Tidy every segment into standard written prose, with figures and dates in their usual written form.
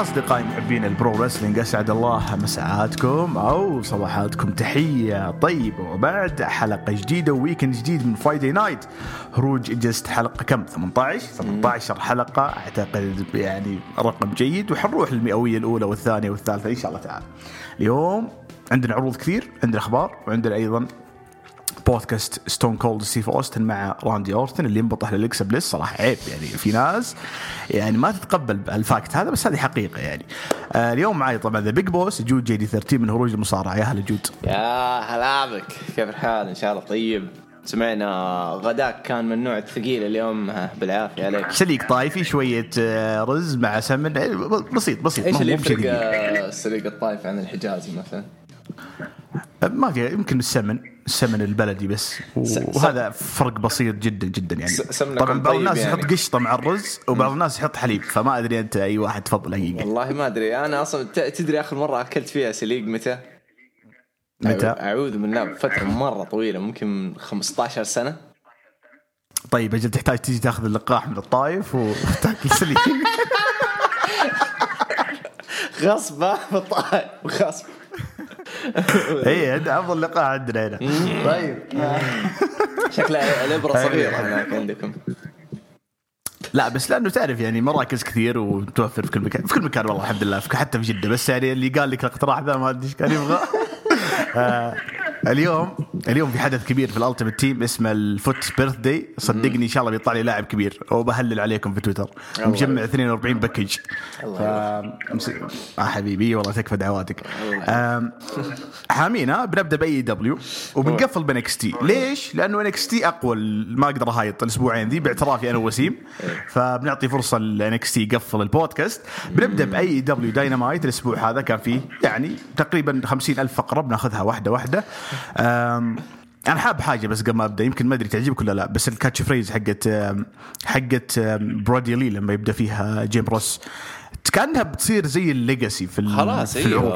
أصدقائي محبين البرو رسلينج، أسعد الله مساعاتكم أو صباحاتكم، تحية طيبة. وبعد حلقة جديدة وويكند جديد من فرايدي نايت هروج، إجازة حلقة كم 18 حلقة أعتقد، يعني رقم جيد. وحنروح للمئوية الأولى والثانية والثالثة إن شاء الله تعالى. اليوم عندنا عروض كثير، عندنا أخبار، وعندنا أيضا بودكاست ستون كولد ستيف أوستن مع راندي أورتن اللي انبطح للكسا بليس. صراحة عيب، يعني في ناس يعني ما تتقبل الفاكت هذا، بس هذه حقيقة يعني. اليوم معي طبعا ذا بيج بوس جود جي دي 13 من هروج المصارعة. يا هلا جود. يا هلا بك، كيف الحال؟ إن شاء الله طيب. سمعنا غداك كان من نوع الثقيل اليوم، بالعافية عليك. سليق طايفي، شوية رز مع سمن، بسيط. إيش اللي يفرق السليق الطايفي عن الحجازي مثلا؟ ما في، يمكن السمن البلدي بس، وهذا فرق بسيط جدا جدا يعني. طبعا بعض الناس يحط قشطة مع الرز، وبعض الناس يحط حليب، فما أدري أنت أي واحد تفضل حقيقة. والله ما أدري أنا أصلا. تدري آخر مرة أكلت فيها سليق متى؟ أعوذ بالله، فترة مرة طويلة، ممكن 15 سنة. طيب أجل تحتاج تيجي تأخذ اللقاح من الطائف وتأكل سليق غصبة في الطائف غصبة. ايه افضل لقاء عندنا هنا. طيب شكلها الابره صغيره هناك عندكم. لا بس لانه تعرف يعني مراكز كثير وتوفر في كل مكان، في كل مكان والله الحمد لله، حتى في جده. بس يعني اللي قال لك الاقتراح ذا ما ادري ايش كان يبغى. اليوم في حدث كبير في الالتيميت تيم اسمه الفوت بيرث داي. صدقني ان شاء الله بيطلع لي لاعب كبير وبهلل عليكم في تويتر. مجمع 42 باكج. حبيبي والله تكفى دعواتك. حامينا بنبدا باي دبليو وبنقفل بنكس تي. ليش؟ لانه انكس تي اقوى، ما اقدر هايط الاسبوعين ذي باعترافي انا وسيم، فبنعطي فرصه لانكس تي يقفل البودكاست. بنبدا باي دبليو داينامايت. الاسبوع هذا كان فيه يعني تقريبا 50,000 فقره، بناخذها واحده. أنا حاب حاجة بس قبل ما أبدأ، يمكن ما أدري تعجبك ولا لا، بس الكاتش فريز حقت برادي لي لما يبدأ فيها جيم روس، كأنها بتصير زي الليجاسي في العروض.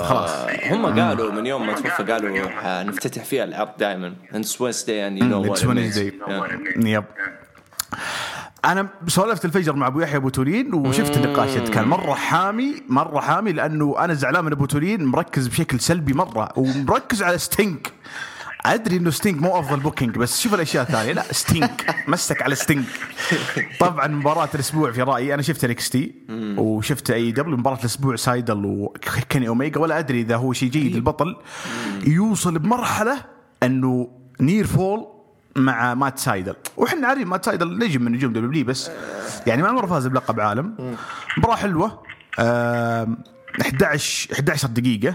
خلاص هم قالوا من يوم ما توفى قالوا نفتتح فيها العرض دائما It's Wednesday and you know what it is. يب أنا سولفت الفجر مع أبو يحيى أبو تولين وشفت النقاشات، كان مرة حامي لأنه أنا زعلان من أبو تولين، مركز بشكل سلبي مرة، ومركز على ستينك. أدري إنه ستينك مو أفضل بوكينج، بس شوف الأشياء الثانية. لا ستينك مسك على ستينك. طبعا مباراة الأسبوع في رأيي، أنا شفت NXT وشفت أي دبليو. مباراة الأسبوع سايدل وكيني أوميجا، ولا أدري إذا هو شيء جيد. البطل يوصل بمرحلة أنه نير فول مع مات سايدل، وحنا عارفين مات سايدل نجم من نجوم دبليو، بس يعني ما مرة فاز بلقب عالم. مباراة حلوة، 11 دقيقة،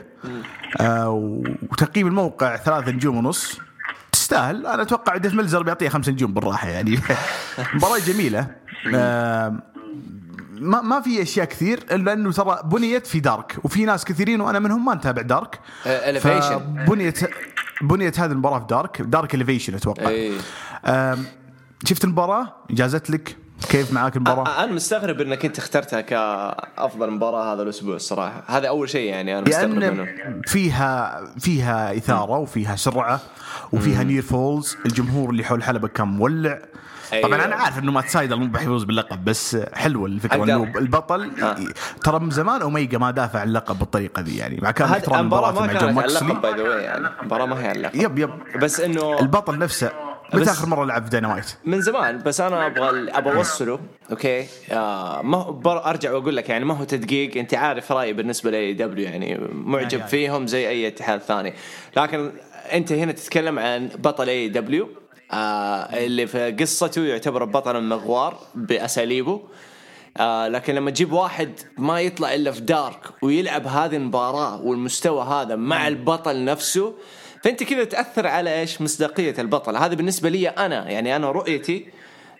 وتقييم الموقع 3.5 نجوم. تستاهل. أنا أتوقع ديف ملزر بيعطيها 5 نجوم بالراحة يعني. مباراة جميلة، ما في أشياء كثير، إلا أنه ترى بنيت في دارك، وفي ناس كثيرين وأنا منهم ما نتابع دارك، بنيت هذه المباراة في دارك إليفيشن أتوقع. شفت المباراة، جازت لك كيف معاك المباراة؟ أنا مستغرب إنك أنت اخترتها كأفضل مباراة هذا الأسبوع الصراحة. هذا أول شيء يعني أنا مستغرب منه. فيها إثارة وفيها سرعة وفيها نير فولز. الجمهور اللي حول الحلبة كان مولع. طبعا أنا عارف إنه ما تسايدل مو بيفوز باللقب، بس حلوة الفكرة إنه البطل ترى من زمان أوميجا ما دافع اللقب بالطريقة دي يعني. مع كان ترى المباراة مع جو ماكسلي المباراة ما هي اللقب. يب بس إنه البطل نفسه متى آخر مرة لعب في داينامايت؟ من زمان، بس أنا أبغى أوصله. أوكي ما أرجع وأقول لك يعني ما هو تدقيق، أنت عارف رأيي بالنسبة لي دبليو يعني معجب فيهم زي أي اتحاد ثاني، لكن أنت هنا تتكلم عن بطل أي دبليو اللي في قصته يعتبر بطل المغوار بأساليبه، لكن لما تجيب واحد ما يطلع إلا في دارك ويلعب هذه المباراة والمستوى هذا مع البطل نفسه، فأنت كذا تأثر على إيش مصداقية البطل. هذا بالنسبة لي أنا يعني، أنا رؤيتي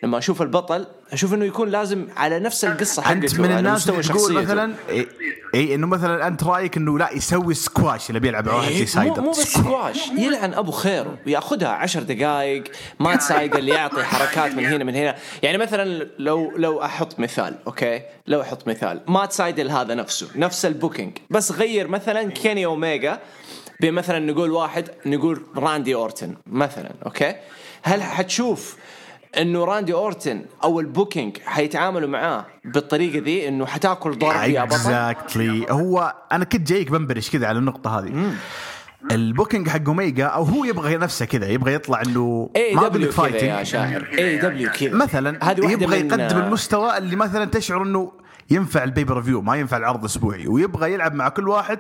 لما أشوف البطل أشوف إنه يكون لازم على نفس القصة حقته، من الناس اللي تقول مثلا إيه إنه مثلا أنت رأيك إنه لا يسوي سكواش اللي بيلعب على واحد زي سايدل. مو بس سكواش، يلعن أبو خيره ويأخذها 10 دقائق. مات سايدل يعطي حركات من هنا يعني. مثلا لو أحط مثال، أوكي لو أحط مثال، مات سايدل هذا نفسه نفس البوكينج، بس غير مثلا كيني أوميجا بمثلا نقول راندي أورتن مثلا. أوكي هل حتشوف انه راندي اورتن او البوكينج حيتعاملوا معاه بالطريقه ذي انه حتاكل ضرب يا بطل. اكزاكتلي هو انا كنت جايك بنبرش كذا على النقطه هذه. البوكينج حق اوميجا او هو يبغى نفسه كذا, يبغى يطلع انه ما بده فايتنج يا شاعر اي دبليو كذا مثلا, يبغى يقدم المستوى اللي مثلا تشعر انه ينفع البيبر فيو ما ينفع العرض الاسبوعي, ويبغى يلعب مع كل واحد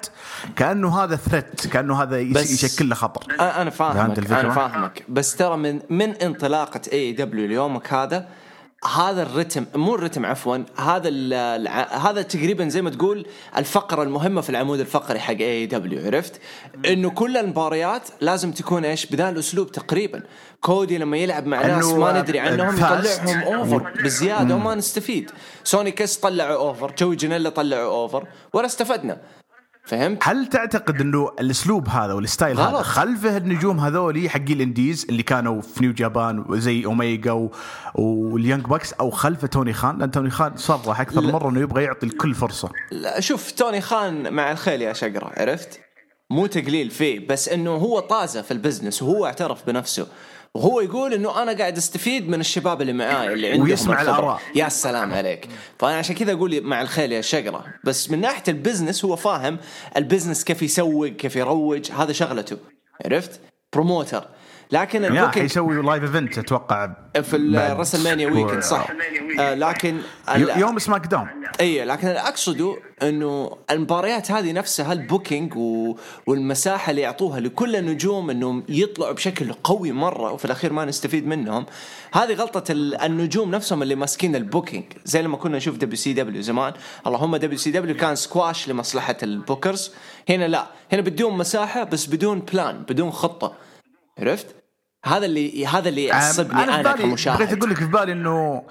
كانه هذا ثريت, كانه هذا يشكل له خطر. انا فاهمك انا فاهمك, بس ترى من انطلاقه اي دبليو اليومك هذا الرتم, مو الرتم عفوا, هذا تقريبا زي ما تقول الفقره المهمه في العمود الفقري حق اي دبليو. عرفت انه كل المباريات لازم تكون ايش بذا الاسلوب تقريبا. كودي لما يلعب مع ناس ما ندري عنهم يطلعهم اوفر بزياده وما نستفيد. سوني كيس طلعوا اوفر, جوي جينيلا طلعوا اوفر ولا استفدنا. فهمت؟ هل تعتقد انه الاسلوب هذا والستايل هذا خلفه النجوم هذولي حقي الانديز اللي كانوا في نيو جابان زي اوميجا واليانج باكس, او خلفه توني خان؟ لان توني خان صرح اكثر مره انه يبغى يعطي الكل فرصه. لا شوف, توني خان مع الخيل يا شقره, عرفت؟ مو تقليل فيه, بس انه هو طازه في البزنس وهو اعترف بنفسه, وهو يقول انه انا قاعد استفيد من الشباب اللي معاي اللي عندهم ويسمع الآراء. يا سلام عليك. فانا عشان كذا اقول مع الخيل يا شقرة, بس من ناحية البزنس هو فاهم البزنس كيف يسوق كيف يروج, هذا شغلته, عرفت؟ بروموتر. لكن البوكينج حيسوي لايف ايفنت اتوقع في الرسل مانيا ويكند صح, لكن يوم سماك داون. اي لكن اقصده انه المباريات هذه نفسها البوكينج والمساحه اللي يعطوها لكل النجوم انهم يطلعوا بشكل قوي مره وفي الاخير ما نستفيد منهم. هذه غلطه النجوم نفسهم اللي ماسكين البوكينج, زي لما كنا نشوف دبليو سي دبليو زمان. اللهم دبليو سي دبليو كان سكواش لمصلحه البوكرز, هنا لا, هنا بدون مساحه بس بدون بلان بدون خطه, عرفت؟ هذا اللي يعصبني انا كمشاهد. بغيت اقول لك في بالي انه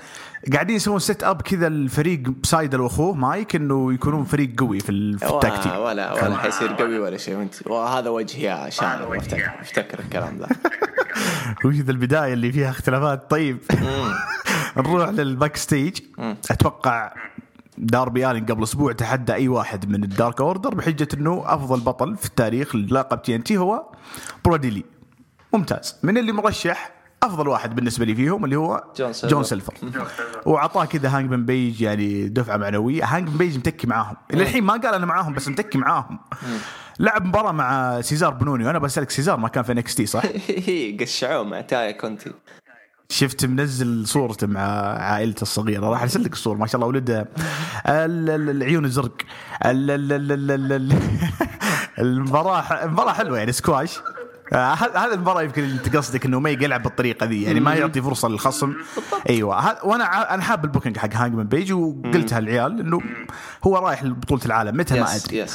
قاعدين يسوون سيت اب كذا الفريق بسايد واخوه مايك انه يكونون فريق قوي في التكتيك. ولا حيصير قوي ولا شيء. انت وهذا وجه يا شارع, افتكر الكلام ذا. وش ذا البدايه اللي فيها اختلافات. طيب نروح للباك ستيج. اتوقع داربي آلين قبل أسبوع تحدى أي واحد من الدارك أوردر بحجة أنه أفضل بطل في التاريخ للقب TNT هو بروديلي. ممتاز. من اللي مرشح أفضل واحد بالنسبة لي فيهم اللي هو جون سيلفر, وعطاه كذا هانج بن بيج يعني دفعة معنوية. هانج بن بيج متكي معاهم إلى الحين, ما قال أنا معاهم بس متكي معاهم. لعب مباراة مع سيزار بنوني, وأنا بسألك سيزار ما كان في NXT صح؟ قشعوه مع تايا كونتي. شفت منزل صورته مع عائلته الصغيرة, راح أرسل لك الصور ما شاء الله ولدها العيون الزرق. المباراة حلوة يعني سكواش. هذا المباراة يمكن اللي تقصدك إنه ما يلعب بالطريقة ذي يعني ما يعطي فرصة للخصم. أيوة, وأنا حاب البوكينج حق هانجمان بيج, وقلتها العيال إنه هو رايح لبطولة العالم متى ما أدري.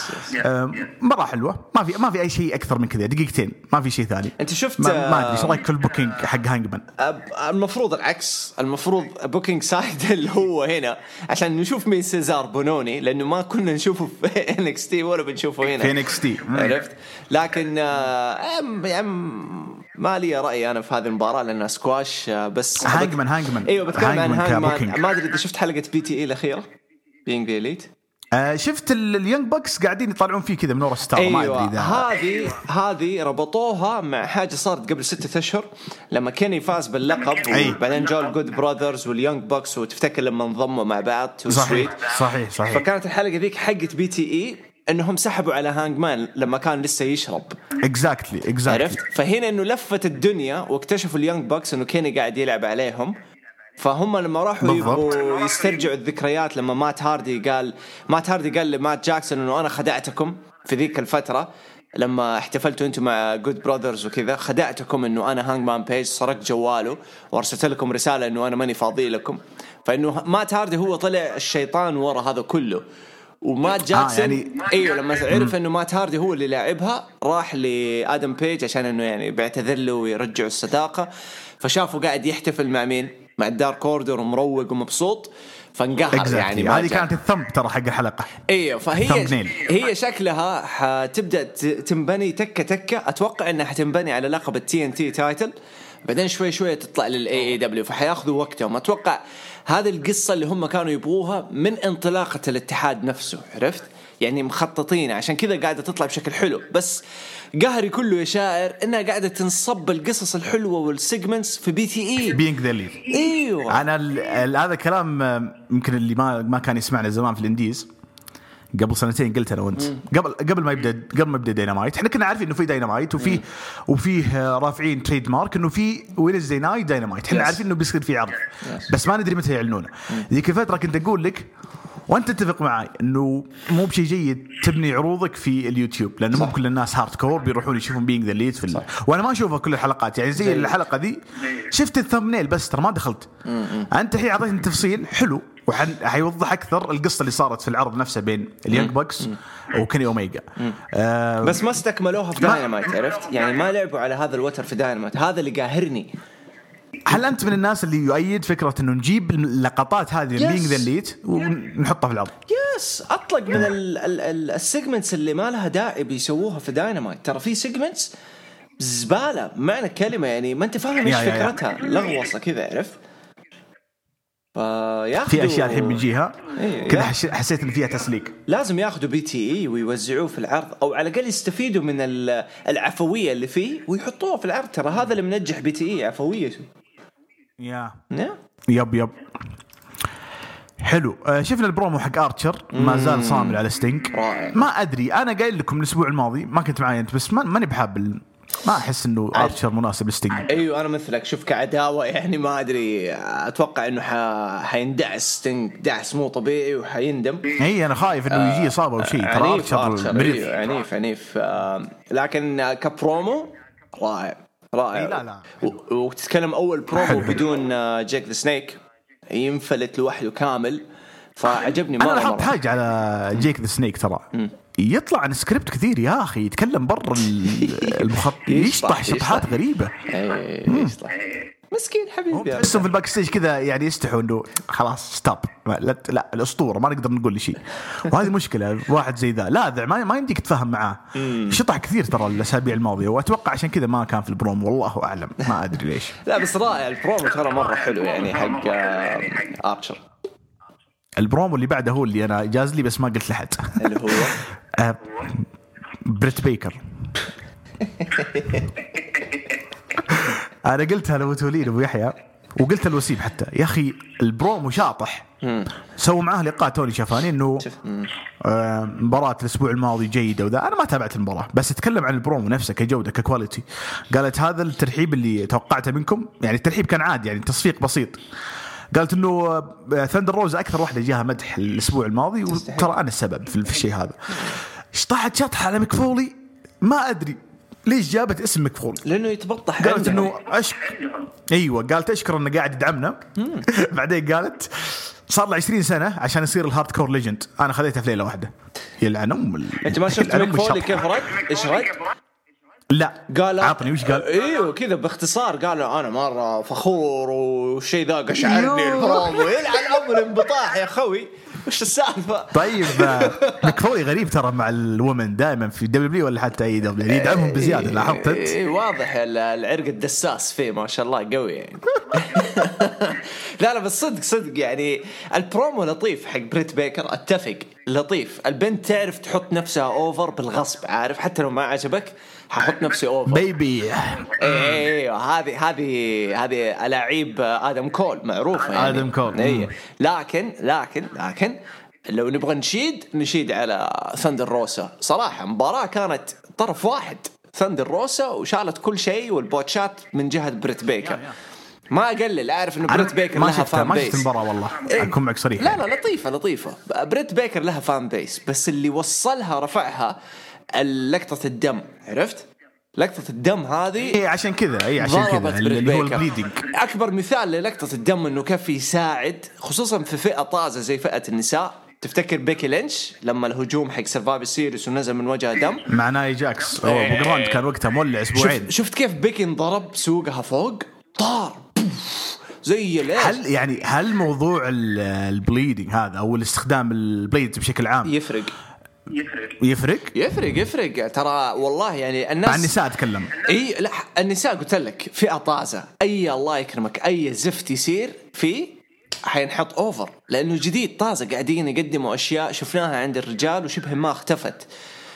مرة حلوة, ما في أي شيء أكثر من كذا, دقيقتين ما في شيء ثاني. أنت شفت ما أدري شو رأيك في البوكينج حق هانجمان؟ المفروض العكس, المفروض بوكينج سايد اللي هو هنا عشان نشوف مين سيزار بونوني, لأنه ما كنا نشوفه في NXT ولا بنشوفه هنا في NXT, عرفت؟ لكن ما لي رأي أنا في هذه المباراة لأنها سكواش. بس هانجمان أيوة بتكلم عن هانجمان. ما أدري إذا شفت حلقة بي تي إي الأخيرة بينج ذا إليت. شفت اليونج باكس قاعدين يطلعون فيه كذا من ورا ستار. أيوة. ما أدري إذا هذه ربطوها مع حاجة صارت قبل 6 أشهر لما كيني فاز باللقب وبعدين جول جود براذرز واليونج باكس, وتفتكر لما انضموا مع بعض. صحيح. فكانت الحلقة ذيك حقت بي تي إي انهم سحبوا على هانجمان لما كان لسه يشرب. Exactly. عرفت؟ فهنا انه لفت الدنيا واكتشفوا اليونج باكس انه كيني قاعد يلعب عليهم, فهم لما راحوا يبغوا يسترجعوا الذكريات لما مات هاردي قال لمات جاكسون انه انا خدعتكم في ذيك الفتره لما احتفلتوا انتم مع جود براذرز وكذا, خدعتكم انه انا هانجمان بيج, سرقت جواله وارسلت لكم رساله انه انا ماني فاضي لكم. فانه مات هاردي هو طلع الشيطان ورا هذا كله. ومات جاكسون يعني ايوه لما عرف انه مات هاردي هو اللي لاعبها راح لادم بيج عشان انه يعني بيعتذر له ويرجع الصداقه. فشافه قاعد يحتفل مع مين؟ مع الدارك اوردر ومروق ومبسوط, فانقهر. يعني هذه كانت الثمب ترى حق الحلقه. ايوه فهي شكلها حتبدا تنبني تكه. اتوقع انها حتنبني على لقب التي ان تي تايتل, بعدين شوي شوي تطلع للاي اي دبليو, فحياخذوا وقتهم. اتوقع هذه القصة اللي هم كانوا يبغوها من انطلاقة الاتحاد نفسه, عرفت؟ يعني مخططين، عشان كذا قاعدة تطلع بشكل حلو. بس قهري كله يا شاعر إنها قاعدة تنصب القصص الحلوة والسيجمنتس في BTE being the lead. أيوة أنا هذا الكلام ممكن اللي ما كان يسمعنا زمان في الإنديز قبل سنتين قلت أنا وأنت قبل ما يبدأ دينامايت. إحنا كنا عارفين إنه في دينامايت وفيه رافعين تريد مارك إنه في وينز ديناي دينامايت. إحنا عارفين إنه بيصير في عرض بس ما ندري متى يعلنونه. ذيك الفترة كنت أقول لك وأنت تتفق معي إنه مو بشيء جيد تبني عروضك في اليوتيوب، لأنه مو كل الناس هاردكور بيروحون يشوفون بينج ذا ليد في، وأنا ما أشوفها كل الحلقات. يعني زي الحلقة دي شفت الثمنيل بس ترى ما دخلت. أنت الحين أعطيتني تفصيل حلو وحيوضح أكثر القصة اللي صارت في العرض نفسه بين اليانج بوكس وكيني أوميجا. بس ما استكملوها في داينامايت، عرفت؟ يعني ما لعبوا على هذا الوتر في داينامايت، هذا اللي قاهرني. هل أنت من الناس اللي يؤيد فكرة إنه نجيب اللقطات هذه اللينج ذا ليت ونحطها في العرض؟ يس أطلق من السيجمنتس اللي ما لها داعي بيسووها في داينامايت. ترى في سيجمنتس زبالة معنى كلمة، يعني ما أنت فاهم إيش فكرتها، لغوصة كذا، عرفت؟ في أشياء الحين من جهة كذا حسيت إن فيها تسليك. لازم يأخذوا BTE ويوزعوه في العرض، أو على الأقل يستفيدوا من العفوية اللي فيه ويحطوه في العرض. ترى هذا اللي منجح BTE عفوية. يب حلو. شفنا البرومو حق آرتشر ما زال صامل على ستينك. ما أدري، أنا قايل لكم الأسبوع الماضي ما كنت معي أنت، بس ماني بحاب، ما أحس إنه آرتشر مناسب ستينج. أيوة أنا مثلك، شوف كعداوة يعني ما أدري، أتوقع إنه حيندعس ستينج دعس مو طبيعي وحيندم. هي أنا خايف إنه يجي إصابة أو شيء. آرتشر مريض عنيف. لكن كبرومو رائع. لا. وتتكلم أول برومو حلو. بدون جاك ذا سنيك ينفلت لوحده كامل، فعجبني مرة. أنا حط حاجة على جاك ذا سنيك، ترى يطلع عن سكريبت كثير يا أخي، يتكلم برا المخط، يشطح شطحات غريبة. مسكين حبيبي بسهم في الباك ستيج كذا، يعني يستحوا إنه خلاص ستوب، لا الأسطورة ما نقدر نقول شيء. وهذه مشكلة واحد زي ذا لاذع ما يمديك تفهم معاه. شطح كثير ترى الأسابيع الماضية، وأتوقع عشان كذا ما كان في البروم، والله أعلم ما أدري ليش. لا بس رائع البروم ترى مرة حلو، يعني حق آرتشر. البرومو اللي بعده هو اللي أنا جاز لي بس ما قلت لحد، اللي هو بريت بيكر. أنا قلتها لوتولين أبو يحيى وقلت الوسيب حتى، يا أخي البرومو شاطح. سووا معاه لقاء توني شافاني إنه مباراة الأسبوع الماضي جيدة وذا. أنا ما تابعت المباراة بس أتكلم عن البرومو نفسه كجودة ككواليتي. قالت هذا الترحيب اللي توقعته منكم، يعني الترحيب كان عادي، يعني تصفيق بسيط. قالت إنه ثاندر روز أكثر واحدة جاها مدح الأسبوع الماضي، وترى أنا السبب في الشيء هذا. شطحت شطحة على مكفولي، ما أدري ليش جابت اسم مكفول، لأنه يتبطح. قالت إنه قالت أشكر إنه قاعد يدعمنا. بعدين قالت صار له 20 سنة عشان يصير الهارد كور ليجند. أنا خذيتها في ليلة واحدة. يلعنهم أنت ما شفت مكفول كيف رد؟ إيش رد؟ لا قال عطني وش قال. ايوه كذا باختصار قال انا مره فخور وشي ذا قشعرني البرومو. يلعن ام الانبطاح يا خوي، وش السالفه؟ طيب مكفولي غريب ترى مع الومن دائما في دبليو ولا حتى اي دبليو يدعمهم بزياده، لاحظت؟ واضح العرق الدساس فيه ما شاء الله قوي يعني. لا بس صدق يعني البرومو لطيف حق بريت بيكر، اتفق لطيف. البنت تعرف تحط نفسها اوفر بالغصب، عارف؟ حتى لو ما عجبك ححط نفسي اوفر بيبي. هذه الاعيب ادم كول معروفه، يعني ادم كول. لكن لو نبغى نشيد على ثاندر روسا صراحه. مباراه كانت طرف واحد ثاندر روسا وشالت كل شيء، والبوتشات من جهه بريت بيكر. ما أقلل، أعرف إنه بريت بيكر لها فان بيس. ما شفت مباراة والله، أكون معك صريح. لا لطيفة بريت بيكر لها فان بيس، بس اللي وصلها رفعها لقطة الدم، عرفت؟ لقطة الدم هذه عشان كذا اللي هو البليدنج. أكبر مثال للقطة الدم إنه كيف يساعد خصوصا في فئة طازة زي فئة النساء. تفتكر بيكي لينش لما الهجوم حق سرفايفر سيريس ونزل من وجهه دم مع ناي جاكس أو أبو جراند كان وقتها مولع أسبوعين. شفت كيف بيكي انضرب سوقها فوق طار زي ليش؟ هل موضوع البليدنج هذا او الاستخدام البليد بشكل عام يفرق ترى والله. يعني الناس مع النساء اتكلم، لا النساء قلت لك فئة طازة، اي الله يكرمك اي زفت يصير في حينحط اوفر لانه جديد طازه، قاعدين يقدموا اشياء شفناها عند الرجال وشبه ما اختفت.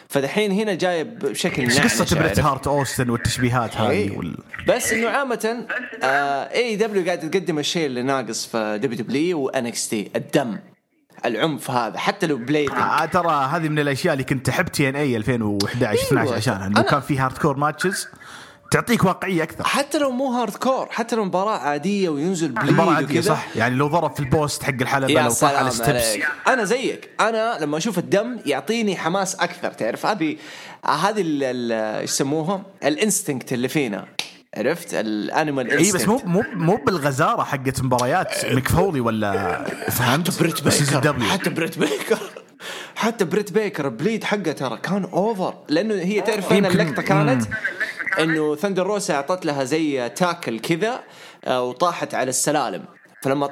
فدحين هنا جايب بشكل نعم قصة بريت هارت أوستن والتشبيهات هذه بس إنه عامة اي دبليو قاعد تقدم الشيء اللي ناقص في دبليو دبليو وانكستي، الدم، العنف هذا حتى لو بليدنج. ترى هذه من الأشياء اللي كنت أحب تي ان اي 2011-12 عشانها، إنه كان في هاردكور ماتشز تعطيك واقعية أكثر، حتى لو مو هاردكور، حتى لو مباراة عادية وينزل بليد وكذا. صح، يعني لو ضرب في البوست حق الحلبة لو طاح على ستبس. أنا زيك، أنا لما أشوف الدم يعطيني حماس أكثر، تعرف هذه اللي يسموها الانستنكت اللي فينا، عرفت الانيمال انستنكت. بس مو بالغزارة حقت مباريات مكفولي ولا فهمت. بريت بيكر، حتى بريت بيكر بليد حقه ترى كان أوفر، لأنه هي تعرف فين اللقطة كانت إنه ثندر روسا أعطت لها زي تاكل كذا وطاحت على السلالم، فلما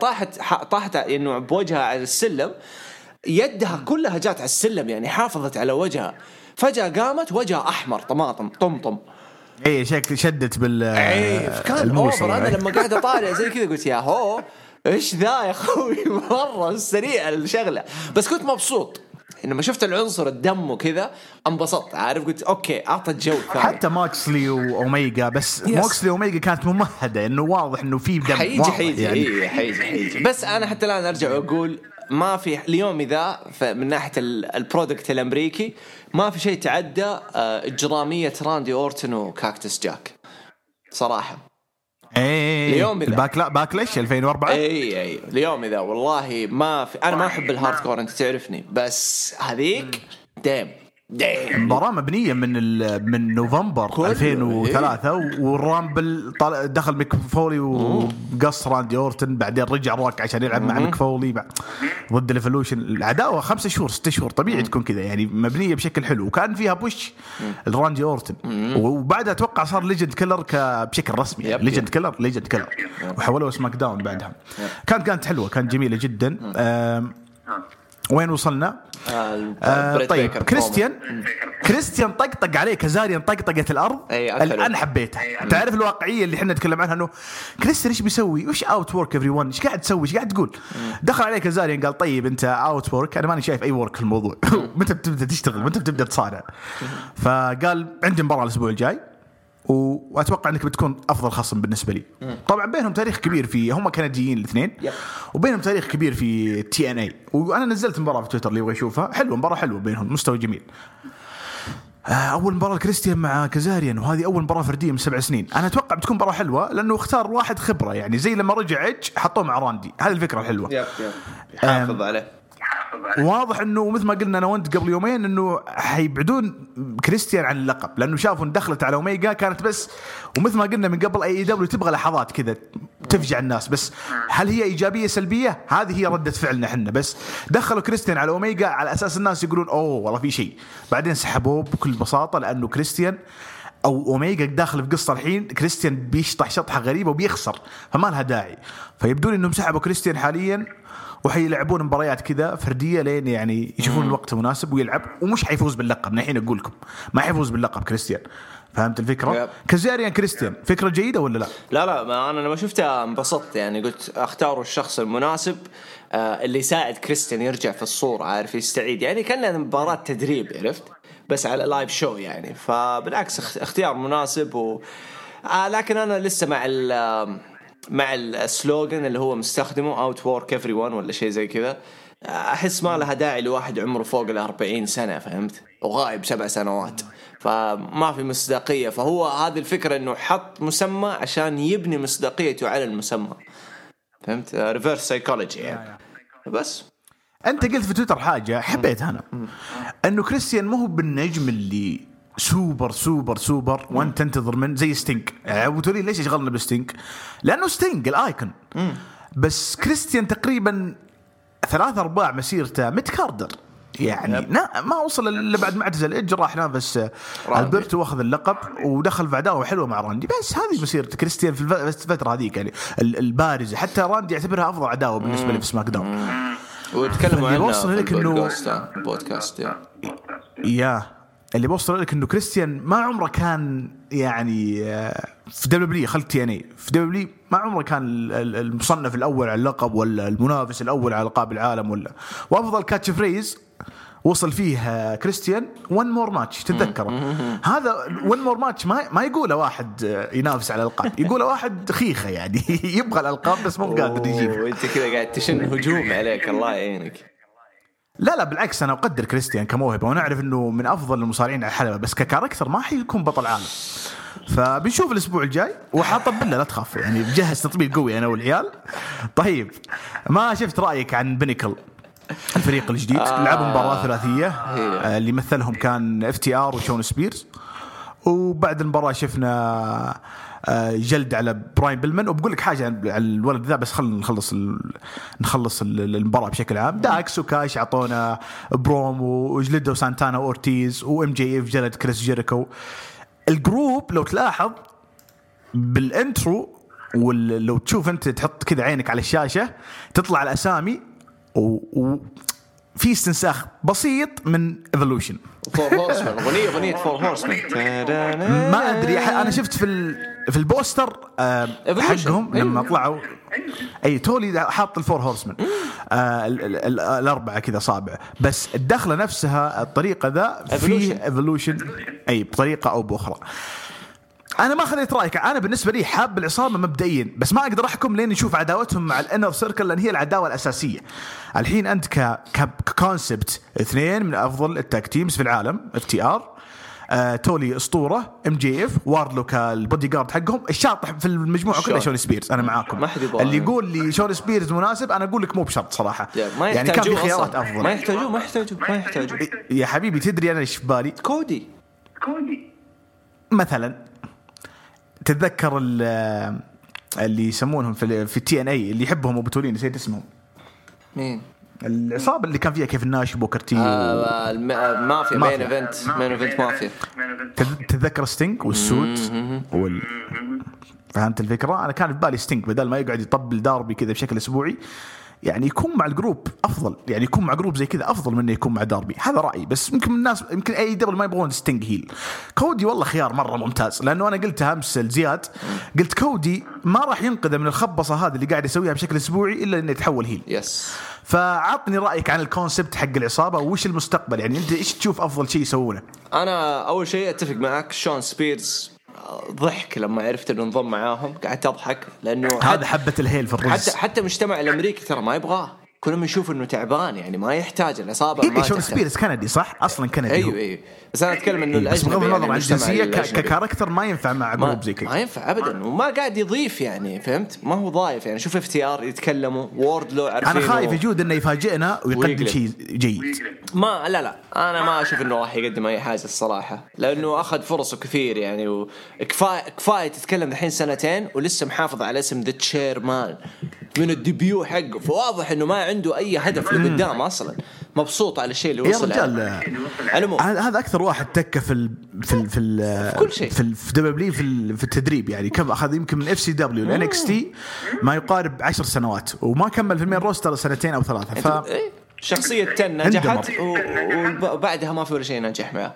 طاحت إنه بوجهها على السلم، يدها كلها جات على السلم يعني حافظت على وجهها، فجأة قامت وجهها أحمر طماطم طمطم. إيه شكل شدت بالموسم. أنا لما قاعدة طالع زي كذا قلت يا هو إيش ذا يا أخوي، مرة سريع الشغلة. بس كنت مبسوط إنما شفت العنصر الدم وكذا، انبسطت، عارف، قلت أوكي أعطت جو ثاني. حتى ماكسلي وأوميجا، بس ماكسلي وأوميجا كانت ممهدة إنه واضح إنه في دم حيجي. بس أنا حتى الآن أرجع أقول ما في اليوم إذا من ناحية البرودكت الأمريكي ما في شيء تعدى إجرامية راندي أورتن وكاكتس جاك صراحة. اليوم إذا باكلاش 2004 اي اليوم إذا والله ما في. أنا ما أحب الهاردكور، أنت تعرفني، بس هذيك دام مباراة مبنية من نوفمبر 2003 والرامبل دخل مكفولي وقص راندي أورتن، بعدين رجع روك عشان يلعب مع مكفولي ضد الإفولوشن. العداوة 5 شهور 6 شهور طبيعي تكون كذا، يعني مبنية بشكل حلو، وكان فيها بوش راندي أورتن، وبعدها أتوقع صار ليجند كيلر بشكل رسمي، ليجند كيلر وحولوه سماك داون بعدها. كانت حلوة، كانت جميلة جدا. وين وصلنا؟ طيب كريستيان طقطق عليه كازاريان طقطقة الأرض. الآن حبيتها، تعرف الواقعية اللي حنا نتكلم عنها، إنه كريستيان إيش بيسوي، وش أوت وورك إفري ون، إيش قاعد تسوي، إيش قاعد تقول. دخل عليه كازاريان قال طيب أنت أوت وورك، أنا ماني شايف أي وورك في الموضوع. متى بتبدأ تشتغل، متى بتبدأ تصارع؟ فقال عندي مباراة الأسبوع الجاي وأتوقع أنك بتكون أفضل خصم بالنسبة لي. طبعا بينهم تاريخ كبير، في هم كنديين الاثنين، وبينهم تاريخ كبير في تي ان اي، وأنا نزلت مباراة في تويتر اللي يبغى يشوفها. حلوة، مباراة حلوة بينهم، مستوى جميل. أول مباراة كريستيان مع كازاريان، وهذه أول مباراة فردية من 7 سنين. أنا أتوقع بتكون مباراة حلوة لأنه اختار واحد خبرة، يعني زي لما رجع إيج حطوه مع راندي، هذه الفكرة الحلوة. حافظ عليه، واضح انه مثل ما قلنا انا وانت قبل يومين انه حيبعدون كريستيان عن اللقب لانه شافوا ان دخلت على اوميجا كانت بس، ومثل ما قلنا من قبل اي دبليو تبغى لحظات كذا تفجع الناس. بس هل هي ايجابيه سلبيه؟ هذه هي رده فعلنا احنا، بس دخلوا كريستيان على اوميجا على اساس الناس يقولون اوه والله في شيء، بعدين سحبوه بكل بساطه لانه كريستيان او اوميجا داخل في قصه الحين كريستيان بيشطح شطحه غريبه وبيخسر، فما لها داعي. فيبدون انهم سحبوا كريستيان حاليا وحيلعبون مباريات كذا فرديه لين يعني يشوفون الوقت مناسب ويلعب، ومش حيفوز باللقب. من الحين اقول لكم ما حيفوز باللقب كريستيان، فهمت الفكره؟ كازاريان كريستيان فكره جيده ولا لا؟ لا ما انا لما شفتها انبسطت، يعني قلت اختاروا الشخص المناسب اللي يساعد كريستيان يرجع في الصوره، عارف، يستعيد. يعني كان مباراه تدريب، عرفت، بس على لايف شو يعني، فبالعكس اختيار مناسب. لكن انا لسه مع السلوغن اللي هو مستخدمه Outwork Everyone ولا شيء زي كذا، أحس ما لها داعي لواحد عمره فوق 40 سنة، فهمت، وغائب 7 سنوات، فما في مصداقية. فهو هذه الفكرة إنه حط مسمى عشان يبني مصداقيته على المسمى، فهمت، reverse psychology يعني. بس أنت قلت في تويتر حاجة حبيتها أنا، إنه كريستيان مو بالنجم اللي سوبر سوبر سوبر وانت تنتظر من زي ستينك. وتقولي ليش اشغلنا بستينك؟ لانه ستينك الايكون. بس كريستيان تقريبا 3/4 مسيرته متكاردر، يعني ما وصل الا بعد ما اعتزل ايج، راح نافس البرت واخذ اللقب ودخل في عداوه حلوه مع راندي. بس هذه مسيره كريستيان في الفتره هذيك يعني البارزه، حتى راندي يعتبرها افضل عداوه بالنسبه لي في سماك داون، ويتكلموا عنها في البودكاست. اللي بوصل لك انه كريستيان ما عمره كان يعني في دبليو خلت يعني في دبليو ما عمره كان المصنف الاول على اللقب ولا المنافس الاول على القاب العالم ولا. وافضل كاتش فريز وصل فيه كريستيان one more match تتذكره. هذا one more match ما يقوله واحد ينافس على الألقاب, يقوله واحد خيخة يعني يبغى الألقاب بس مو قادر يجيبها. وانت كذا قاعد تشن هجوم عليك, الله يعينك. لا بالعكس, أنا أقدر كريستيان كموهبة ونعرف أنه من أفضل المصارعين على الحلبة, بس ككاركتر ما حيكون بطل عالم. فبنشوف الأسبوع الجاي وحاطب له, لا تخاف يعني بجهز تطبيق قوي أنا والعيال. طيب ما شفت رأيك عن بينيكل الفريق الجديد؟ لعبوا مباراة ثلاثية اللي مثلهم كان اف تي ار وشون سبيرز, وبعد المباراة شفنا جلد على براين بيلمن. وبقول لك حاجة عن الولد ذا بس خلنا نخلص المباراة بشكل عام. داكس وكاش عطونا بروم وجلدوا سانتانا وأورتيز وام جي اف جلد كريس جيريكو. الجروب لو تلاحظ بالانترو ولو تشوف انت تحط كذا عينك على الشاشة تطلع الأسامي وفي استنساخ بسيط من Evolution. فور هورسمن, أغنية فور هورسمن. ما أدري, أنا شفت في البوستر حقهم لما طلعوا أي تولي حاط الفور هورسمن الأربعة كذا صابع, بس الدخلة نفسها الطريقة ذا في Evolution أي بطريقة أو بأخرى. أنا ما خليت رأيك, أنا بالنسبة لي حاب العصابة مبدئيا, بس ما أقدر أحكم لين نشوف عداوتهم مع الإنر سيركل لأن هي العداوة الأساسية. الحين أنت ككونسبت اثنين من أفضل التاك تيمز في العالم, FTR تولي أسطورة, MJF واردلو كالبودي جارد حقهم, الشاطح في المجموعة كلها شون سبيرز. أنا معاكم, اللي يقول لي شون سبيرز مناسب أنا أقول لك مو بشرط صراحة, يعني كان في خيارات أفضل. ما يحتاجوا يا حبيبي. تدري أنا إيش في بالي؟ كودي مثلا. تتذكر اللي يسمونهم في التي ان اي اللي يحبهم وبتولين نسيت اسمهم, مين العصابه اللي كان فيها كيف الناش بوكرتي مافيا مين ايفنت مافيا. تتذكر ستينك والسود فهمت الفكره؟ انا كان في بالي ستينك بدل ما يقعد يطبل داربي كذا بشكل اسبوعي, يعني يكون مع الجروب افضل, يعني يكون مع جروب زي كذا افضل من انه يكون مع داربي. هذا رايي, بس ممكن الناس يمكن اي دبل ما يبغون ستينج هيل. كودي والله خيار مره ممتاز, لانه انا قلت امس لزياد, قلت كودي ما راح ينقذ من الخبصه هذه اللي قاعد يسويها بشكل اسبوعي الا انه يتحول هيل. يس فعطني رايك عن الكونسبت حق العصابه وش المستقبل, يعني انت ايش تشوف افضل شيء يسوونه؟ انا اول شيء اتفق معك, شون سبيرز ضحك لما عرفت انه انضم معاهم, قعدت اضحك لانه هذا حبه الهيل في الرز. حتى مجتمع الامريكي ترى ما يبغاه, كلهم يشوف انه تعبان, يعني ما يحتاج العصابه. ما شون سبيرس كندي صح اصلا, كندي. ايوه بس انا اتكلم انه الاجنبي يعني الجنسيه ككاركتر ما ينفع مع جروب زي كذا, ما ينفع ابدا, وما قاعد يضيف يعني, فهمت؟ ما هو ضايف يعني. شوف افتيار يتكلموا ووردلو عارفين, انا خايف يجود انه يفاجئنا ويقدم شيء جيد. ما لا انا ما اشوف انه راح يقدم اي حاجه الصراحه, لانه اخذ فرصه كثير يعني, وكفايه تتكلم الحين 2 سنين ولسه محافظ على اسم ذا تشير مان من الديبيو حقه, فواضح انه ما عنده اي هدف لقدام اصلا, مبسوط على الشيء اللي وصل له. هذا اكثر واحد تكه في كل شيء في دبليو في التدريب, يعني كم اخذ يمكن من اف سي دبليو لان اكس تي ما يقارب 10 سنوات, وما كمل في المين روستر 2 أو 3. شخصيه تن نجحت وبعدها ما في ولا شيء نجح معه.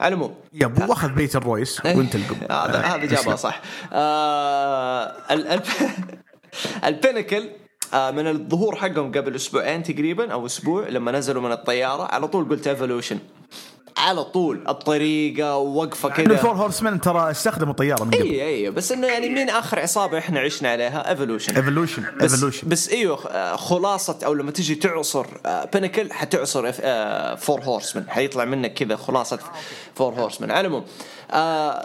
علمو يا ابو واخذ بيت الرويس وانت القب. هذا جابها صح. البينكل من الظهور حقهم قبل 2 أسابيع تقريبا أو أسبوع لما نزلوا من الطيارة, على طول قلت Evolution على طول, الطريقة ووقفة كده. الفور هورسمن ترى استخدموا الطيارة من قبل. أي بس إنه يعني مين آخر عصابة إحنا عشنا عليها؟ Evolution. بس أيوة خلاصة, أو لما تجي تعصر بينكل حتعصر فور هورسمن, حيطلع منك كذا خلاصة فور هورسمن. علمهم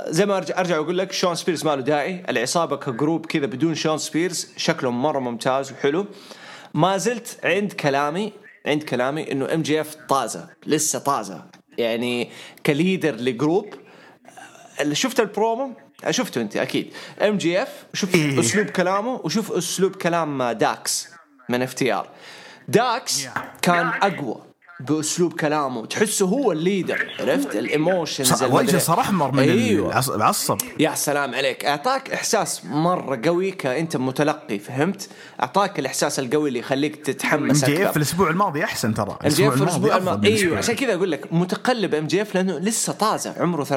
زي ما أرجع أقول لك, شون سبيرز ما له داعي. العصابة كجروب كذا بدون شون سبيرز شكلهم مرة ممتاز وحلو. ما زلت عند كلامي إنه MJF لسه طازة يعني كليدر لجروب. اللي شفت البرومو شفته انت اكيد, MJF شوف اسلوب كلامه وشوف اسلوب كلام داكس من FTR. داكس كان اقوى بأسلوب كلامه تحسه هو الليدر, عرفت الإيموشنز وجه صراحة أحمر من أيوة. العصب يا سلام عليك, أعطاك إحساس مرة قوي كأنت متلقي, فهمت؟ أعطاك الإحساس القوي اللي يخليك تتحمس أكثر. MJF في الأسبوع الماضي أحسن ترى, MJF أيوة عشان كذا أقول لك متقلب MJF لأنه لسه طازة, عمره 23-24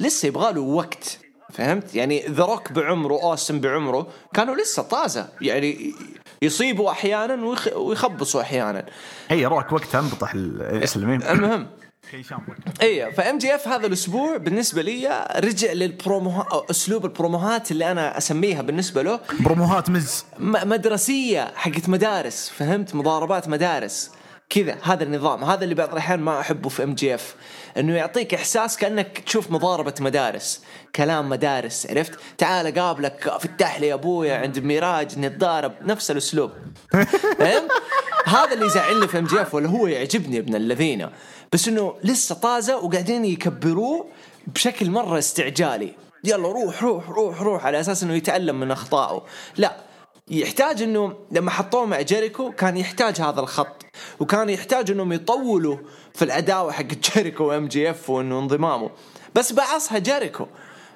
لسه يبغاله وقت, فهمت؟ يعني The Rock بعمره, أوسم بعمره, كانوا لسه طازة, يعني يصيبوا أحيانا ويخبصوا أحيانا. هي روك وقتها انبطح الإسلامين. المهم ايه, فMJF هذا الأسبوع بالنسبة لي رجع أسلوب البروموهات اللي أنا أسميها بالنسبة له بروموهات مدرسية حقت مدارس, فهمت؟ مضاربات مدارس كذا. هذا النظام هذا اللي بعض الأحيان ما أحبه في MJF, أنه يعطيك إحساس كأنك تشوف مضاربة مدارس, كلام مدارس, عرفت؟ تعال قابلك في التحلي أبويا عند ميراج نتضارب, نفس الأسلوب. هذا اللي يزعلني في MJF, ولا هو يعجبني ابن الذين, بس أنه لسه طازة وقاعدين يكبروه بشكل مرة استعجالي, يلا روح روح روح روح, على أساس أنه يتعلم من أخطائه. لا, يحتاج أنه لما حطوه مع جيريكو كان يحتاج هذا الخط, وكان يحتاج أنهم يطولوا في العداوة حق جيريكو وMJF وأنه انضمامه, بس بعصها جيريكو.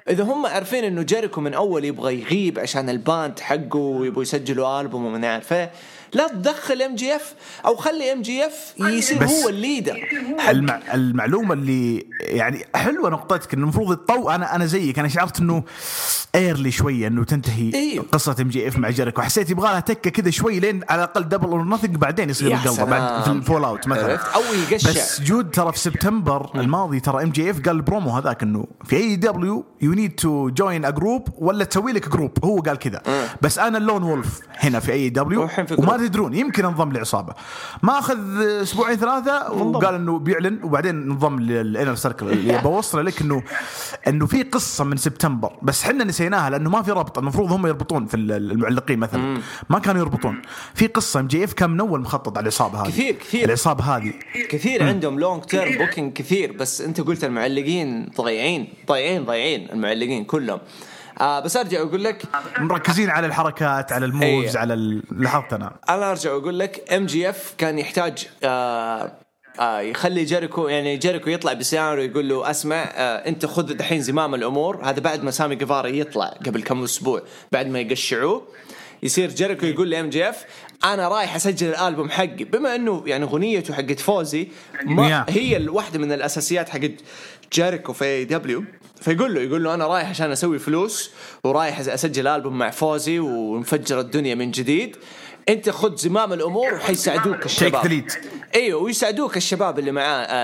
إذا هم عارفين أنه جيريكو من أول يبغى يغيب عشان الباند حقه ويبغوا يسجلوا ألبوم ومن عارفه, لا تدخل MJF أو خلي MJF يصير هو الليدر. المعلومة اللي يعني حلوة نقطتك إنه المفروض الطو, أنا زيك, أنا شعرت إنه ايرلي شوية إنه تنتهي أيوه. قصة MJF مع جيريكو حسيت يبغى لها تكة كده شوي لين على الأقل دبل أو نثق, بعدين يصير القلبة بعد في الفول أوت مثلا أو يقشع. بس جود ترى في سبتمبر الماضي ترى MJF قال برومو هذاك إنه في AEW you need to join a group, ولا تسوي لك جروب, هو قال كده. بس أنا اللون وولف هنا في AEW وما تدرون, يمكن انضم لعصابة, ما أخذ أسبوعين ثلاثة وقال إنه بيعلن, وبعدين انضم للإنر سيركل. اللي بوصل لك إنه في قصة من سبتمبر بس حنا نسيناها لأنه ما في ربط, المفروض هم يربطون في المعلقين مثلا, ما كانوا يربطون في قصة. MJF كان من أول مخطط على العصابة هذه, كثير العصابة هذه كثير عندهم لونج تيرم بوكينج كثير, بس أنت قلت المعلقين ضايعين المعلقين كلهم. بس أرجع أقول لك مركزين على الحركات, على الموفز, على لحظتنا. أنا أرجع أقول لك MJF كان يحتاج يخلي جيريكو, يعني جيريكو يطلع بسيارة ويقول له أسمع أنت خذ دحين زمام الأمور. هذا بعد ما سامي قفارة يطلع قبل كم أسبوع بعد ما يقشعوه, يصير جيريكو يقول لي MJF أنا رايح أسجل الألبوم حقي, بما أنه يعني غنيته حقت فوزي ما هي الواحدة من الأساسيات حقت جيريكو في AEW, فيقول له أنا رايح عشان أسوي فلوس ورايح أسجل ألبوم مع فوزي ونفجر الدنيا من جديد, أنت خذ زمام الأمور وحيساعدوك الشباب. أيوه, ويساعدوك الشباب اللي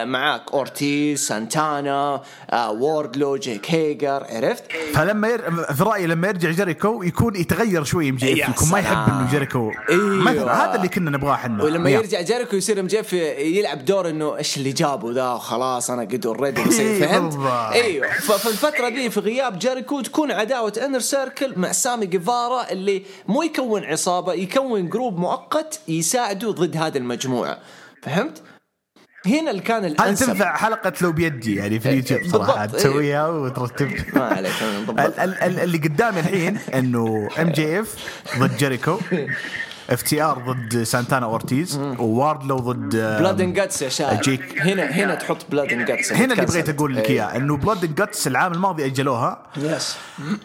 معاك أورتيز, سانتانا, ووردلو, جيك هيجر, عرفت؟ فلما في رأيي لما يرجع جيريكو يكون يتغير شوي MJF, يكون ما يحب إنه جيريكو مثلا, هذا اللي كنا نبغاه حنا. ولما يرجع جيريكو يصير MJF يلعب دور إنه إيش اللي جابه ذا وخلاص أنا قد أوريدي بصير, فهمت؟ أيوه, ففي الفترة دي في غياب جيريكو تكون عداوة إنر سيركل مع سامي جيفارا, اللي مو يكون عصابة, يكون جروب مؤقت يساعده ضد هذه المجموعة, فهمت؟ هنا اللي كان الأنسب. تنفع حلقة لو بيدي يعني في اليوتيوب صراحة تسويها وترتب. ما عليك, اللي قدامي الحين إنه MJF ضد جيريكو, FTR ضد سانتانا أورتيز, وواردلو ضد بلاد إن جاتس. يا شاهد هنا تحط بلاد إن جاتس, هنا اللي بغيت أقول لك إياه إنه بلاد إن جاتس العام الماضي أجلوها,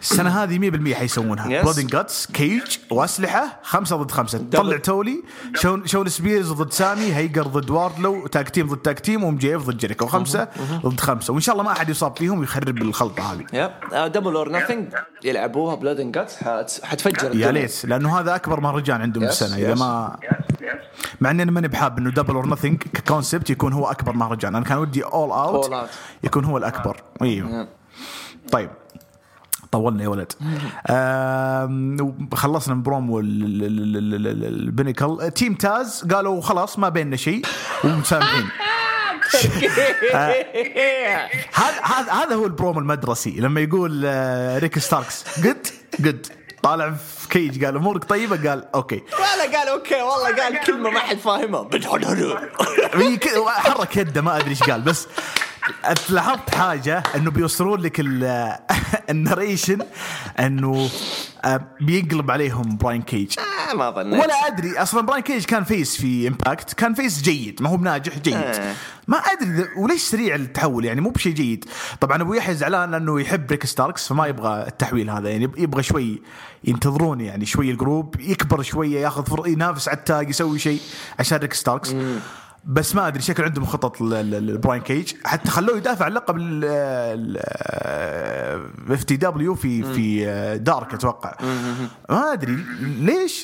السنة هذه 100% حيسوونها. بلاد إن جاتس كيج وأسلحة 5-5, طلع تولي شون سبيرز ضد سامي, هيجر ضد واردلو, تاك تيم ضد تاك تيم, وMJF ضد جيريكو 5-5, وإن شاء الله ما أحد يصاب فيهم ويخرب الخلطة هذه. دبل أور ناثينج يلعبوها بلاد إن جاتس, حتفجر يا ليت, لأنه هذا أكبر مهرجان عندهم السنة. إذا مع إني أنا ماني بحاب إنه دبل أور ناثينج ككونسبت يكون هو أكبر مهرجان, أنا كان ودي all out يكون هو الأكبر. أيوه. طيب طولنا يا ولد, خلصنا من بروم والبينيكل. تيم تاز قالوا خلاص ما بيننا شيء ومسامحين. هذا هو البروم المدرسي لما يقول ريك ستاركس good طالع في كيج قال أمورك طيبة, قال أوكي, ولا قال أوكي والله, قال كلمة ما حد فاهمها, حرك يده ما أدري إيش قال. بس لاحظت حاجة إنه بيوصلون لك الناريشن إنه بيقلب عليهم براين كيج ما ظنيت ولا أدري أصلاً. براين كيج كان فيس في إمباكت، كان فيس جيد، ما هو بناجح جيد ما أدري وليش سريع التحول، يعني مو بشيء جيد. طبعاً أبو يحيى زعلان لأنه يحب ريك ستاركس فما يبغى التحويل هذا، يعني يبغى شوي ينتظرون، يعني شوي الجروب يكبر شوية، ياخذ ينافس على التاج، يسوي شيء عشان ريك ستاركس. بس ما أدري شكل عندهم خطط لبراين كيج، حتى خلوه يدافع عن لقب FTW في دارك أتوقع. ما أدري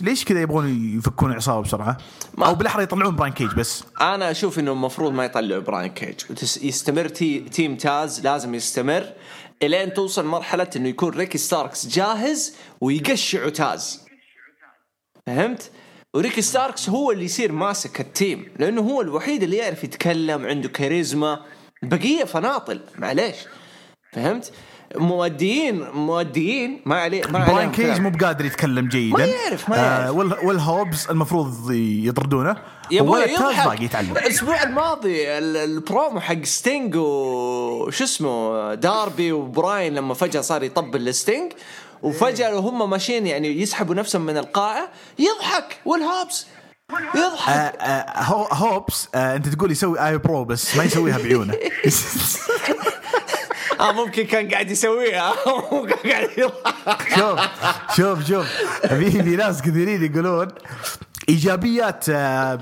ليش كذا يبغون يفكون عصابة بسرعة، أو بالأحرى يطلعون براين كيج. بس أنا أشوف إنه المفروض ما يطلعوا براين كيج، يستمر تيم تاز، لازم يستمر إلين توصل مرحلة إنه يكون ريكي ستاركس جاهز ويقشعوا تاز، فهمت؟ وريكي ستاركس هو اللي يصير ماسك التيم، لأنه هو الوحيد اللي يعرف يتكلم، عنده كاريزما، البقية فناطل معليش، فهمت؟ موديين ما عليه. براين كيج مو بقادر يتكلم جيدا، ما يعرف والهوبز المفروض يطردونه، ولا تاز باقي يتعلم. الأسبوع الماضي البرومو حق ستينج وش اسمه داربي وبراين لما فجأة صار يطبل لستينج، وفجأة وهم ماشيين يعني يسحبوا نفسهم من القاعة يضحك، والهوبس يضحك. هوبس أنت تقول يسوي آي برو بس ما يسويها بعيونه. ممكن كان قاعد يسويها، ممكن قاعد يضحك. شوف في ناس كثيرين يقولون إيجابيات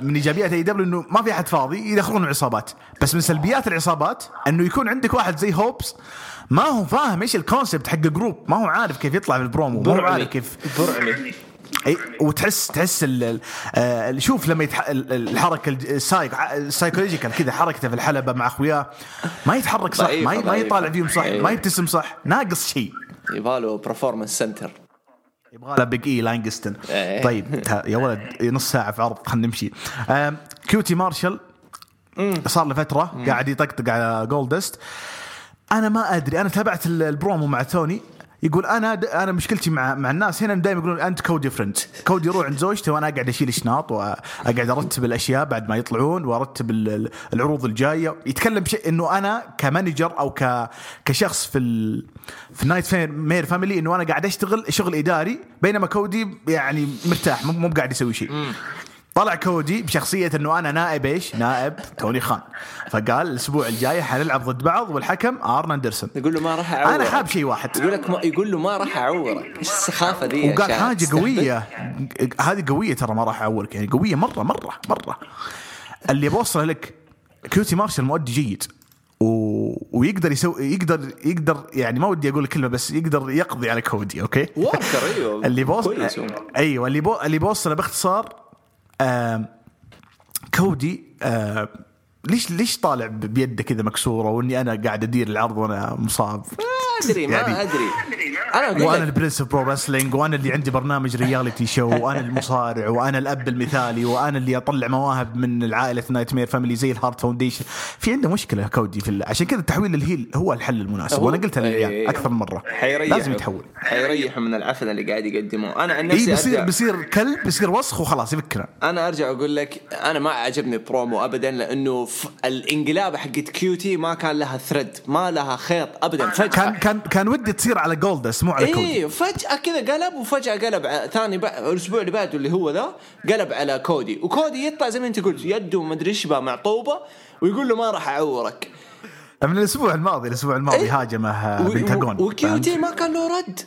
من إيجابيات أي دبليو إنه ما في أحد فاضي يدخلون عصابات، بس من سلبيات العصابات إنه يكون عندك واحد زي هوبس ما هو فاهم إيش الكونسبت حق الجروب، ما هو عارف كيف يطلع بالبرومو، ما هو عارف كيف أي، وتحس شوف لما الحركة السايكولوجيكال كذا، حركته في الحلبة مع أخوياه ما يتحرك صح، ما يطالع فيهم صح، ما يبتسم صح، ناقص شيء، يبغاله برفورمانس سنتر، يبغى له بيج إي لانجستون. طيب يا ولد نص ساعة في عرض خلينا نمشي. كيوتي مارشال صار لفترة قاعد يطقطق على جولدست. أنا ما أدري، أنا تابعت البرومو مع توني، يقول أنا مشكلتي مع الناس هنا دائما يقولون أنت كودي فريند، كودي يروح عند زوجته وأنا أقعد أشيل شناط وأقعد أرتب الأشياء بعد ما يطلعون وأرتب العروض الجاية. يتكلم بشيء إنه أنا كمانجر أو كشخص في نايت مير فاميلي إنه أنا قاعد أشتغل شغل إداري، بينما كودي يعني مرتاح مو قاعد يسوي شيء. طلع كودي بشخصية إنه أنا نائب نائب توني خان، فقال الأسبوع الجاي حنلعب ضد بعض والحكم آرن أندرسون. يقول له ما راح أعورك، أنا حاب شيء واحد، يقول له ما راح أعورك. إيش السخافة دي؟ وقال حاجة قوية، هذه قوية ترى، ما راح أعورك يعني قوية مرة مرة مرة. اللي بوصله لك كيوتي مارشال مؤدي جيد ويقدر يسوي يقدر يعني ما ودي اقول الكلمه بس يقدر يقضي على كودي. اوكي اللي بوصله اللي بوصله باختصار كودي ليش طالع بيده كذا مكسوره، واني انا قاعد ادير العرض وانا مصاب. ما ادري وانا البرنس برو رسلينج، وانا اللي عندي برنامج رياليتي شو، وانا المصارع، وانا الاب المثالي، وانا اللي اطلع مواهب من العائله نايت مير فاميلي زي الهارت فاونديشن. في عنده مشكله كودي عشان كذا التحويل للهيل هو الحل المناسب، وانا قلتها للعيال اكثر من مره، لازم يتحول، حيريح من العفن اللي قاعد يقدمه. انا عن نفسي بيصير كلب، بيصير وسخ وخلاص يفكر. انا ارجع اقول لك انا ما عجبني برومو ابدا، لانه الانقلاب حقت كيوتي ما كان لها ثريد، ما لها خيط ابدا. كان ودي تصير على جولدس مو على كودي. فجأة كذا قلب، وفجأة قلب ثاني الأسبوع اللي بعده اللي هو ذا قلب على كودي، وكودي يطلع زي ما أنت قلت يده ما أدري شبه معطوبة، ويقول له ما راح أعورك. من الأسبوع الماضي هاجمه بنتاغون، وكيوتي ما كان له رد.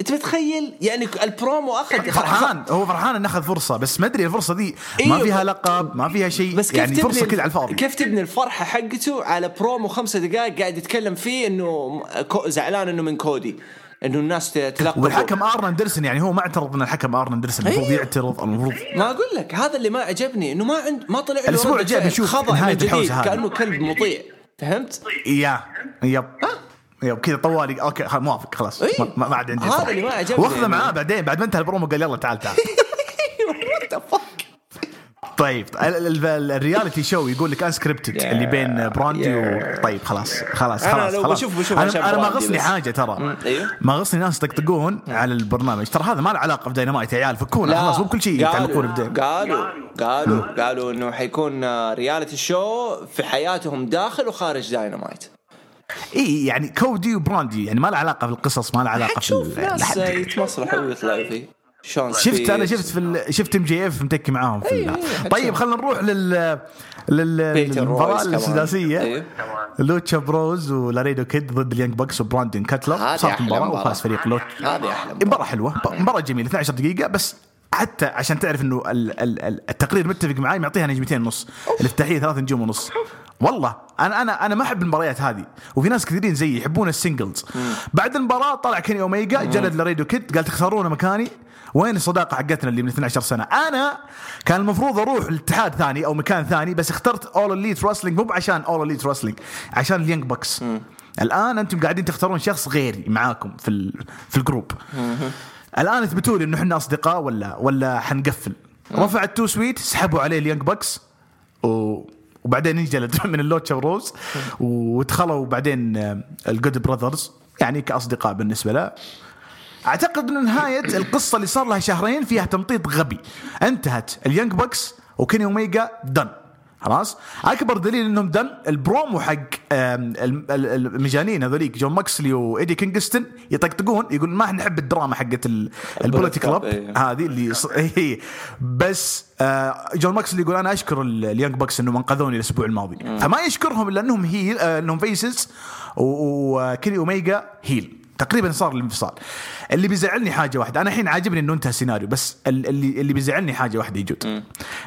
أنت متخيل يعني البرومو أخذ فرحان، هو فرحان إنه أخذ فرصة، بس ما أدري الفرصة دي ما فيها لقب ما فيها شيء، بس يعني فرصة كده على الفاضي. كيف تبني الفرحة حقته على برومو 5 دقائق قاعد يتكلم فيه إنه زعلان إنه من كودي، إنه الناس تلقى. والحكم آرن أندرسون يعني هو ما اعترض، إن الحكم آرن أندرسون المفروض يعترض المفروض. ما أقول لك هذا اللي ما عجبني، إنه ما طلع الأسبوع الجاي بشوف خضع جديد كأنه كلب مطيع، فهمت؟ يب كذا طوالي اوكي موافق خلاص. ما عاد عندي هذا اللي ما عجبني، واخذه معاه بعدين بعد ما انتهى البرومو قال يلا تعال. طيب الرياليتي شو يقول لك انسكريبتد اللي بين براندي طيب خلاص انا ما غصني حاجه ترى، ما غصني ناس يطقطقون على البرنامج ترى، هذا ما له علاقه بدينامايت يا عيال، فكونا خلاص مو كل شيء يتعلقون بده. قالوا انه حيكون رياليتي شو في حياتهم داخل وخارج دينامايت. يعني كودي وبراندي يعني ما له علاقة في القصص، ما له علاقة في الحد. يتمصلحوا ويطلعوا فيه شفت انا شفت في شفت ام جي اف متكي معاهم. طيب خلينا نروح للمباراه السداسيه. أيه. لوتشا بروز ولاريدو كيد ضد اليانج بوكس وبراندن كاتلر. صارت مباراه وفاز فريق لوتشا. هذه احلى مباراه حلوه مباراه جميله 12 دقيقه بس حتى عشان تعرف انه التقرير متفق معاي معطيها نجمتين ونص الافتتاحيه 3.5 نجوم. والله انا ما احب المباريات هذه وفي ناس كثيرين زي يحبون السنجلز. بعد المباراه طلع كيني اوميجا جلد لاريدو كيد قال تخسرونه مكاني. وين الصداقه حقتنا اللي من 12 سنه؟ انا كان المفروض اروح لاتحاد ثاني او مكان ثاني بس اخترت اول اليت رسلينج مو عشان اول اليت رسلينج عشان اليانج بوكس. الان انتم قاعدين تختارون شخص غيري معاكم في الجروب. الان اثبتوا لي انه احنا اصدقاء ولا حنقفل. رفع التو سويت سحبوا عليه اليانج بوكس وبعدين انجلد من اللوتشا بروز وتخلوا بعدين الجود براذرز يعني كاصدقاء بالنسبه له. اعتقد ان نهايه القصه اللي صار لها 2 شهر فيها تمطيط غبي. انتهت اليانج بوكس وكيني اوميجا دن خلاص. اكبر دليل انهم دن البرومو حق المجانين هذوليك جون ماكسلي وايدي كينغستون يطقطقون يقول ما نحب الدراما حقت البوليتيك كلوب هذه اللي بس جون ماكسلي يقول انا اشكر اليانج بوكس انهم انقذوني الاسبوع الماضي. فما يشكرهم الا انهم هيل انهم فيسز وكيني اوميجا هيل. تقريبا صار الانفصال. اللي بيزعلني حاجه واحده انا الحين عاجبني انه انتهى السيناريو بس اللي بيزعلني حاجه واحده يجود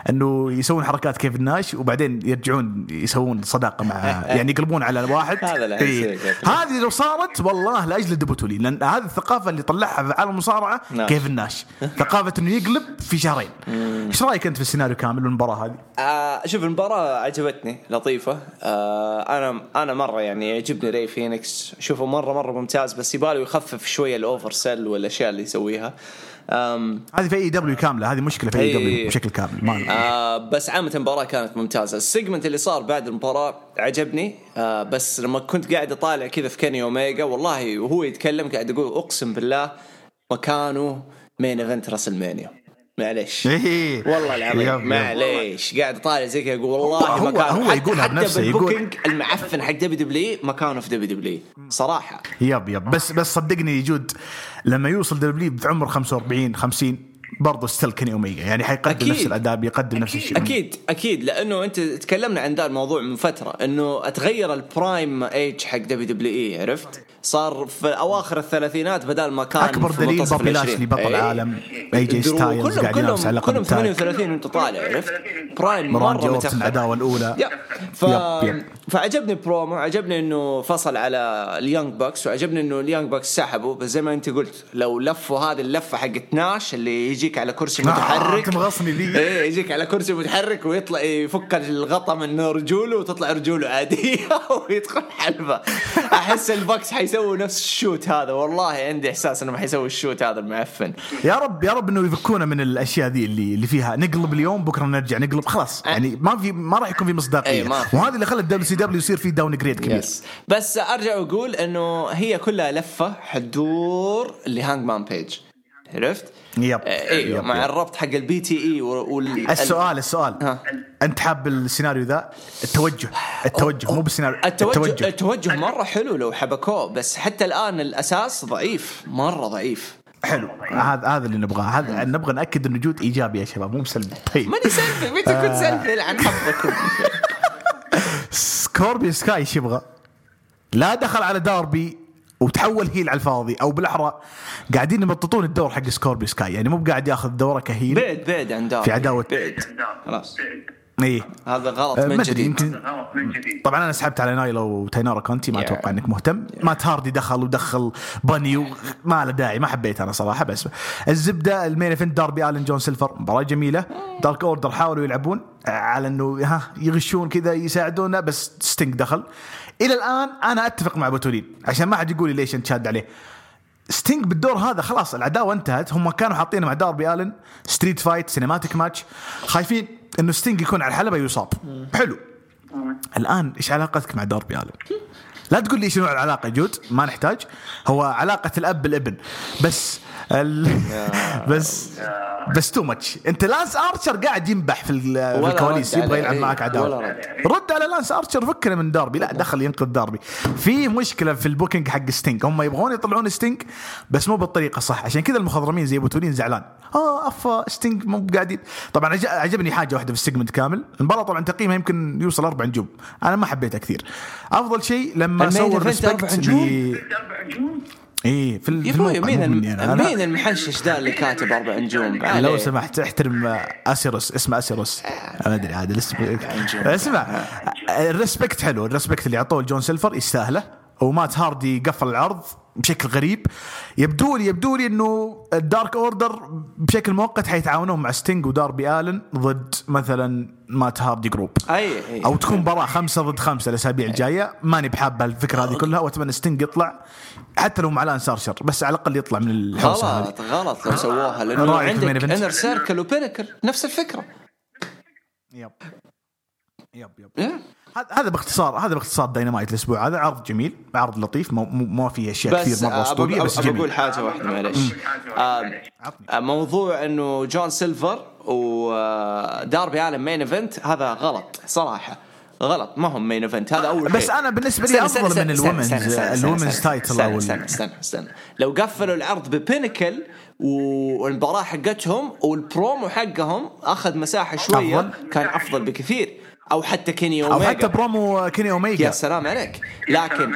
انه يسوون حركات كيف الناش وبعدين يرجعون يسوون صداقه مع يعني يقلبون على واحد. هذه لو صارت والله لاجل دبوتولي لان هذه الثقافه اللي طلعها في عالم المصارعه كيف الناش ثقافه انه يقلب في 2 شهر. ايش رايك انت في السيناريو كامل والمباراه هذه؟ شوف المباراه عجبتني لطيفه. انا مره يعني عجبني ري فينيكس شوفه مره ممتاز بس بالو يخفف شوية الأوفر سيل والأشياء اللي يسويها. هذه في اي دبليو كاملة هذه مشكلة في اي دبليو بشكل كامل. بس عامة المباراة كانت ممتازة. السيجمنت اللي صار بعد المباراة عجبني. بس لما كنت قاعد أطالع كذا في كيني أوميجا والله وهو يتكلم قاعد أقول أقسم بالله مكانه مين إيفنت راسلمانيا. معليش والله العظيم معليش قاعد طالع زي كذا اقول والله مكان هو يقولها بنفسه يقول المعفن حق دبليو مكانه في دبليو صراحه. يب بس صدقني يجود لما يوصل دبليو بعمر 45 50 برضه ستيل كيني اوميجا يعني حيقدم نفس الاداء بيقدم نفس الشيء اكيد لانه انت تكلمنا عن ذا الموضوع من فتره انه اتغير البرايم ايج حق دبليو عرفت صار في أواخر الثلاثينات بدل ما كان أكبر دليل بابي لاشلي بطل العالم أي جي ستايلز قاعد ينافس على لقب التاج 38 وانت طالع عرفت برايم مرة متأخر العداوة الأولى. فعجبني برومو عجبني إنه فصل على اليانج بوكس وعجبني إنه اليانج بوكس سحبه بس زي ما أنت قلت لو لفوا هذه اللفة حق 12 اللي يجيك على كرسي متحرك يجيك على كرسي متحرك ويطلع يفك الغطاء من رجوله وتطلع رجوله عادية ويدخل حلبة. أحس البوكس حي يسوي نفس الشوت هذا والله عندي إحساس إنه ما حيسوي الشوت هذا المعفن. يا رب إنه يفكونا من الأشياء ذي اللي فيها نقلب اليوم بكرة نرجع نقلب خلاص يعني ما راح يكون في مصداقية. وهذا اللي خلى الدبليو سي دبليو يصير فيه داون جريد كبير. بس أرجع وأقول إنه هي كلها لفة حدور لهانجمان بيج عرفت؟ يب مع الربط حق البي تي اي السؤال انت حاب السيناريو ذا التوجه مو بالسيناريو التوجه مره حلو لو حبكوه بس حتى الان الاساس ضعيف مره ضعيف. حلو هذا اللي نبغاه. هذا نبغى ناكد انه وجود ايجابي يا شباب مو مسلبي. طيب ماني سلبي متى كنت سلبي عن حبكم. سكوربي سكاي ايش يبغى؟ لا دخل على داربي وتحول هيل على الفاضي او بالاحرى قاعدين يمططون الدور حق سكوربي سكاي يعني مو قاعد ياخذ دوره كهيل بعد عن دار في عداوه خلاص. اي هذا غلط من جديد طبعا انا سحبت على نايلا وتاينارا كونتي ما اتوقع انك مهتم. مات هاردي دخل بانيو ما له داعي ما حبيت انا صراحه. بس الزبده المين ايفنت داربي آلن جون سيلفر مباراه جميله. دارك اوردر حاولوا يلعبون على انه يغشون كذا يساعدونا بس ستينك دخل. الى الان انا اتفق مع بوتولين عشان ما حد يقول لي ليش انت شاد عليه ستينج بالدور هذا. خلاص العداوه انتهت هم كانوا حاطين مع داربي آلن ستريت فايت سينماتيك ماتش خايفين انه ستينج يكون على الحلبة يصاب. حلو الان ايش علاقتك مع داربي آلن؟ لا تقول لي شنو العلاقة جود, ما نحتاج, هو علاقة الأب بالابن بس بس تو ماتش. أنت لانس آرشر قاعد ينبح في الكواليس, يبغى يلعب معك عداوة. رد على لانس آرشر, فكنا من داربي, لا دخل ينقذ داربي. في مشكلة في البوكينج حق ستينك, هم يبغون يطلعون ستينك بس مو بالطريقة صح, عشان كذا المخضرمين زي بوتولين زعلان أفا ستينك مو قاعدين. طبعا عجبني حاجة واحدة في السيجمنت كامل المباراة, طبعا تقييمها يمكن يوصل 4 نجوم, أنا ما حبيتها كثير. أفضل شيء لما صور ريسبكت إيه في الموقع, مين المحشش ده اللي كاتب 4 نجوم؟ لو سمحت احترم أسيروس, اسمه أسيروس, ما أدري هذا اسمع. الريسبكت حلو, الريسبكت اللي عطوه جون سيلفر يستاهله, ومات هاردي قفل العرض بشكل غريب. يبدو لي إنه الدارك أوردر بشكل مؤقت حيتعاونون مع ستينج وداربي آلن ضد مثلا مات هاردي جروب, أي أو تكون مباراة 5-5 الأسابيع الجاية. ماني بحابة الفكرة هذه كلها, وأتمنى ستينج يطلع حتى لو مع لان سارشر, بس على الأقل يطلع من الحوسة هذه. غلط لو سواها, لأنه عندك إنر سيركل وبينكل نفس الفكرة. يب هذا باختصار داينامايت الأسبوع هذا. عرض جميل, عرض لطيف, ما فيه أشياء كثير مرة أسطورية, بس جميل. أقول حاجة واحدة معلش, موضوع إنه جون سيلفر وداربي آلن مين إيفنت هذا غلط صراحة, غلط. ما هم مين إيفنت هذا أول بس شيء. أنا بالنسبة لي أفضل من الومنز تايتل. استنى لو قفلوا العرض ببينكل والمباراة حقتهم والبرومو حقهم أخذ مساحة شوية كان أفضل بكثير, أو حتى كيني أوميجا, أو حتى برومو كيني أوميجا, يا سلام عليك.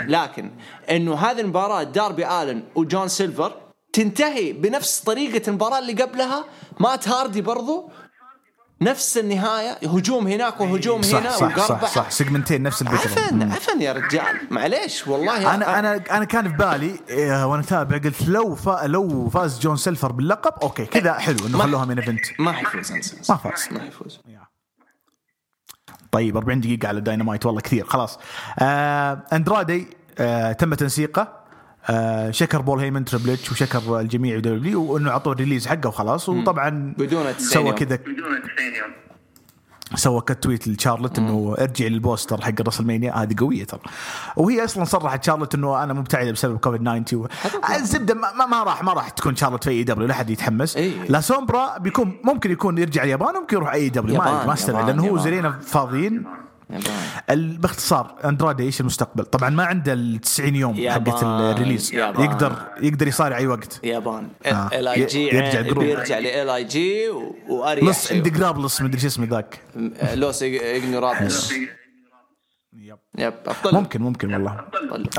لكن إنه هذه المباراة داربي آلن وجون سيلفر تنتهي بنفس طريقة المباراة اللي قبلها, مات هاردي برضو نفس النهاية, هجوم هناك وهجوم هنا, صح سيجمنتين نفس البطل. عفن يا رجال معليش والله. أنا كان في بالي وأنا تابع قلت لو فاز جون سيلفر باللقب أوكي كذا حلو إنه خلوها من إيفنت. ما حيفوز. طيب 40 دقيقة على داينامايت والله كثير خلاص. أندرادي تم تنسيقه, شكر بول هيمن تريبليتش وشكر الجميع دبليو وأنه عطوه الريليز حقه وخلاص, وطبعا سوى كتويت لشارلت أنه ارجع للبوستر حق الرسلمانيا, هذه قوية ترى. وهي أصلا صرحت شارلت أنه أنا مبتعدة بسبب كوفيد-19 الزبدة ما راح تكون شارلت في AEW, لا حد يتحمس. لا سومبرا بيكون ممكن يكون يرجع اليابان وممكن يروح AEW, ما استبعد لأنه هو زلينا فاضيين. باختصار أندرادي إيش المستقبل؟ طبعا ما عنده 90 يوم حقت الريليز, يقدر يصارع أي وقت. يابان LIG يرجع لLIG وأريح لص إندقرابلس مدري شو اسمه ذاك, لوس إغنورابلس ممكن والله,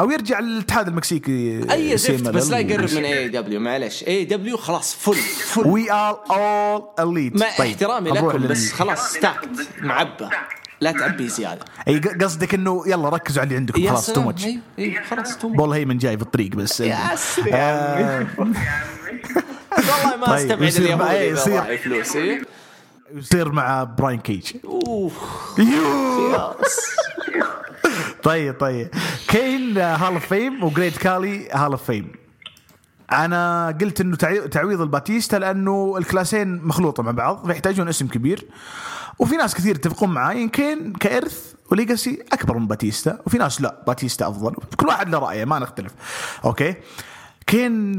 أو يرجع للاتحاد المكسيكي أي زفت, بس لا يقرب من AEW معلش. AEW خلاص فل We are all elite, مع احترامي لكم بس خلاص ستاكت معبّة, لا تعبي زيادة. أي قصدك إنه يلا ركزوا على اللي عندكم خلاص تو ماتش. خلاص تو ماتش. بول هيمن جاي في الطريق بس. والله ما استبعد اليهودي يصير فلوسي. يصير مع براين كيج. طيب كين هال اوف فيم وجريد كالي هال اوف فيم. أنا قلت إنه تعويض الباتيستا لأنه الكلاسين مخلوطة مع بعض فيحتاجون اسم كبير, وفي ناس كثير يتفقون معي يمكن كإرث وليجاسي أكبر من باتيستا, وفي ناس لا باتيستا أفضل, كل واحد له رأيه ما نختلف. أوكي كين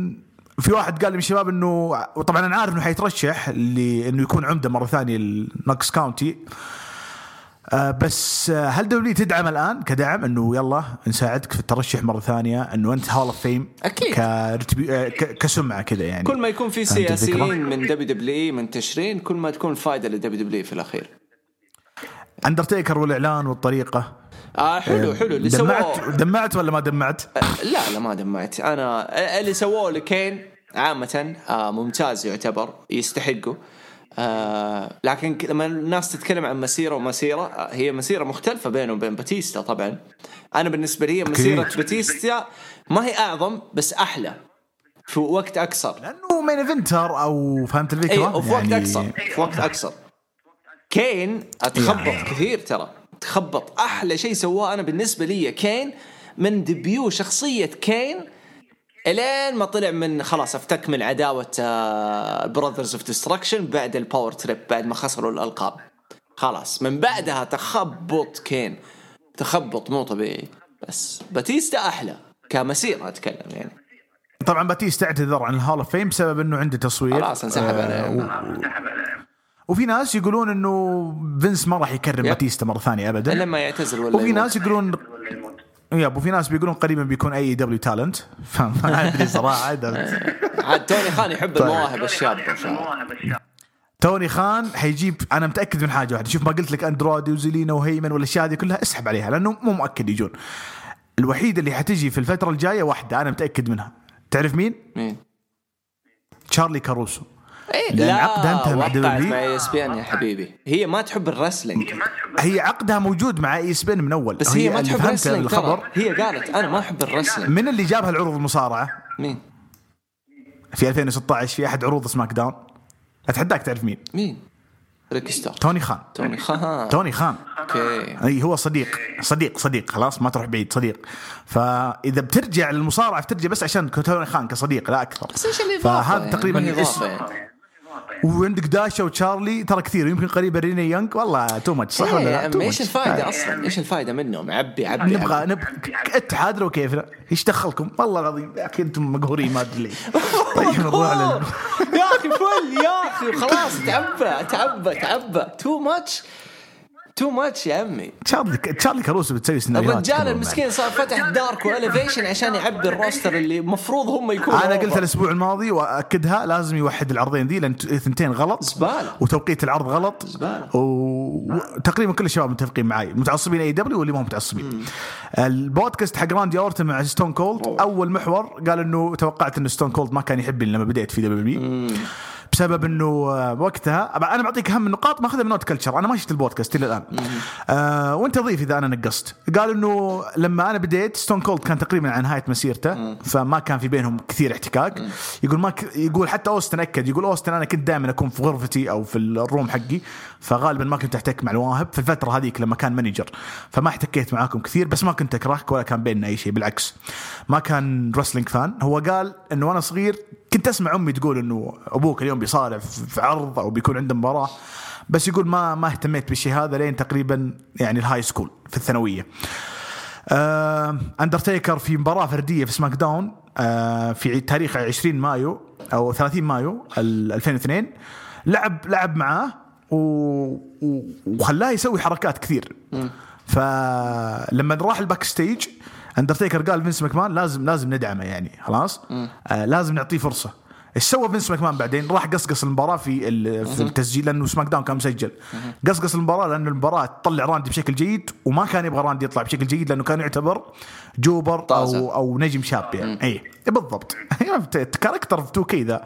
في واحد قال لي من الشباب إنه, وطبعا أنا عارف إنه حيترشح لإنه يكون عمدة مرة ثانية النكس كاونتي, بس هل دولي تدعم الآن كدعم إنه يلا نساعدك في الترشح مرة ثانية إنه أنت هول اوف فيم كسمعة كذا يعني؟ كل ما يكون في سياسيين من WWE منتشرين كل ما تكون فائدة لدبليو في الأخير. أندرتيكر والإعلان والطريقة حلو اللي سووه. دمعت ولا ما دمعت؟ لا ما دمعت. أنا اللي سووه لكين عامة ممتاز, يعتبر يستحقه, لكن لما الناس تتكلم عن مسيرة هي مسيرة مختلفة بينه وبين باتيستا. طبعا أنا بالنسبة لي مسيرة باتيستا ما هي أعظم بس أحلى في وقت أكثر, لأنه مين إيفنتر أو فهمت الفكرة يعني... في وقت أكثر كين أتخبط كثير ترى, تخبط. أحلى شيء سواه أنا بالنسبة لي كين من ديبيو شخصية كين الان ما طلع من خلاص افتك من عداوه براذرز اوف ديستركشن بعد الباور تريب, بعد ما خسروا الالقاب خلاص من بعدها تخبط كين, تخبط مو طبيعي. بس باتيستا أحلى كمسيرة أتكلم يعني. طبعا باتيستا اعتذر عن الهول اوف فيم بسبب إنه عنده تصوير خلاص انسحب عليه. وفي ناس يقولون إنه فينس ما راح يكرم باتيستا مرة ثانية أبدا إلا ما يعتذر. وفي ناس يقولون وفي ناس بيقولون قريبا بيكون أي دبليو تالنت فما أدري صراحة. عاد توني خان يحب المواهب الشابة. توني خان حيجيب، أنا متأكد من حاجة واحدة، شوف ما قلت لك أندرادي وزيلينا وهيمن والأشياء هذه كلها اسحب عليها لأنه مو مؤكد يجون. الوحيدة اللي حتجي في الفترة الجاية واحدة أنا متأكد منها، تعرف مين؟ تشارلي كاروسو. إيه لا عقدها مع ESPN يا حبيبي، هي ما تحب الرسلينج، هي عقدها موجود مع ESPN من أول، بس هي ما تحب الرسلينج. الخبر هي قالت أنا ما أحب الرسلينج. من اللي جابها العروض المصارعة؟ مين؟ في 2016 في أحد عروض سماك داون، أتحداك تعرف مين؟ ريكستار. توني خان أي هو صديق خلاص ما تروح بعيد، صديق. فإذا بترجع للمصارعة بترجع بس عشان توني خان كصديق لا أكثر، فهذا يعني تقريبا الاسم. وعندك داشا وتشارلي ترى كثير، يمكن قريبا ريني يانك. والله تو ماتش صح ولا لا؟ ايش الفائده اصلا؟ ايش الفائده منهم؟ عبي نبغى اتحاد لو كيفنا، ايش دخلكم؟ والله العظيم يا اخي انتم مقهورين ما ادري ليه. طيب نروح يا اخي فل يا اخي خلاص تعبى تو ماتش يا عمي. تشارلي كاروسو بتسوي سيناريوهات. الرجال المسكين صار فتح دارك وإليفيشن عشان يعبي الروستر اللي مفروض هم يكونوا. أنا قلت الأسبوع الماضي وأكدها، لازم يوحد العرضين دي لأن ثنتين غلط زبالة، وتوقيت العرض غلط زبالة، وتقريبا كل الشباب متفقين معي. متعصبين أي دبليو واللي ما متعصبين. البودكاست حق راندي أورتن مع ستون كولد أول محور قال إنه توقعت إنه ستون كولد ما كان يحبني لما بدأت في دبليو بسبب إنه وقتها. أنا بعطيك أهم النقاط ما أخذها من نوت كلتشر، أنا ما شفت البودكاست إلى الآن وأنت ضيف إذا أنا نقصت. قال إنه لما أنا بديت ستون كولد كان تقريبا على نهاية مسيرته فما كان في بينهم كثير احتكاك. يقول يقول حتى أوستن أكد، يقول أوستن أنا كنت دائما أكون في غرفتي أو في الروم حقي، فغالبا ما كنت أحتك مع الواهب في الفترة هذيك لما كان مانجر، فما احتكيت معاكم كثير، بس ما كنت أكرهك ولا كان بيننا أي شيء، بالعكس ما كان رسلينج فان. هو قال إنه وأنا صغير كنت أسمع أمي تقول إنه أبوك اليوم بيصارع في عرض أو بيكون عنده مباراة، بس يقول ما اهتميت بالشيء هذا لين تقريبا يعني الهاي سكول في الثانوية. أندرتيكر في مباراة فردية في سماك داون في تاريخ 20 مايو أو 30 مايو 2002 لعب معاه وخلاه يسوي حركات كثير. فلما راح الباكستيج أندرتيكر قال فينس ماكمان لازم ندعمه يعني خلاص، لازم نعطيه فرصة. ايش سوى فينس ماكمان بعدين؟ راح قصقص المباراة في التسجيل لأنه سماك داون كان مسجل. قصقص المباراة لأنه المباراة تطلع راندي بشكل جيد، وما كان يبغى راندي يطلع بشكل جيد لأنه كان يعتبر جوبر أو نجم شاب يعني. أي بالضبط كاركتر في 2K ذا.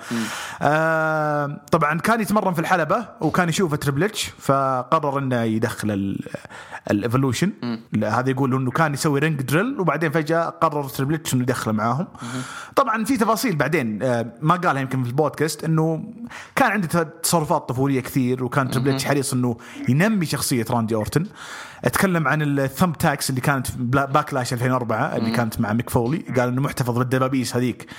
طبعا كان يتمرن في الحلبة وكان يشوف تريبل اتش، فقرر انه يدخل الإيفولوشن. هذا يقول انه كان يسوي رينج دريل وبعدين فجأة قرر تريبل اتش انه يدخله معاهم. طبعا في تفاصيل بعدين ما قالها يمكن في البودكاست، انه كان عنده تصرفات طفولية كثير، وكان تريبل اتش حريص انه ينمي شخصية راندي أورتن. اتكلم عن الثم تاكس اللي كانت باكلاش 2004 اللي كانت مع ميك فولي، قال انه محتفظ بالدبابيس هذيك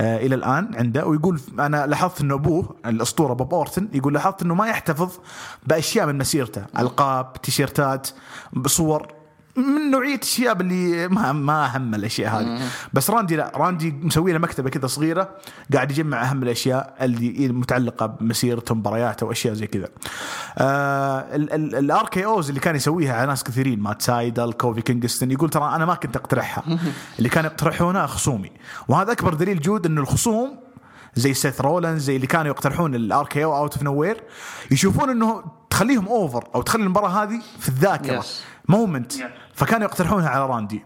الى الان عنده. ويقول انا لاحظت انه ابوه الاسطوره بوب أورتن، يقول لاحظت انه ما يحتفظ باشياء من مسيرته، القاب، تيشيرتات، صور، من نوعيه الشياب اللي ما اهم الاشياء هذه. بس راندي لا، راندي مسوي له مكتبه كذا صغيره قاعد يجمع اهم الاشياء اللي المتعلقه بمسيرته ومبارياته واشياء زي كذا. الار كي اوز اللي كان يسويها على ناس كثيرين، مات سايدل، كوفي كينغستون، يقول ترى انا ما كنت اقترحها، اللي كان يقترحونها خصومي. وهذا اكبر دليل جود انه الخصوم زي سيث رولنز، زي اللي كانوا يقترحون الار كي او اوت اوف نوير، يشوفون انه تخليهم اوفر او تخلي المباراه هذه في الذاكره مومنت، فكانوا يقترحونها على راندي.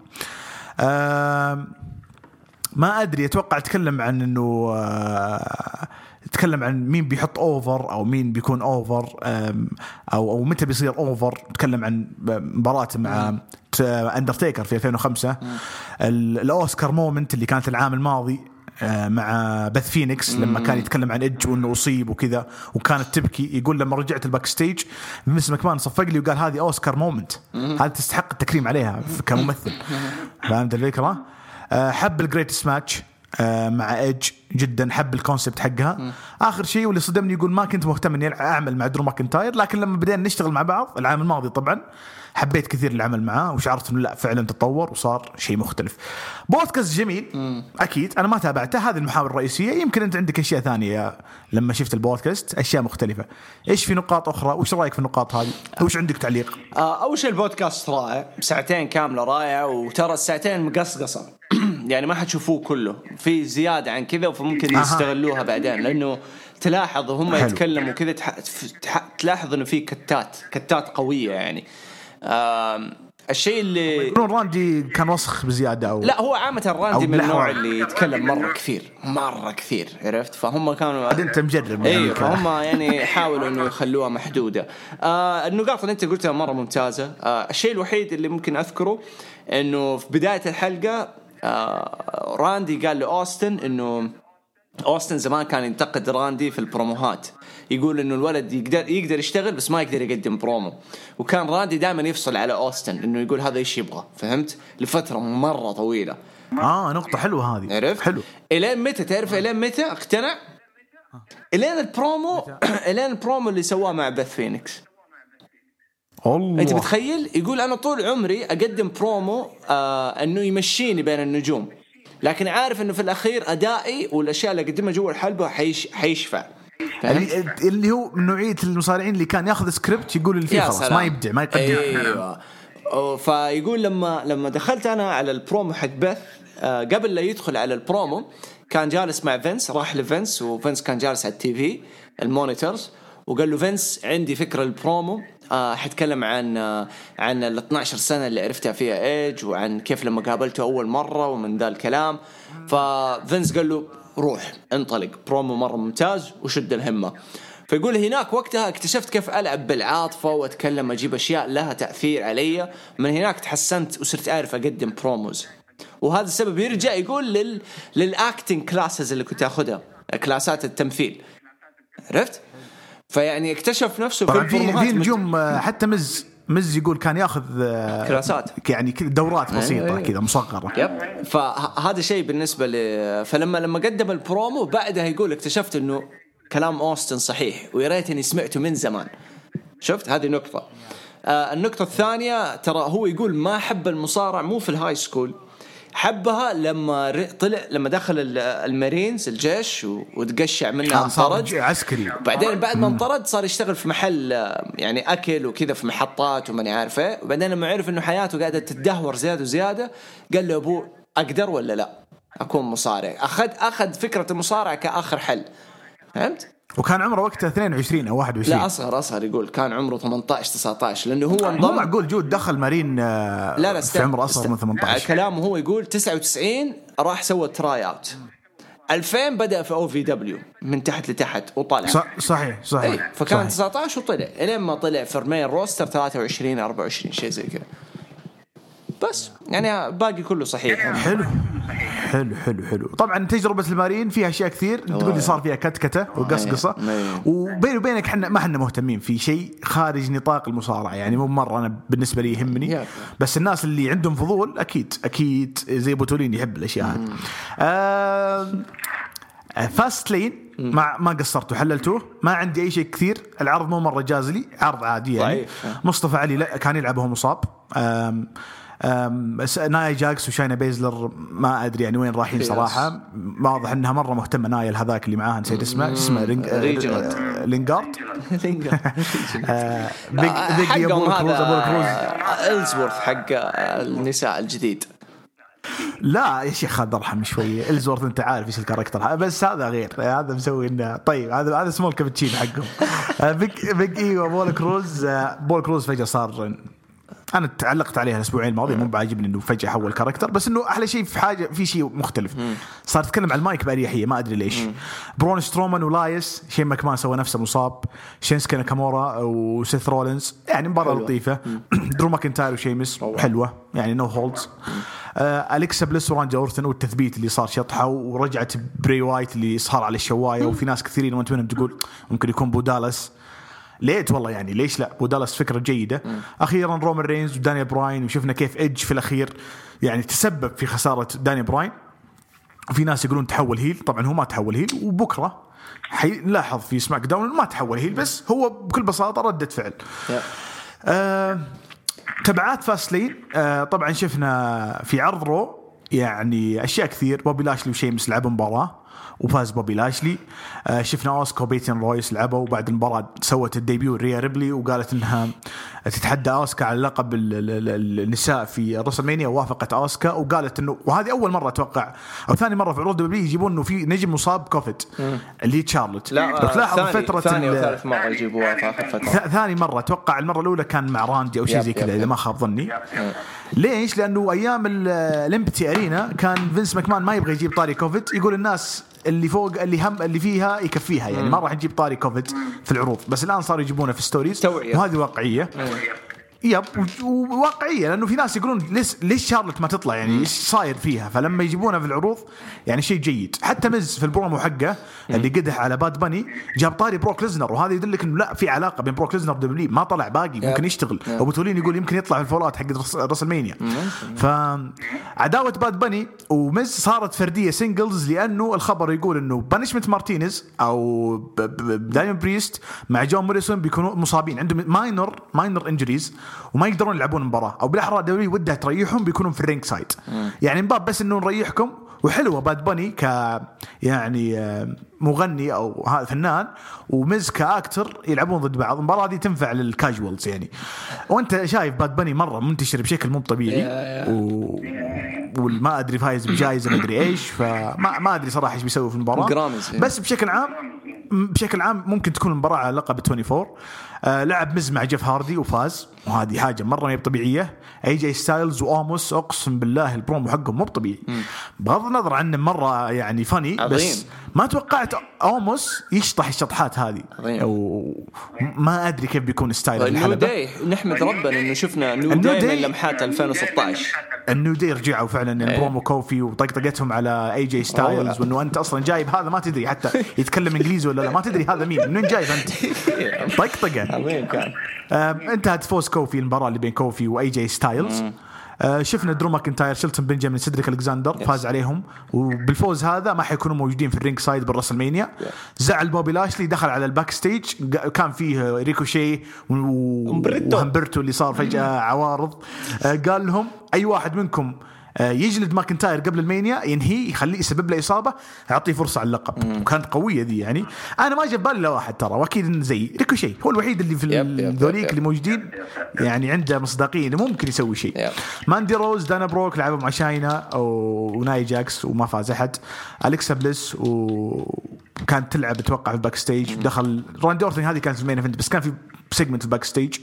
ما أدري، أتوقع أتكلم عن إنه أتكلم عن مين بيحط أوفر أو مين بيكون أوفر أو متى بيصير أوفر. أتكلم عن مباراة مع أندرتيكر في 2005، الأوسكار مومنت اللي كانت العام الماضي مع بث فينيكس لما كان يتكلم عن إدج وإنه أصيب وكذا وكانت تبكي. يقول لما رجعت الباكستيج فينس ماكمان صفق لي وقال هذه أوسكار مومنت، هذه تستحق التكريم عليها كممثل. فهمت الفكرة؟ حب الجريتست ماتش مع ايج جدا حب الكونسبت حقها. اخر شيء واللي صدمني يقول ما كنت مهتم اني اعمل مع درو ماكنتاير, لكن لما بدينا نشتغل مع بعض العام الماضي طبعا حبيت كثير العمل معه وشعرت انه لا فعلا تطور وصار شيء مختلف. بودكاست جميل اكيد, انا ما تابعته, هذه المحاور الرئيسيه. يمكن انت عندك اشياء ثانيه لما شفت البودكاست, اشياء مختلفه, ايش في نقاط اخرى وش رايك في النقاط هذه وش عندك تعليق؟ اول شيء البودكاست رائع, ساعتين كامله رائعه, وترى الساعتين مقصقصه يعني ما حتشوفوه كله, في زياده عن كذا وممكن يستغلوها بعدين, لانه تلاحظ هم يتكلموا كذا تلاحظ انه في كتات قويه يعني. الشيء اللي راندي كان وسخ بزياده أو لا, هو عامه راندي من النوع اللي يتكلم مره كثير عرفت, فهم كانوا قد انت مجرب ايوه, فهم يعني حاولوا انه يخلوها محدوده. النقاط اللي انت قلتها مره ممتازه. الشيء الوحيد اللي ممكن اذكره انه في بدايه الحلقه راندي قال لأوستن انه أوستن زمان كان ينتقد راندي في البروموهات, يقول إنه الولد يقدر يشتغل بس ما يقدر يقدم برومو, وكان راندي دائما يفصل على أوستن إنه يقول هذا إيش يبغى, فهمت, لفترة مرة طويلة. نقطة حلوة هذه, عرفت حلو. إلين متى تعرف إلين متى اقتنع؟ إلين البرومو اللي سواه مع بث فينيكس. الله, أنت بتخيل يقول أنا طول عمري أقدم برومو إنه يمشيني بين النجوم, لكن عارف إنه في الأخير أدائي والأشياء اللي قدمها جوا الحلبة حيشفع. اللي هو من نوعية المصارعين اللي كان يأخذ سكريبت يقول اللي فيه خلاص ما يبدع ما يقدم. أيوة. فيقول لما دخلت أنا على البرومو حق بث, قبل لا يدخل على البرومو كان جالس مع فينس, راح لفينس وفينس كان جالس على التي في المونيتورز, وقال له فينس عندي فكرة البرومو, حتكلم عن ال 12 سنة اللي عرفتها فيها إيج وعن كيف لما قابلته أول مرة ومن ذا الكلام. ففينس قال له روح انطلق برومو مرة ممتاز وشد الهمة. فيقول هناك وقتها اكتشفت كيف ألعب بالعاطفة وأتكلم أجيب أشياء لها تأثير علي, من هناك تحسنت وصرت أعرف أقدم بروموز, وهذا السبب يرجع يقول للأكتين كلاسز اللي كنت أخذها, كلاسات التمثيل, عرفت. فيعني اكتشف نفسه في البروموهات في نجوم, حتى مز يقول كان ياخذ كلاسات يعني دورات بسيطه كذا مصغره. فهذا شيء بالنسبه فلما قدم البرومو بعدها يقول اكتشفت انه كلام اوستن صحيح ويا ريتني سمعته من زمان. شفت, هذه نقطه. النقطه الثانيه, ترى هو يقول ما حب المصارع مو في الهاي سكول, حبها لما طلع لما دخل المارينز الجيش وتقشع منها انطرد عسكري, بعدين بعد ما انطرد صار يشتغل في محل يعني أكل وكذا في محطات وما عارفه, وبعدين لما عرف إنه حياته قاعدة تتدهور زيادة وزيادة قال له أبوه أقدر ولا لا أكون مصارع, أخذ فكرة المصارع كآخر حل, فهمت. وكان عمره وقتها 22 أو 21, لا أصغر يقول كان عمره 18-19, لأنه هو انضم. ما أقول جود دخل مارين في عمره أصغر من 18, كلامه هو يقول 99 راح سوى تراي أوت, 2000 بدأ في OVW من تحت لتحت وطلع, صحيح ايه. فكان صحيح. 19 وطلع, إلين ما طلع في المين روستر 23-24 شيء زي كده, بس يعني باقي كله صحيح. حلو. طبعا تجربة المارين فيها أشياء كثير, تقول لي صار فيها كتكتة وقصقصة, وبيني وبينك احنا ما احنا مهتمين في شيء خارج نطاق المصارعة, يعني مو مرة أنا بالنسبة لي يهمني, بس الناس اللي عندهم فضول أكيد زي بوتولين يحب الأشياء هذه. فاست لين ما قصرته حللته, ما عندي أي شيء كثير. العرض مو مرة جازلي, عرض عادي يعني. مصطفى علي كان يلعبه مصاب, نايا جاكس وشاينا بيزلر ما أدري يعني وين رايحين صراحة, واضح أنها مرة مهتمة نايا لهذاك اللي معاها, نسيت اسمه لينغارد بيج أبو كروز إلزورث حق النساء الجديد. لا يا شيخ هذا ارحم شويه, إلزورث انت عارف ايش الكاركتر, بس هذا غير, هذا مسوي لنا طيب, هذا سمول كابتشين حقهم. بيج ايوه بول كروز فجأة صار, انا تعلقت عليها الاسبوعين الماضي, مو بعاجبني انه فجأة حول كاركتر, بس انه احلى شيء في حاجه في شيء مختلف, صار تتكلم على المايك بأريحية ما ادري ليش. برون سترومان ولايس, شين ماكمان سوى نفسه مصاب, شينسكي ناكامورا وسيث رولينز, يعني مباراة لطيفة. درو ماكنتاير وشيمس حلوة يعني, نو هولدز. أليكسا بليس ورانجا أورثن والتثبيت اللي صار شطحة, ورجعت بري وايت اللي صار على الشواية, وفي ناس كثيرين وانت منهم تقول ممكن يكون بودالاس, ليت والله يعني ليش لا, بودالاس فكرة جيدة. أخيرا رومان رينز ودانيال براين, وشفنا كيف إيج في الأخير يعني تسبب في خسارة دانيال براين, في ناس يقولون تحول هيل, طبعا هو ما تحول هيل, وبكرة نلاحظ في سماك داون ما تحول هيل, بس هو بكل بساطة ردة فعل. تبعات فاسلين طبعا شفنا في عرض رو يعني أشياء كثير, بوبي لاشلي وشيمس لعبوا مباراة وفاز بوبي لاشلي, شفنا أوسكا وبيتين رويس لعبوا, وبعد المباراة سوت الديبيو ريا ريبلي وقالت إنها تتحدى أوسكا على لقب النساء في رسلمانيا, ووافقت أوسكا وقالت إنه, وهذه أول مرة أتوقع أو ثاني مرة في عروض دبليو دبليو يجيبون إنه في نجم مصاب كوفيد اللي هي شارلوت, لا فترة ثاني وثالث مرة يجيبوها في آخر فترة, ثاني مرة أتوقع, المرة الأولى كان مع راندي أو شيء زي كذا إذا ما خاب ظني. ليش؟ لأنه أيام الإمبتي أرينا كان فينس ماكمان ما يبغى يجيب طاري كوفيد, يقول الناس اللي فوق اللي فيها يكفيها, يعني ما راح نجيب طاري كوفيد في العروض, بس الآن صار يجيبونه في ستوريز, وهذه واقعية وواقعية, لأنه في ناس يقولون ليش شارلت ما تطلع, يعني إيش صاير فيها, فلما يجيبونها في العروض يعني شيء جيد. حتى مز في البرومو حقه اللي قدح على باد باني جاب طاري بروك ليزنر, وهذا يدلك إنه لا في علاقة بين بروك ليزنر دبليو ما طلع باقي ممكن يشتغل, أو بتولين يقول يمكن يطلع في الفولات حق رسلمانيا. فعداوة باد باني ومز صارت فردية سينجلز, لأنه الخبر يقول إنه بانشمنت مارتينيز أو دايمن بريست مع جون موريسون بيكونوا مصابين, عندهم ماينر إنجريز وما يقدرون يلعبون مباراة, أو بالأحرى دوري ودها تريحهم بيكونون في الرينج سايد, يعني مباب بس إنه نريحكم. وحلوة باد باني ك يعني مغني أو فنان ومز كأكتر يلعبون ضد بعض, المباراة دي تنفع للكاجوالز يعني, وأنت شايف باد باني مرة منتشر بشكل مو طبيعي, وما أدري فايز بجائزة ما أدري إيش, فما أدري صراحة إيش بيسوي في المباراة, بس بشكل عام ممكن تكون المباراة على لقب 24. لعب مز مع جيف هاردي وفاز, وهذه حاجة مرة مو طبيعية. اي جي ستايلز واموس اقسم بالله البرومو حقهم مو طبيعي, بغض النظر عنه مرة يعني فني, بس ما توقعت اموس يشطح الشطحات هذه, وما ادري كيف بيكون ستايل الحلبة. نحمد ربنا انه شفنا نوداي من لمحات 2016, النوداي رجعوا فعلا البرومو كوفي وطقطقتهم على اي جي ستايلز, وانه انت اصلا جايب هذا ما تدري حتى يتكلم انجليزي ولا لا, ما تدري هذا مين منين جايب انت, طقطقه عظيم كان. انتهت فوز كوفي المباراة اللي بين كوفي وأي جي ستايلز. شفنا درو ماكنتاير شيلتون بنجامين سيدريك ألكساندر فاز عليهم, وبالفوز هذا ما حيكونوا موجودين في الرينج سايد بالرسلمانيا. زعل بوبي لاشلي, دخل على الباك ستيج, كان فيه ريكوشي وهمبرتو اللي صار فجأة عوارض, قال لهم أي واحد منكم يجلد ماكنتاير قبل المانيا ينهي يخليه يسبب له إصابة يعطيه فرصة على اللقب, وكانت قوية دي يعني. أنا ما جاب بالي لا واحد ترى, وأكيد زي ريكوشي هو الوحيد اللي في ذوليك اللي موجودين يعني عنده مصداقية إنه ممكن يسوي شيء. ماندي روز دانا بروك لعبوا مع شاينا وناي جاكس وما فاز أحد. أليكسا بليس وكانت تلعب توقع في الباك ستيج, دخل راندي أورتن, هذه كانت المين إيفنت بس كان في سيجمنت الباك ستيج.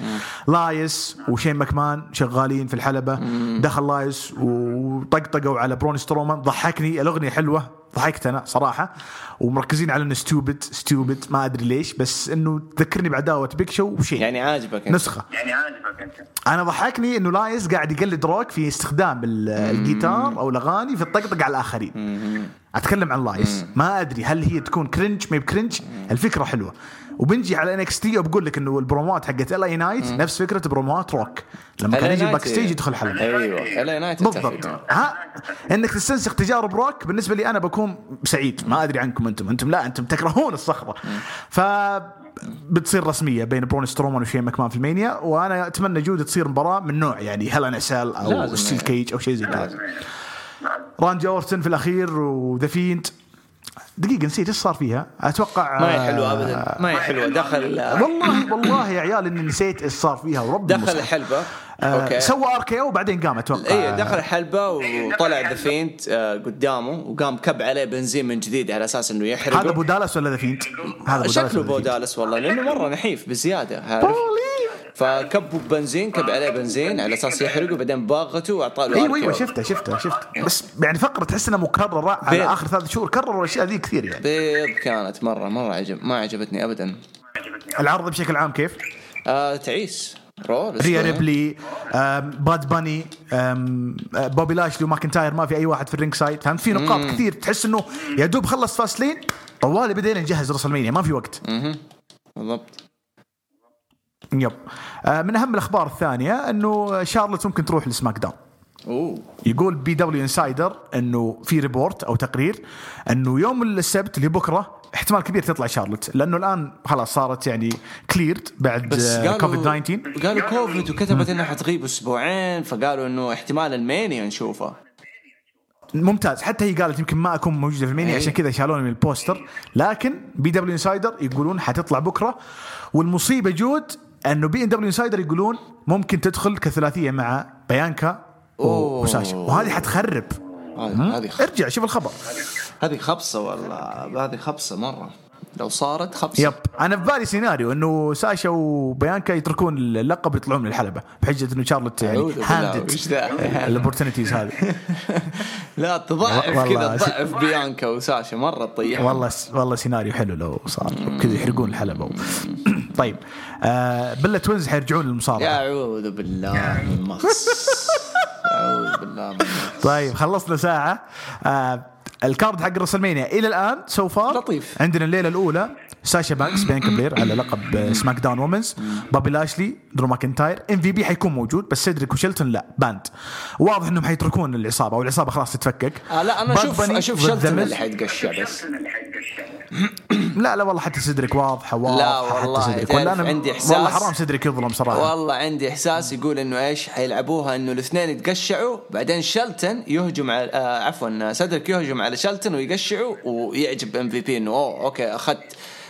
لايس وشين ماكمان شغالين في الحلبة, دخل لايس وطقطقوا على برون سترومان, ضحكني الأغنية حلوة, ضحكت أنا صراحة, ومركزين على إنه ستوبيد ما أدري ليش, بس إنه تذكرني بعداوة بيك شو وشيء يعني عاجبك نسخة يعني عاجبك أنت. أنا ضحكني إنه لايس قاعد يقلد روك في استخدام الجيتار أو الأغاني في الطقطقة على الآخرين. أتكلم عن لايس, ما أدري هل هي تكون كرنج ما بكرنج, الفكرة حلوة. وبنجي على NXT وبقول لك إنه البروموات حقت LA نايت نفس فكرة بروموات روك لما كان يجي باكستيج يدخل حلبة. LA نايت بالضبط, ها إنك تستنسخ تجارب روك. بالنسبة لي أنا بكون سعيد, ما أدري عنكم أنتم لا أنتم تكرهون الصخرة. فبتصير رسمية بين برون سترومان وشي ماكمان في المانيا, وأنا أتمنى جودة تصير مباراة من نوع يعني هلا نسال أو ستيل كيج أو شيء زي كذا. راندي أورتن في الأخير وذا فيند, دقيقة نسيت إيش صار فيها, أتوقع ما هي حلوة أبدا, ما هي حلوة, دخل والله يا عيال إني نسيت إيش صار فيها, ورب دخل الحلبة سوى RKO وبعدين قام أتوقع دخل الحلبة وطلع ذا فينت قدامه وقام كب عليه بنزين من جديد على أساس إنه يحرقه. هذا بودالس ولا ذا فينت؟ هذا شكله بودالس والله, لأنه مرة نحيف بزيادة, عارف, فكبوا بنزين, كب عليه بنزين على اساس يحرقه, بعدين باغته واعطاه. ايوه شفتها بس يعني فقره تحس انها مكرره على اخر 3 شهور, كرروا الاشياء ذي كثير يعني. بيض كانت مره ما عجبتني ابدا. العرض بشكل عام كيف؟ تعيس ريا ريبلي, باد باني, بوبي لاشلي وماكنتاير ما في اي واحد في الرينج سايد, فهم في نقاط كثير تحس انه يا دوب خلص فاصلين طوالي بدينا نجهز رسلمانيا, ما في وقت بالضبط. من أهم الأخبار الثانية أنه شارلوت ممكن تروح لسماك داون, أوه. يقول بي دبليو انسايدر انه في ريبورت او تقرير انه يوم السبت لبكره احتمال كبير تطلع شارلوت, لانه الان خلاص صارت يعني كليرد بعد كوفيد 19. قالوا كوفيد وكتبت انها حتغيب اسبوعين, فقالوا انه احتمال المانيا نشوفها. ممتاز, حتى هي قالت يمكن ما اكون موجوده في المانيا عشان كذا شالوني من البوستر, لكن بي دبليو انسايدر يقولون حتطلع بكره. والمصيبه جود انه بي ان دبليو انسايدر يقولون ممكن تدخل كثلاثيه مع بيانكا وساشا, وهذه حتخرب. ارجع شوف الخبر, هذه خبصه والله, هذه خبصه مره لو صارت خبصه. يب, انا في بالي سيناريو انه ساشا وبيانكا يتركون اللقب يطلعون من الحلبة بحجه انه شارلوت يعني هاندت الاوبورتونيتيز هذه. لا تضعف كذا, تضعف بيانكا وساشا مره تطيح. والله سيناريو حلو لو صار كذا, يحرقون الحلبة. طيب بلا توينز حيرجعون للمصارعه. اعوذ بالله من المص. طيب خلصنا ساعة. الكارد حق رسلمانيا إلى الآن سو فار لطيف. عندنا الليلة الأولى ساشا بانكس بيانكا بلير على لقب سماك داون وومنز, بابي لاشلي, درو ماكنتاير, MVP حيكون موجود بس سيدريك وشيلتون لا باند. واضح إنهم حيتركون العصابة أو العصابة خلاص تتفكك. لا أنا أشوف شيلتون اللي حيتقشع بس. لا والله حتى سيدريك واضح. لا والله سيدريك. عندي إحساس والله حرام سيدريك يظلم صراحة. والله عندي إحساس يقول إنه إيش حيلعبوها, إنه الاثنين يتقشعوا بعدين شيلتون يهجم على عفوا سيدريك يهجم على شيلتون ويقشعوا ويعجب MVP إنه أوكي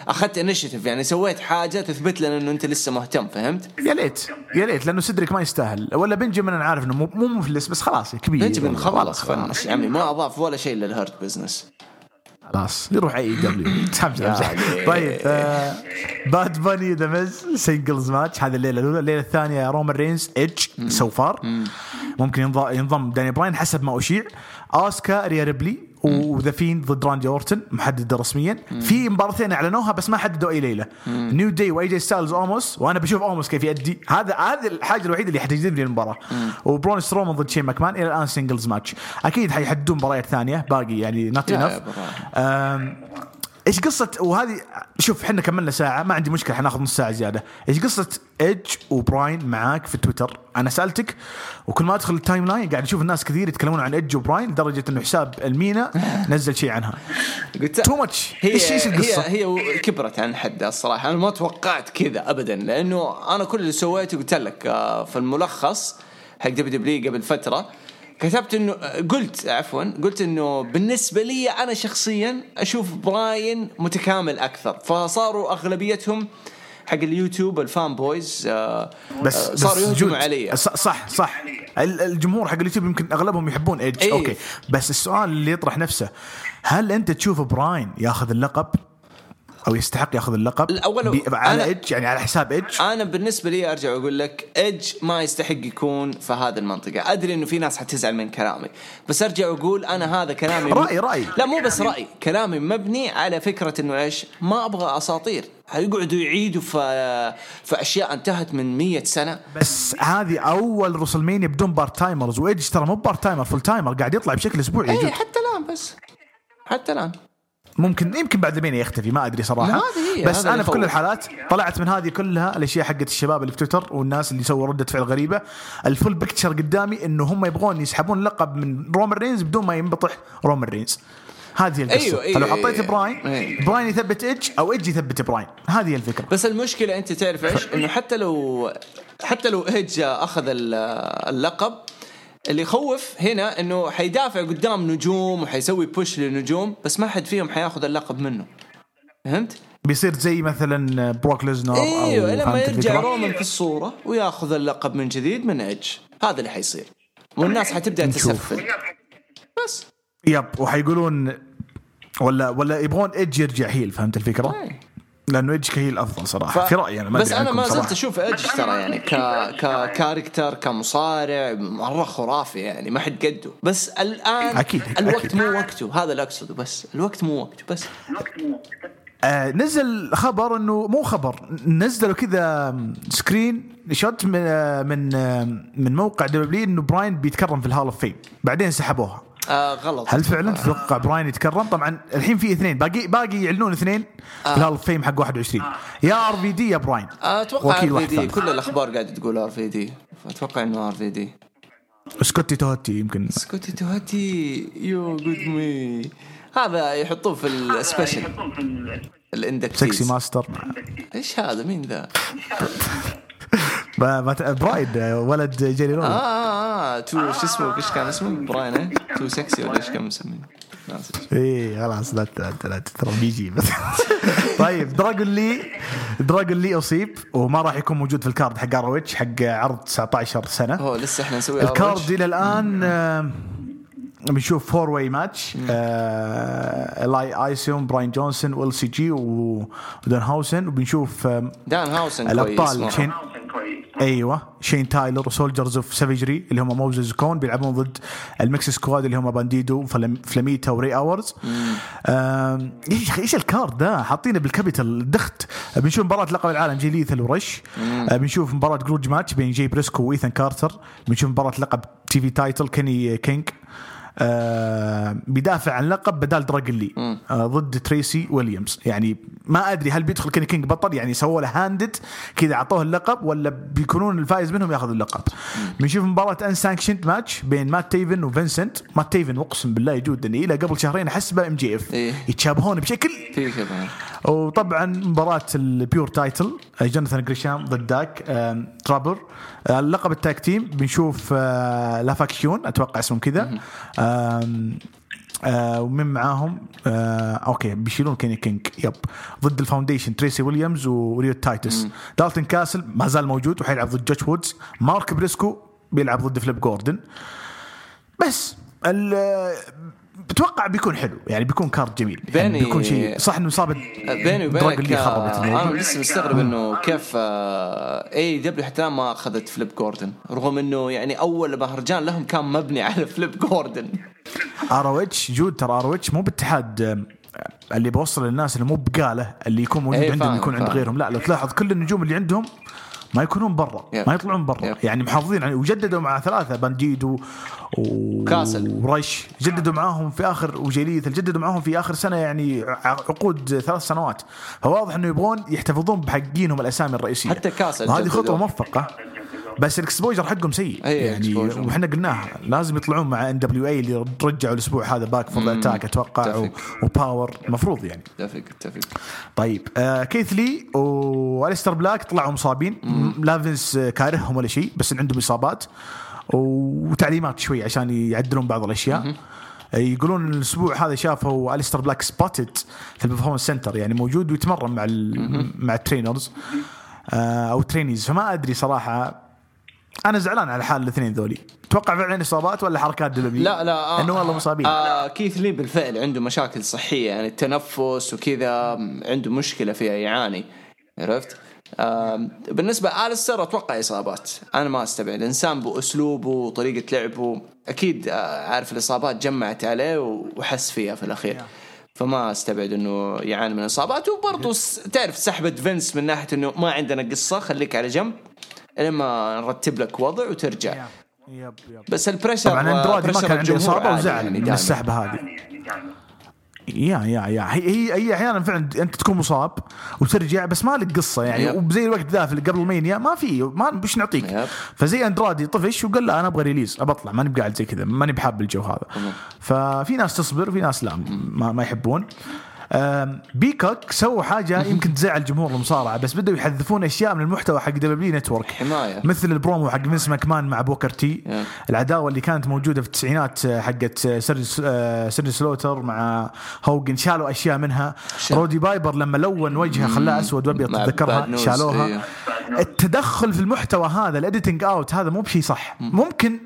أخذت إنيشيتيف, يعني سويت حاجة تثبت لنا إنه أنت لسه مهتم. فهمت؟ يا ليت لأنه سيدريك ما يستاهل, ولا بنجمن أنا عارف إنه مو مفلس بس خلاص كبير. بنجمن خلاص فنش عمي ما أضاف ولا شيء للهارت بيزنس. خلاص يروح اي دبليو تمام. طيب باد باني دمز سينجلز ماتش هذه الليله الاولى. الليله الثانيه رومان رينز ايدج سوفار, ممكن ينضم داني براين حسب ما اشيع. اسكا ريا ريبلي وذا فين ضد راندي اورتن محدده رسميا. في مباراتين اعلنوها بس ما حددوا اي ليله, نيو داي واي جي ستايلز اوموس, وانا بشوف اوموس كيف يؤدي. هذا الحاجه الوحيده اللي حتجذبني المباراه. وبرون سترومان ضد شين ماكمان. الى الان سينجلز ماتش, اكيد حيحددون مباريات ثانيه باقي يعني نوت انف. ايش قصه وهذه؟ شوف احنا كملنا ساعه, ما عندي مشكله حناخذ نص ساعه زياده. ايش قصه ايدج وبراين معاك في تويتر؟ انا سالتك, وكل ما ادخل التايم لاين قاعد اشوف الناس كثير يتكلمون عن ايدج وبراين لدرجه انه حساب المينا نزل شيء عنها. قلت تو ماتش. هي كبرت عن حدها الصراحه. انا ما توقعت كذا ابدا, لانه انا كل اللي سويته قلت لك في الملخص حق دبليو قبل فتره, كتبت انه قلت انه بالنسبه لي انا شخصيا اشوف براين متكامل اكثر, فصاروا اغلبيتهم حق اليوتيوب الفان بويز صاروا يهجمون علي. صح الجمهور حق اليوتيوب يمكن اغلبهم يحبون ايدج. اوكي, بس السؤال اللي يطرح نفسه, هل انت تشوف براين ياخذ اللقب او يستحق ياخذ اللقب على ايدج, يعني على حساب ايدج؟ انا بالنسبه لي ارجع واقول لك ايدج ما يستحق يكون في هذا المنطقه. ادري انه في ناس حتزعل من كلامي, بس ارجع واقول انا هذا كلامي راي لا مو بس راي, كلامي مبني على فكره انه ايش, ما ابغى اساطير هيقعدوا يعيدوا في اشياء انتهت من 100 سنه. بس هذه اول رسلمانيا بدون بارت تايمرز, وايدج ترى مو بارت تايمر, فول تايمر قاعد يطلع بشكل اسبوعي. اي حتى الان, بس حتى الان ممكن بعد مين يختفي ما أدري صراحة. بس أنا في كل الحالات طلعت من هذه كلها الأشياء حقت الشباب اللي في تويتر والناس اللي سووا ردة فعل غريبة. الفول بيكتشر قدامي إنه هم يبغون يسحبون لقب من رومان رينز بدون ما ينبطح رومان رينز. هذه القصة. أيوة. لو حطيت براين يثبت إيدج أو إيدج يثبت براين, هذه الفكرة. بس المشكلة أنت تعرف إيش, إنه حتى لو إيدج أخذ اللقب, اللي خوف هنا انه حيدافع قدام نجوم وحيسوي بوش للنجوم, بس ما حد فيهم حياخذ اللقب منه. فهمت؟ بيصير زي مثلا بروك ليزنر او لما يرجع رومان في الصوره وياخذ اللقب من جديد من ايدج. هذا اللي حيصير, والناس حتبدا تسفل بس. يب, وحيقولون ولا يبغون ايدج يرجع هيل. فهمت الفكره؟ لأنه إيدج كهيل أفضل صراحة في رأيي أنا. بس أنا ما زلت أشوف إيدج ترى يعني ككاركتر كمصارع مرة خرافي, يعني ما حد قده. بس الآن أكيد. الوقت مو وقته, هذا اللي أقصده. بس الوقت مو وقته. بس نزل خبر, إنه مو خبر, نزلوا كذا سكرين شوت من موقع دبليو إنه براين بيتكرم في الهال اوف فيم, بعدين سحبوها. غلط. هل فعلا تتوقع براين يتكرم؟ طبعا الحين في اثنين باقي يعلنون اثنين في الفيم حق 21. يا RVD يا براين. اتوقع RVD. كل الاخبار قاعده تقول RVD, فاتوقع انه RVD. سكوتي توهاتي يمكن سكوتي توهاتي يو جود مي هذا يحطوه في السبيشل الاندكتيز سكسي ماستر ايش هذا مين ذا برايد ولد جيري رون تو شو اسمه ايش كان اسمه براين تو سكسي ولا ايش كان مسمينه ايه خلاص لا ترى بيجي بس طيب دراجون لي اصيب وما راح يكون موجود في الكارد حق ارويتش حق عرض 19 سنه هو لسه احنا نسوي الكارد الى الان بنشوف فور واي ماتش لاي ايسيوم براين جونسون وال سي جي ودان هاوسن وبنشوف دان هاوسن الابطال ايوه شين تايلر وسولجرز اوف سافيجري اللي هم موزز كون بيلعبون ضد المكس سكواد اللي هم بانديدو فلاميتا وري اورز. ايش الكارد ده حاطينه بالكابيتال الدخت. بنشوف مباراه لقب العالم جي ليثل ورش, بنشوف مباراه جروج ماتش بين جاي بريسكو وايثان كارتر, بنشوف مباراه لقب تي في تايتل كيني كينغ بدافع عن لقب بدال دراجلي ضد تريسي ويليامز. يعني ما أدري هل بيدخل كيني كينغ بطل يعني سووا له هاندد كذا عطوه اللقب ولا بيكونون الفائز منهم يأخذ اللقب. بنشوف مباراة أنسانكشنت ماتش بين مات تيفن وفينسنت. مات تيفن وقسم بالله يجودني إلى قبل شهرين أحسبه إم جي إف يتشابهون بشكل. وطبعا مباراة البيور تايتل جوناثان غريشام ضد داك ترابر اللقب التاك تيم. بنشوف لافاكشيون أتوقع اسمهم كذا ومن معاهم اوكي بيشيلون كيني كينغ يب ضد الفاونديشن تريسي ويليامز وريو تايتس. دالتن كاسل ما زال موجود وحيلعب ضد جوش وودز. مارك بريسكو بيلعب ضد فليب جوردن. بس بتوقع بيكون حلو يعني بيكون كارد جميل يعني بيكون شيء صح انه صابت بيني وبينك انا لسه مستغرب انه كيف اي دبليو حتى ما اخذت فليب جوردن رغم انه يعني اول مهرجان لهم كان مبني على فليب جوردن. ارويتش جود ترى ارويتش مو بالاتحاد اللي بوصل للناس اللي مو بقاله اللي يكون موجود عندهم يكون عند غيرهم. لا لو تلاحظ كل النجوم اللي عندهم ما يكونون برا ما يطلعون برا يعني محافظين يعني وجددوا مع ثلاثة بانديدو وكاسل ورش جددوا معاهم في آخر وجليثل جددوا معاهم في آخر سنة يعني عقود 3 سنوات. فواضح إنه يبغون يحتفظون بحقينهم الأسامي الرئيسية حتى كاسل هذه خطوة موفقة بس الإكسبوجر حقهم سيء يعني وإحنا قلناها لازم يطلعون مع NWA اللي رجعوا الأسبوع هذا باك فور الأتاك أتوقع وباور مفروض يعني تفق. طيب كيثلي وأليستر بلاك طلعوا مصابين. لافنس كارههم ولا شيء بس عندهم إصابات وتعليمات شوي عشان يعدلون بعض الأشياء. يقولون الأسبوع هذا شافوا أليستر بلاك سبوتد في البرفورمانس سنتر يعني موجود ويتمرن مع مع الترينرز أو ترينيز. فما أدري صراحة أنا زعلان على حال الاثنين ذولي. توقع فعلا إصابات ولا حركات دلومية؟ لا إنه والله مصابين. كيث لي بالفعل عنده مشاكل صحية يعني التنفس وكذا عنده مشكلة فيها يعاني عرفت. بالنسبة لأليستر أتوقع إصابات. أنا ما أستبعد الإنسان بأسلوبه وطريقة لعبه أكيد عارف الإصابات جمعت عليه وحس فيها في الأخير فما أستبعد إنه يعاني من إصابات. وبرضو تعرف سحبة فينس من ناحية إنه ما عندنا قصة خليك على جنب لما نرتب لك وضع وترجع. بس البريشر طبعا اندرادي ما كان عنده إصابة وزعل من السحبة هذه يا هي أحيانا فعلا أنت تكون مصاب وترجع بس ما لك قصة يعني وبزي الوقت ذا في قبل المانيا ما في ما بش نعطيك فزي اندرادي طفش وقال لا أنا أبغى ريليز أبطلع ما نبقى على زي كذا ما نبحب الجو هذا. ففي ناس تصبر في ناس لا ما يحبون. بيكوك سووا حاجة يمكن تزعل جمهور المصارعة بس بدأوا يحذفون أشياء من المحتوى حق دبليو نتورك حماية. مثل البرومو حق فينس ماكمان مع بوكر تي العداوة اللي كانت موجودة في التسعينات حقت سيرج سلوتر مع هوجن شالوا أشياء منها. رودي بايبر لما لون وجهها خلاه أسود وأبيض تذكرها شالوها التدخل في المحتوى هذا الاديتنج اوت هذا مو بشيء صح. ممكن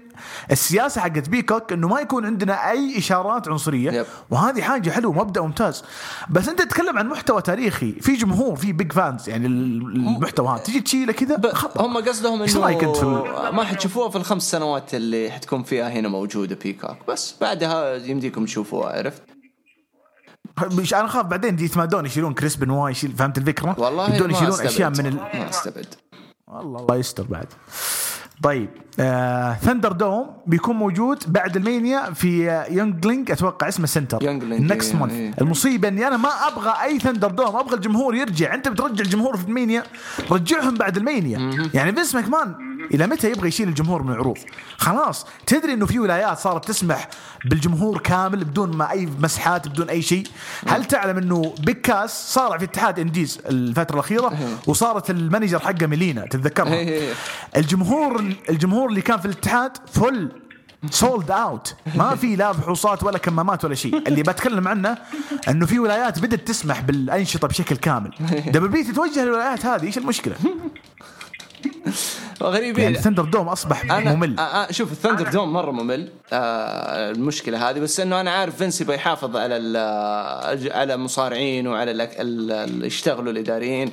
السياسة حقت بيكوك إنه ما يكون عندنا أي إشارات عنصرية وهذه حاجة حلوة مبدأ ممتاز. بس أنت تتكلم عن محتوى تاريخي في جمهور في بيج فانز يعني المحتوى تيجي تشيله كذا هم قصدهم إنه ما حتشوفوها في 5 سنوات اللي حتكون فيها هنا موجودة بيكوك بس بعدها يمديكم تشوفوها عرفت. مش أنا خاف بعدين يتمادون يشيلون كريس بنواي يشيل فهمت الفكرة بدون يشيلون أشياء من ما استبعد والله الله يستر بعد. طيب ثندر دوم بيكون موجود بعد المانيا في يونغلينج أتوقع اسمه سنتر نكست مونث. المصيبة إني أنا ما أبغى أي ثندر دوم أبغى الجمهور يرجع. أنت بترجع الجمهور في المانيا رجعهم بعد المانيا يعني باسمك مان إلى متى يبغى يشيل الجمهور من العروض؟ خلاص تدري إنه في ولايات صارت تسمح بالجمهور كامل بدون ما أي مسحات بدون أي شيء. هل تعلم إنه بكاس صار في اتحاد إنديز الفترة الأخيرة وصارت المانجر حقه ميلينا تتذكرها؟ الجمهور اللي كان في الاتحاد فل sold out, ما في لا فحوصات ولا كمامات ولا شيء. اللي بتكلم عنه أنه في ولايات بدت تسمح بالأنشطة بشكل كامل. دبل بي تتوجه للولايات هذه, إيش المشكلة؟ غريبين يعني الثندر دوم أصبح ممل. شوف الثندر دوم مرة ممل المشكلة هذه, بس أنه أنا عارف فينسي بيحافظ على المصارعين وعلى اللي يشتغلوا الإداريين,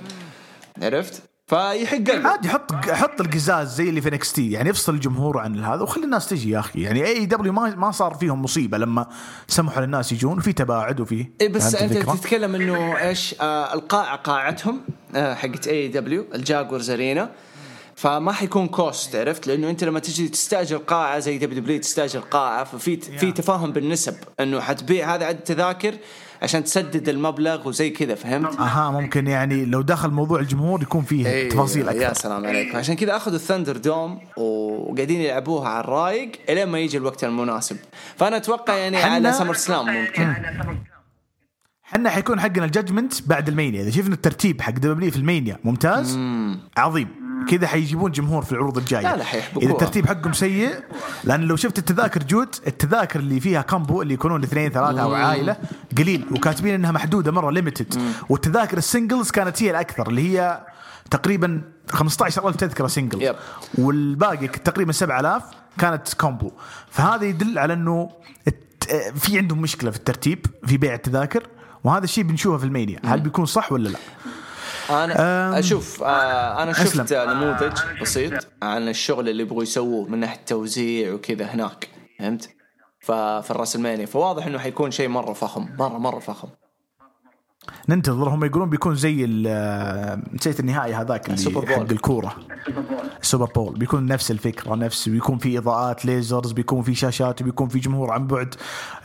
عرفت؟ فيحق عادي حط القزاز زي اللي في NXT, يعني افصل الجمهور عن هذا وخلي الناس تجي يا اخي. يعني AEW ما صار فيهم مصيبه لما سمحوا للناس يجون, في تباعد وفي بس انت تتكلم انه ايش القاعه قاعتهم حقت AEW الجاكورز أرينا, فما حيكون كوست, عرفت؟ لانه انت لما تجي تستاجر قاعه زي WWE تستاجر قاعه, ففي تفاهم بالنسب انه حتبيع هذا عدد تذاكر عشان تسدد المبلغ وزي كذا, فهمت؟ ممكن يعني لو دخل موضوع الجمهور يكون فيه تفاصيل أكثر. يا سلام عليك. عشان كذا أخذوا الثندر دوم وقاعدين يلعبوها على الرايق إلى ما يجي الوقت المناسب. فأنا أتوقع يعني على سمر سلام ممكن حنا حيكون حقنا الجاجمنت بعد المينيا. إذا شفنا الترتيب حق دبليو في المينيا ممتاز عظيم كذا, حيجيبون جمهور في العروض الجاية. لا حيحبكوها إذا الترتيب حقهم سيء, لأن لو شفت التذاكر جود التذاكر اللي فيها كامبو اللي يكونون 2-3 أو عائلة قليل, وكاتبين إنها محدودة مرة ليميتد, والتذاكر السنجلز كانت هي الأكثر اللي هي تقريبا 15,000 تذكرة سنجل, والباقي تقريبا 7,000 كانت كامبو. فهذا يدل على إنه في عندهم مشكلة في الترتيب في بيع التذاكر, وهذا الشيء بنشوفه في المانيا. هل بيكون صح ولا لا؟ أنا أشوف أنا شفت نموذج بسيط عن الشغل اللي يبغوا يسووه من ناحية التوزيع وكذا هناك, فهمت؟ ففي الرأسمالية فواضح إنه حيكون شيء مرة فخم, مرة فخم. ننتظرهم يقولون بيكون زي نسيت النهائي هذاك اللي حق الكورة السوبر بول, بيكون نفس الفكرة, نفس بيكون في إضاءات ليزرز, بيكون في شاشات, وبيكون في جمهور عن بعد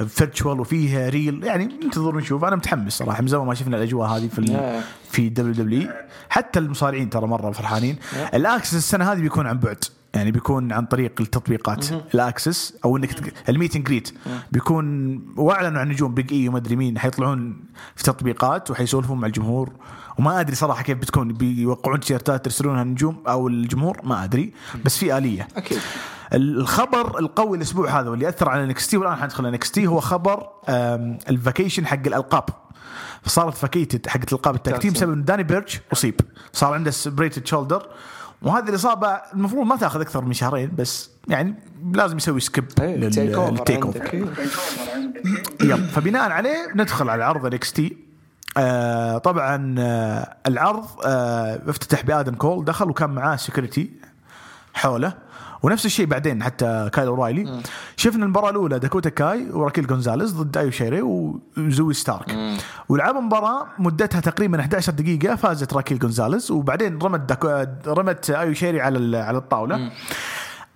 فيرتشوال وفيه ريل. يعني ننتظر ونشوف. أنا متحمس صراحة, من زمان ما شفنا الأجواء هذه في WWE. حتى المصارعين ترى مرة فرحانين. الأكسس السنة هذه بيكون عن بعد, يعني بيكون عن طريق التطبيقات الاكسس, او انك الميتين جريت بيكون. واعلنوا عن نجوم بيج اي وما ادري مين حيطلعون في تطبيقات وحيسولفون مع الجمهور, وما ادري صراحه كيف بتكون, بيوقعون تيشيرتات ترسلونها النجوم او الجمهور ما ادري, بس في آلية اكيد. الخبر القوي الاسبوع هذا واللي اثر على NXT والان حندخل NXT هو خبر الفاكيشن حق الالقاب. فصارت فكيت حقت الالقاب التكتيم بسبب داني بيرتش اصيب, صار عنده سبريتد شولدر, وهذه الإصابة المفروض ما تأخذ أكثر من 2 شهرين بس, يعني لازم يسوي سكيب للتيك أوف. فبناء عليه ندخل على عرض NXT. طبعا العرض افتتح بآدم كول, دخل وكان معاه سيكوريتي حوله, ونفس الشيء بعدين حتى كايل أورايلي. شفنا المباراة الأولى داكوتا كاي وراكيل غونزاليز ضد آيو شيري وزوي ستارك, ولعب مباراة مدتها تقريبا 11 دقيقة, فازت راكيل غونزاليز, وبعدين رمت آيو شيري على الطاولة.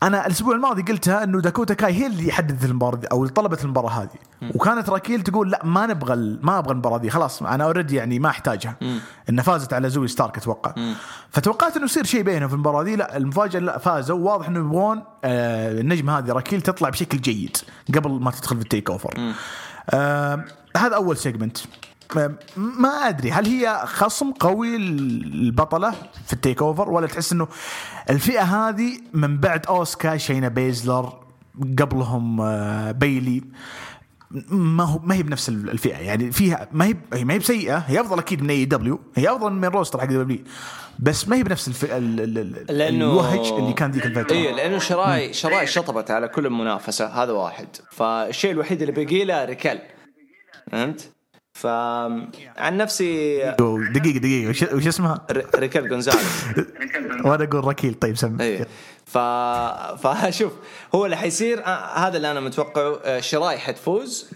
أنا الأسبوع الماضي قلتها إنه داكوتا كاي هي اللي حددت المباراة أو طلبت المباراة هذه, وكانت راكيل تقول لا ما أبغى المباراة دي, خلاص أنا أوريدي يعني ما أحتاجها. إن فازت على زوي ستارك أتوقع, فتوقعت إنه يصير شيء بينهم في المباراة دي. لا المفاجأة لا, فازوا. واضح إنه يبغون النجم هذه راكيل تطلع بشكل جيد قبل ما تدخل في التيك أوفر. هذا أول سيجمنت. ما أدري هل هي خصم قوي البطلة في التيك أوفر, ولا تحس إنه الفئة هذه من بعد أوسكا شينا بيزلر قبلهم بيلي ما هي بنفس الفئة, يعني فيها ما هي بسيئة, هي أفضل أكيد من AEW, هي أفضل من روستر حق WWE, بس ما هي بنفس الفئة الوهج اللي كان ذيك الفترة. إيه لأنه شراي شطبت على كل المنافسة, هذا واحد. فالشيء الوحيد اللي بقيله ركال, فهمت؟ فعن نفسي دقيقة وش اسمها ريكال غونزاليز وانا اقول راكيل. طيب سمي فشوف هو اللي حيصير, هذا اللي انا متوقعه. شراي حتفوز,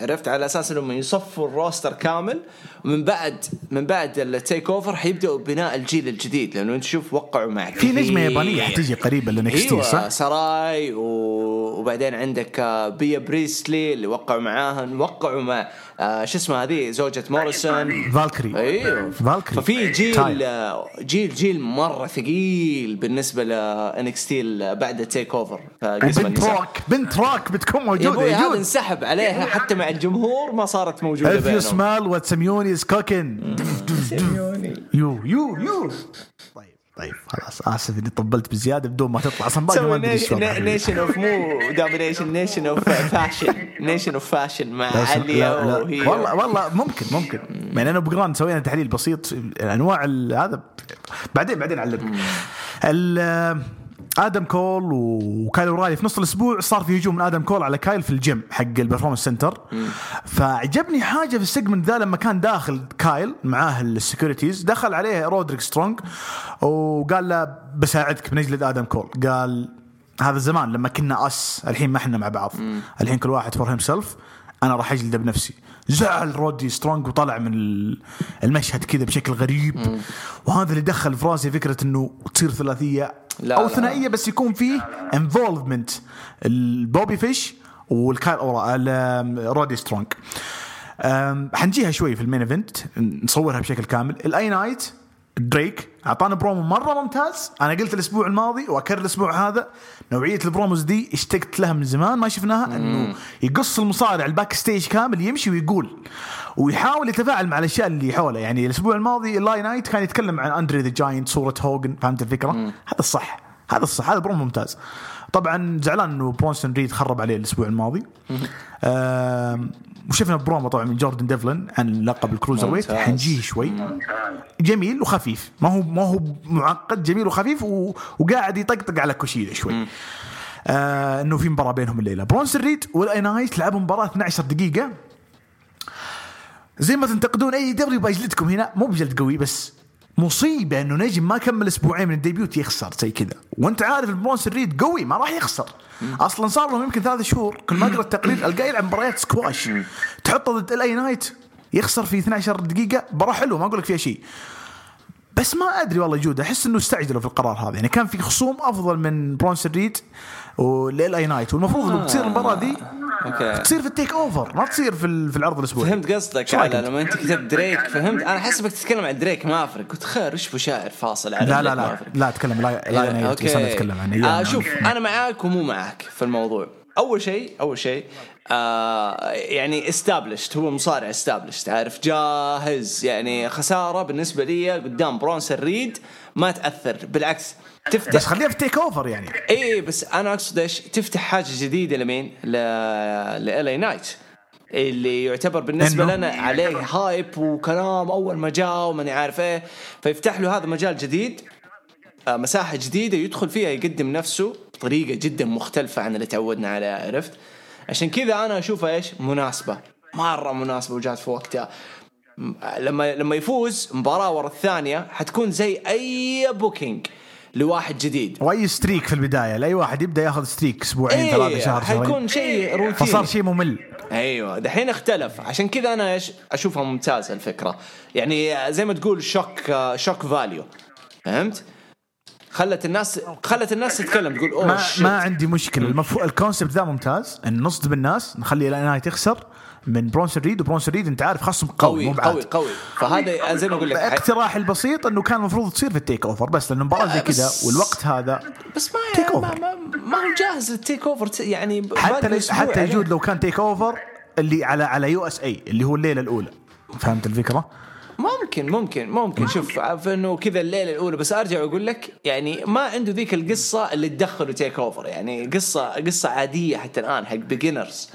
عرفت؟ على اساس انهم يصفوا الروستر كامل, ومن بعد التيك اوفر حيبداوا بناء الجيل الجديد, لانه انت شوف وقعوا معك في نجمه يابانيه حتيجي قريبا لنكستي, صح؟ سراي وبعدين عندك بيا بريسلي اللي وقعوا معاهن, وقعوا مع شو اسمها هذه زوجة موريسون, فالكري. ايوه فالكري. ففي جيل جيل جيل مرة ثقيل بالنسبة لانكستيل بعد التيك اوفر. بنت راك بتكون موجودة. يجوز هذا انسحب عليها حتى مع الجمهور ما صارت موجودة. If you smell what Simeone is cooking. You. طيب خلاص, آسف إني طبلت بزيادة بدون ما تطلع صنباق. ما أدري شو نيشن أوف مو دابريشن, نيشن أوف فاشن, نيشن أوف فاشن مع علي. والله ممكن يعني أنا بقران سوينا تحليل بسيط أنواع هذا بعدين علمك. آدم كول وكايل أورالي في نص الأسبوع صار في هجوم من آدم كول على كايل في الجيم حق البرفورمانس سنتر. فعجبني حاجة في السيجمنت ذا, لما كان داخل كايل معاه السكيورتيز دخل عليه رودريك سترونج وقال له بساعدك بنجلد آدم كول. قال هذا زمان لما كنا أس, الحين ما إحنا مع بعض, الحين كل واحد فور هيمسلف, أنا راح أجلد بنفسي. زعل رودي سترونج وطلع من المشهد كذا بشكل غريب. وهذا اللي دخل في راسي فكرة إنه تصير ثلاثية أو ثنائية بس يكون فيه involvement البوبي فيش والكايل أورا رودي سترونج. حنجيها شوي في المين إيفنت نصورها بشكل كامل. الأي نايت دريك أعطانا برومو مرة ممتاز. أنا قلت الأسبوع الماضي وأكرر الأسبوع هذا, نوعية البروموز دي اشتقت لها من زمان ما شفناها, أنه يقص المصارع الباك ستيج كامل يمشي ويقول ويحاول يتفاعل مع الأشياء اللي حوله. يعني الأسبوع الماضي اللاي نايت كان يتكلم عن أندري ذا جاينت, صورة هوغن, فهمت الفكرة؟ هذا الصح, هذا برومو ممتاز. طبعا زعلان أنه برونسون ريد خرب عليه الأسبوع الماضي. وشفنا برومو طبعا من جوردن ديفلن عن لقب الكروزرويت, حنجيه شوي. جميل وخفيف, ما هو معقد, جميل وخفيف وقاعد يطقطق على كوشيدا شوي. انه في مباراه بينهم الليله, برونسون ريد والاي نايت لعبوا مباراه 12 دقيقه. زي ما تنتقدون اي دوري باجلدكم, هنا مو بجلد قوي, بس مصيبه انه نجم ما كمل اسبوعين من الديبيوت يخسر زي كذا. وانت عارف البرونسون ريد قوي ما راح يخسر. اصلا صار لهم يمكن 3 شهور, كل ما اقرا التقرير القايل عن مباريات سكواش, تحطه ضد الاي نايت يخسر في 12 دقيقه. برا حلو ما اقول لك فيها شيء, بس ما ادري والله جوده, احس انه استعجلوا في القرار هذا. يعني كان في خصوم افضل من برونسون ريد والاي نايت, والمفروض انه بتصير المباراه دي تصير في التيك اوفر, ما تصير في العرض الاسبوعي. فهمت قصدك على لما انت كتبت دريك, فهمت. انا حسبك تتكلم عن دريك, ما افرق, كنت خير ايش شاعر فاصل على. لا اتكلم, لا اتكلم عن يعني. شوف انا معاك ومو معاك في الموضوع. اول شيء يعني استابلشت, هو مصارع استابلشت, تعرف, جاهز. يعني خساره بالنسبه لي قدام برونسون ريد ما تاثر, بالعكس تفتح, بس خليها في تيك اوفر يعني. اي بس انا اقصد ايش, تفتح حاجه جديده لمين, لالي نايت اللي يعتبر بالنسبه لنا عليه هايب وكلام اول ما جاء وماني عارف ايه. فيفتح له هذا مجال جديد, مساحه جديده يدخل فيها, يقدم نفسه بطريقه جدا مختلفه عن اللي تعودنا عليها, عرفت. عشان كذا انا اشوفها ايش, مناسبه, مره مناسبه وجات في وقتها. لما يفوز مباراه ورا الثانيه حتكون زي اي بوكينج لواحد جديد, واي ستريك في البدايه لاي واحد يبدا ياخذ ستريك اسبوعين 3 شهور, حيكون شيء روتيني, فصار شيء ممل. ايوه دحين اختلف. عشان كذا انا ايش اشوفها ممتازه الفكره, يعني زي ما تقول شوك فاليو, فهمت. خلت الناس تتكلم, تقول اوه ما عندي مشكله. الكونسبت ذا ممتاز, ان نصد بالناس نخلي الانايت تخسر من برونسون ريد, وبرونسون ريد انت عارف خصم قوي. فهذا زي ما اقول لك الاقتراح البسيط, انه كان المفروض تصير في التيك اوفر, بس لانه مباراه زي كذا والوقت هذا, بس ما هو جاهز للتيك اوفر يعني. حتى يجود لو كان تيك اوفر اللي على USA اللي هو الليله الاولى, فهمت الفكره. ممكن شوف انه كذا الليله الاولى, بس ارجع اقول لك يعني ما عنده ذيك القصه اللي تدخله تيك اوفر. يعني قصه عاديه حتى الان حق بيجنرز.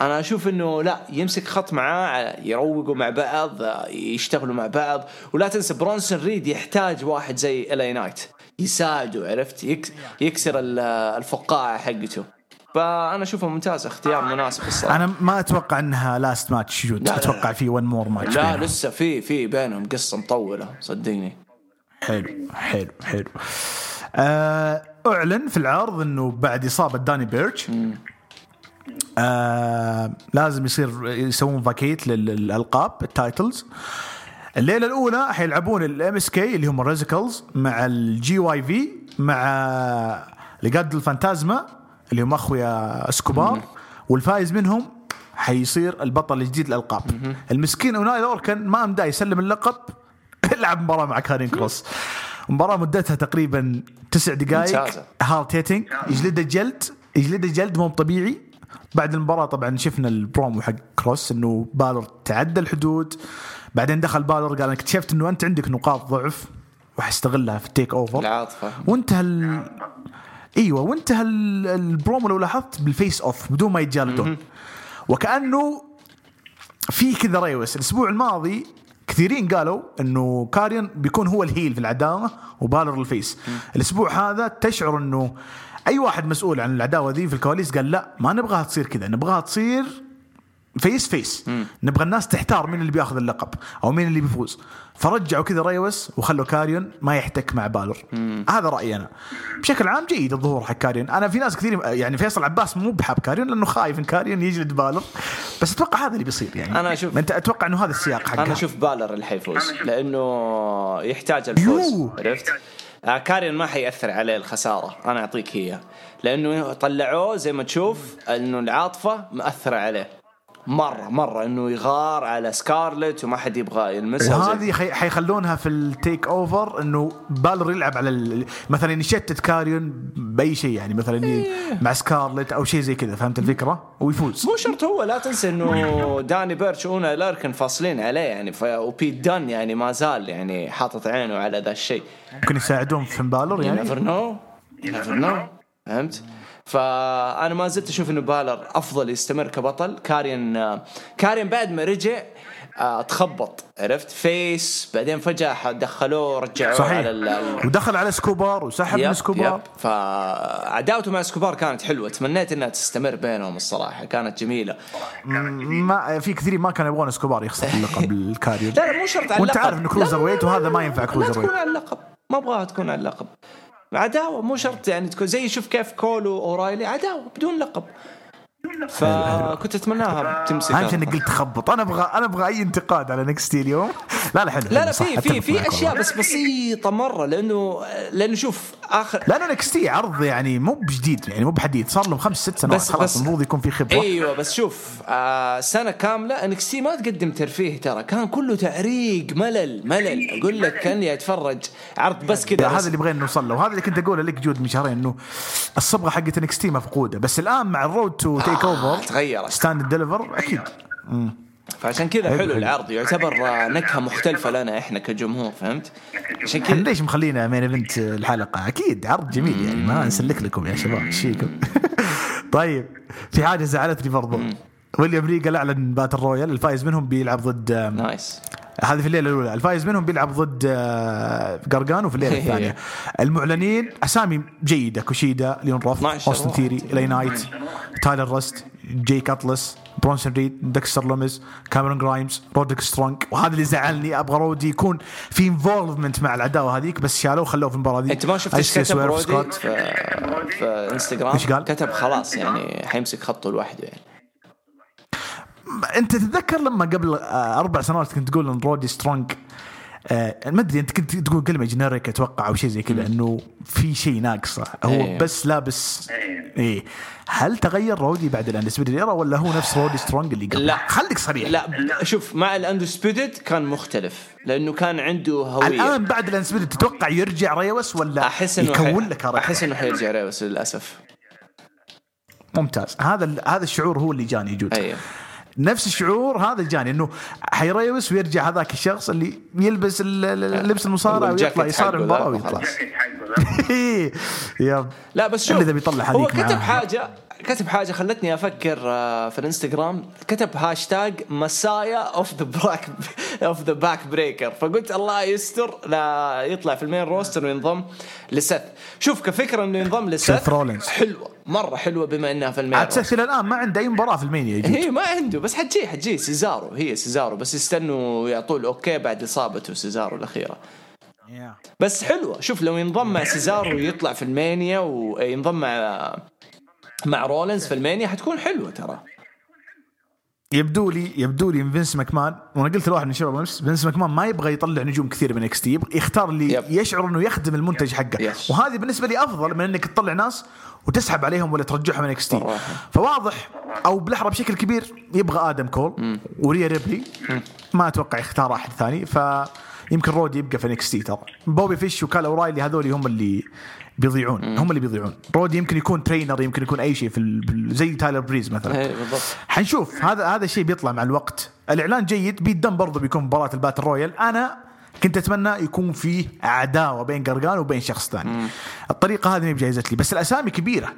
انا اشوف انه لا, يمسك خط معاه, يروقوا مع بعض, يشتغلوا مع بعض. ولا تنسى برونسون ريد يحتاج واحد زي الاي نايت يساعده, عرفت, يكسر الفقاعه حقته. فانا اشوفه ممتاز, اختيار مناسب الصراحه. انا ما اتوقع انها لاست ماتش جود, اتوقع في ون مور ماتش. لا لسه في بينهم قصه مطوله صدقني. حلو. اعلن في العرض انه بعد اصابه داني بيرتش لازم يسوون فاكيت للألقاب التايتلز. الليلة الأولى حيلعبون الMSK اللي هم الريزيكلز مع الGYV مع لقد الفانتازما اليوم أخويا اسكوبار, والفائز منهم حيصير البطل الجديد للألقاب. المسكين أوناي دور كان ما أمدى يسلم اللقب. لعب مباراة مع كارين كروس, مباراة مدتها تقريبا 9 دقائق, هارت هيتنج, يجلد جلد مو طبيعي. بعد المباراة طبعا شفنا البرومو حق كروس انه بالر تعدى الحدود, بعدين دخل بالر قال انا اكتشفت انه انت عندك نقاط ضعف وحستغلها في التيك اوفر العاطفة, وانتهى ايوه وانتهى البرومو لو لاحظت بالفيس اوف بدون ما يتجلدون. وكأنه في كذا ريوس. الاسبوع الماضي كثيرين قالوا انه كارين بيكون هو الهيل في العداوة وبالر الفيس. الاسبوع هذا تشعر انه اي واحد مسؤول عن العداوه ذي في الكواليس قال لا, ما نبغاها تصير كذا, نبغاها تصير فيس فيس, نبغى الناس تحتار مين اللي بياخذ اللقب او مين اللي بيفوز. فرجعوا كذا ريوس وخلوا كارين ما يحتك مع بالر. هذا رايي انا. بشكل عام جيد الظهور حق كارين. انا في ناس كثير يعني فيصل عباس مو بحب كارين لانه خايف ان كارين يجلد بالر, بس اتوقع هذا اللي بيصير. يعني انا اشوف, انت اتوقع انه هذا السياق حقه. انا اشوف بالر اللي حيفوز لانه يحتاج الفوز, عرفت؟ كارين ما حيأثر عليه الخسارة, أنا أعطيك هي, لأنه طلعوه زي ما تشوف أنه العاطفة مأثرة عليه مرة أنه يغار على سكارلت وما حد يبغى يلمسها. وهذه حيخلونها في التيك أوفر أنه بالر يلعب على مثلا يشتت كارين بأي شيء, يعني مثلا مع سكارلت أو شيء زي كذا, فهمت الفكرة؟ ويفوز. مو شرط هو, لا تنسى أنه داني بيرتش وأونا لاركن فاصلين عليه يعني, وبيت دان يعني ما زال يعني حاطط عينه على ذا الشيء. ممكن يساعدون في بالر يعني, you never know فهمت؟ فأنا ما زلت أشوف إنه بالر أفضل يستمر كبطل. كارين بعد ما رجع تخبط, عرفت؟ فيس, بعدين فجأة دخلوه رجعوه صحيح. على ودخل على سكوبار وسحب من سكوبار. فعداوته مع سكوبار كانت حلوة, تمنيت إنها تستمر بينهم الصراحة, كانت جميلة. ما في كثير ما كانوا يبغون سكوبار يخسر اللقب الكارين. لا مو شرط على اللقب, وأنت عارف إنه كروزر ويت وهذا ما ينفع كروزر ويت. تكون على اللقب, ما أبغاها تكون على اللقب. عداوة مو شرط يعني تكون زي, شوف كيف كول وأورايلي عداوة بدون لقب, فكنت أتمناها تمسك. أنا عشان قلت خبط, أنا أبغى أي انتقاد على نكستي اليوم. لا حلو, لا في أشياء بس بسيطة مرة, لأنه شوف آخر, لأنه نكستي عرض يعني مو بجديد, يعني مو بحديث, صار لهم 5-6 سنوات خلاص, المفروض يكون في خبرة. أيوة بس شوف سنة كاملة نكستي ما تقدم ترفيه, ترى كان كله تعريق ملل. أقول لك كان يتفرج عرض بس كده. هذا اللي بغينا نوصل له, وهذا اللي كنت أقوله لك جود من شهرين, إنه الصبغة حقت نكستي مفقودة, بس الآن مع الرود تو تيك اوفر تغيرت ستاند ديليفر اكيد. فعشان كذا حلو العرض, يعتبر نكهه مختلفه لنا احنا كجمهور, فهمت؟ عشان كذا ليش مخلينا مين ايفنت الحلقه, اكيد عرض جميل يعني, ما نسلك لكم يا شباب شيكم. طيب في حاجه زعلتني برضو, ويليام ريجل اعلن باتل رويال, الفائز منهم بيلعب ضد نايس هذه في الليله الاولى, الفائز منهم بيلعب ضد غارغانو في الليله الثانيه. المعلنين اسامي جيده, كوشيدا, ليون روف, اوستن ثيري, لي نايت, تايلر راست, جاي كاتلس, برونسون ريد, ديكستر لوميز, كاميرون غرايمز, رودريك سترونج. وهذا اللي زعلني, ابغى رودي يكون في انفولفمنت مع العداوه هذيك, بس شالوه خلوه في المباراه دي. انت ما شفت كتب رودي في انستغرام؟ كتب خلاص يعني حيمسك خطه لوحده يعني. أنت تتذكر لما قبل 4 سنوات كنت تقول إن رودي سترونج, ما أدري أنت كنت تقول كلمة جينيريك أتوقع أو شيء زي كذا, إنه في شيء ناقصة, هو بس لابس إيه. هل تغير رودي بعد الأندسبيدد إيرا ولا هو نفس رودي سترونج اللي قبل؟ لا خليك صريح, لا شوف مع الأندسبيدد كان مختلف لأنه كان عنده هوية. الآن بعد الأندسبيدد تتوقع يرجع ريوس ولا يكون لك ريوس؟ أحس إنه حيرجع ريوس للأسف. ممتاز, هذا الشعور هو اللي جاني يجود. نفس الشعور هذا جاني, انه حيريوس ويرجع هذاك الشخص اللي يلبس اللبس المصارع ويطلع يصارع المباراة ويطلع. لا بس شوف اللي بيطلع هذيك, هو كتب حاجة خلتني أفكر في الانستغرام, كتب هاشتاج مسايا of the back breaker, فقلت الله يستر لا يطلع في المين روستر وينضم لسث. شوف كفكرة إنه ينضم لسث حلوة مرة, حلوة بما إنها في المين روستر. سث الآن ما عنده أي مباراة في المين, يجي ما عنده, بس حتجي سيزارو بس يستنوا يعطوه الأوكي بعد إصابته سيزارو الأخيرة. بس حلوة, شوف لو ينضم مع سيزارو ويطلع في المانيا وينضم مع رولينز في المانيا حتكون حلوة ترى. يبدو لي فينس ماكمان، وانا قلت لواحد من الشباب امس فينس ماكمان ما يبغى يطلع نجوم كثير من NXT، يختار اللي يشعر انه يخدم المنتج حقه. وهذه بالنسبه لي افضل من انك تطلع ناس وتسحب عليهم ولا ترجعهم من NXT. فواضح او بلحظه بشكل كبير يبغى ادم كول وريا ريبلي، ما اتوقع يختار احد ثاني. فيمكن رودي يبقى في NXT، ترى بوبي فيش وكال اورايلي هذول هم اللي بيضيعون هم اللي بيضيعون. رودي يمكن يكون ترينر، يمكن يكون أي شيء في زي تايلر بريز مثلا. حنشوف هذا الشيء بيطلع مع الوقت. الإعلان جيد، بيدم برضو بيكون مباراة الباتل رويال. أنا كنت أتمنى يكون فيه عداوة بين قرقان وبين شخص ثاني. الطريقة هذه بجائزة لي، بس الأسامي كبيرة،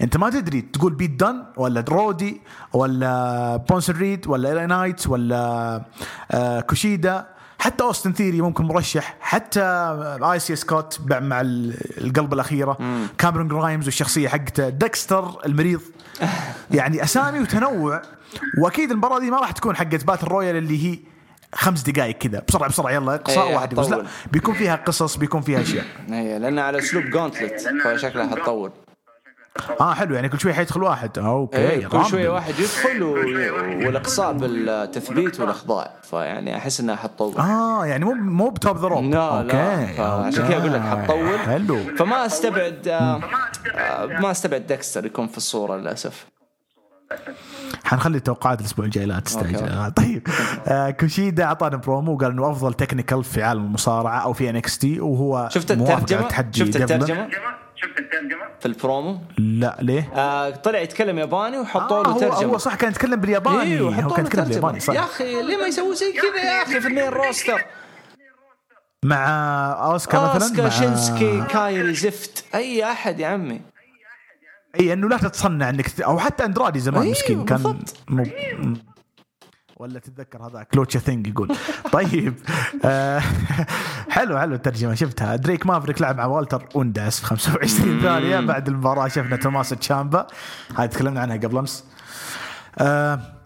أنت ما تدري تقول بيت دان ولا رودي ولا بونسون ريد ولا إلي نايت ولا كوشيدا، حتى أوستن ثيري ممكن مرشح، حتى آي سي سكوت مع القلب الأخيرة، كاميرون غرايمز والشخصية حقته، ديكستر المريض. يعني أسامي وتنوع. وأكيد المباراة دي ما راح تكون حقة باتل رويال اللي هي 5 دقائق كذا بسرعة يلا قصاء واحد يفوز، لا بيكون فيها قصص، بيكون فيها أشياء، لأن على أسلوب جونتلت فشكلها هتطول. حلو، يعني كل شوي حيدخل واحد. اوكي، كل شوي واحد يدخل والاقصاء بالتثبيت والاخضاع، فيعني احس انها حتطول. يعني مو بتوب ذا روب. لا عشان كذا اقول لك حتطول. حلو، فما استبعد ديكستر يكون في الصورة للاسف. حنخلي التوقعات الاسبوع الجاي، لا تستعجل. طيب، كوشيدا اعطانا برومو وقال انه افضل تكنيكال في عالم المصارعة او في NXT، وهو شفت الترجمة في البرومو. لا ليه؟ طلع يتكلم ياباني وحطوا له ترجمة. هو صح كان يتكلم بالياباني، وكان يتكلم بالياباني صح. يا اخي ليه ما يسوي زي كذا يا اخي في المين روستر مع اوسكا مثلا، اوسكا شينسكي كايري زفت، اي احد يا عمي، اي انه لا تتصنع انك او حتى اندرادي زمان مسكين كان ولا تتذكر هذا كلوتش ثينج يقول. طيب، حلو الترجمة شفتها. دريك مافريك لعب مع والتر اونداس في 25 ثانية بعد المباراة. شفنا توماس تشامبا، هاي تكلمنا عنها قبل أمس.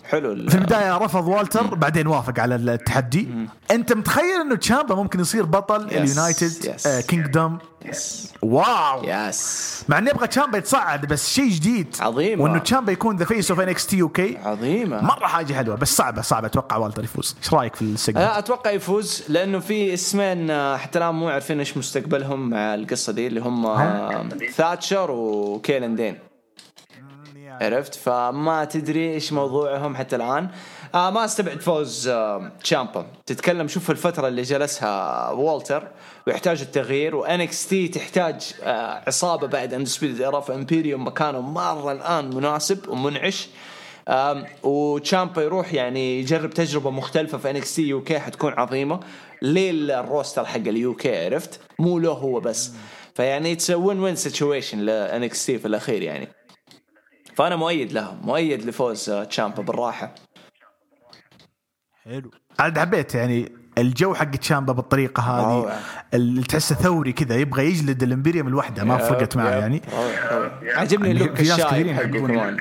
حلو، في البداية رفض والتر، بعدين وافق على التحدي. أنت متخيل إنه تشامبا ممكن يصير بطل اليونايتد كينغدوم؟ واو، مع إني أبغى تشامبا يتصعد، بس شيء جديد عظيم، وإنه تشامبا يكون ذا فيس أوف NXT UK عظيمة مرة، حاجة حلوة بس صعبة. أتوقع والتر يفوز. إيش رأيك في السجن؟ أتوقع يفوز، لأنه في اسمين حتى الآن مو عارفين إيش مستقبلهم مع القصة دي، اللي هم ثاتشر وكيلن دين، عرفت؟ فما تدري إيش موضوعهم حتى الآن. ما استبعد فوز تشامبا. تتكلم، شوف الفترة اللي جلسها والتر ويحتاج التغيير، وNXT تحتاج عصابة بعد أندسبيد إراف إمبيريوم، مكانه مرة الآن مناسب ومنعش. وتشامبا يروح يعني يجرب تجربة مختلفة في NXT UK، حتكون عظيمة للروستر حق الUK، عرفت؟ مو له هو بس، فيعني تسوون win-win situation لNXT في الأخير يعني. فأنا مؤيد لفوز تشامبا بالراحة. حلو، عاد حبيت يعني الجو حق تشامبا بالطريقة هذه اللي تحسه ثوري كذا، يبغى يجلد الإمبيريوم لوحده، ما فرقت معه يعني. عجبني اللوك الشايب،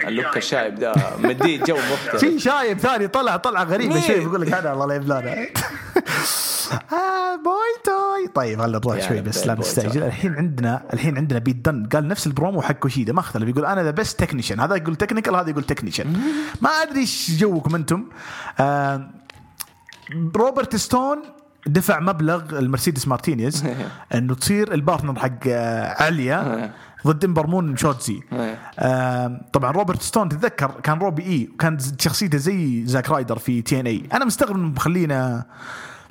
اللوك الشايب ده مديه جو مختلف. في شايب ثاني طلع غريب شيء، يقول لك أنا الله لا يبلانا بويتوي. طيب هلا نروح شوي بس لا نستعجل. الحين عندنا بيت دن قال نفس البرومو حق كوشيدا ما اختلف، يقول انا ذا بيست تكنيشن، هذا يقول تكنيكال، هذا يقول تكنيشن. ما ادري ايش جوكم انتم. روبرت ستون دفع مبلغ المرسيدس مارتينيز انه تصير البارتنر حق عليا ضد امبرمون شوتزي. طبعا روبرت ستون تتذكر كان روبي اي، وكانت شخصيته زي زاك رايدر في TNA. انا مستغرب انه مخلينا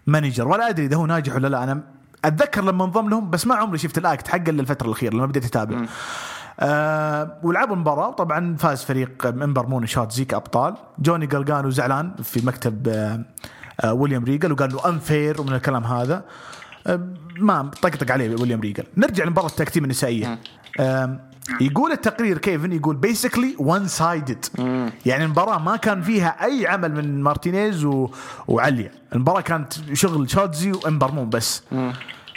مانجر، ولا أدري إذا هو ناجح ولا لا. أنا أتذكر لما انضم لهم، بس ما عمري شفت الأكت حقه إلا الفترة الأخيرة لما بديت أتابع. ولعبوا المباراة، وطبعا فاز فريق إمبرمون شوتزي كأبطال. جوني غارغانو زعلان في مكتب ويليام ريغل، وقال له أنفير ومن الكلام هذا. ما طقطق عليه ويليام ريغل. نرجع لمباراة التكتيم النسائية. يقول التقرير كيفن، يقول basically one sided، يعني المباراة ما كان فيها أي عمل من مارتينيز وعليا. المباراة كانت شغل شوتزي وإمبرمون بس،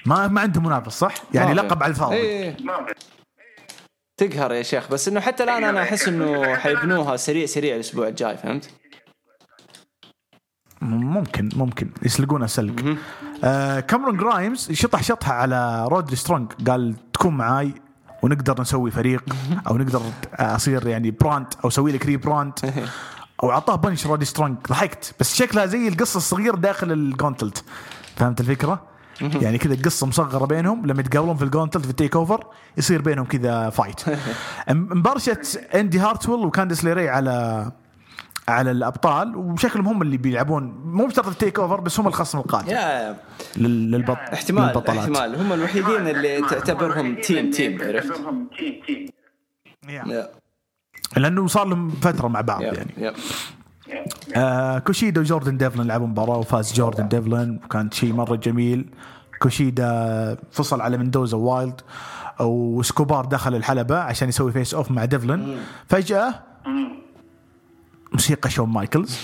ما عنده منافس صح يعني، لقب على الفاضي. تقهر يا شيخ، بس إنه حتى الآن أنا أحس إنه حيبنوها سريع الأسبوع الجاي، فهمت؟ ممكن يسلقونها سلق. كاميرون غرايمز شطحها على رودري سترونج، قال تكون معاي ونقدر نسوي فريق، أو نقدر أصير يعني براند، أو سوي لك ريبراند. او اعطاه بنش رادي سترونج. ضحكت بس شكلها زي القصه الصغير داخل الجونتلت, فهمت الفكره؟ يعني كذا القصه مصغره بينهم, لما يتقابلون في الجونتلت في التيك اوفر يصير بينهم كذا فايت. مبارشت اندي هارتويل وكانديس ليري على الابطال, وبشكلهم هم اللي بيلعبون مو بشرط التيك اوفر بس هم الخصم القاتل احتمال هم الوحيدين اللي تعتبرهم تيم عرفت, لانه صار لهم فتره مع بعض. يعني كوشيدا وجوردن ديفلن لعبوا مباراه وفاز جوردن ديفلن وكانت شيء مره جميل. كوشيدا فصل على مندوزا وايلد, وسكوبار دخل الحلبه عشان يسوي فيس اوف مع ديفلن, فجاه موسيقى شون مايكلز,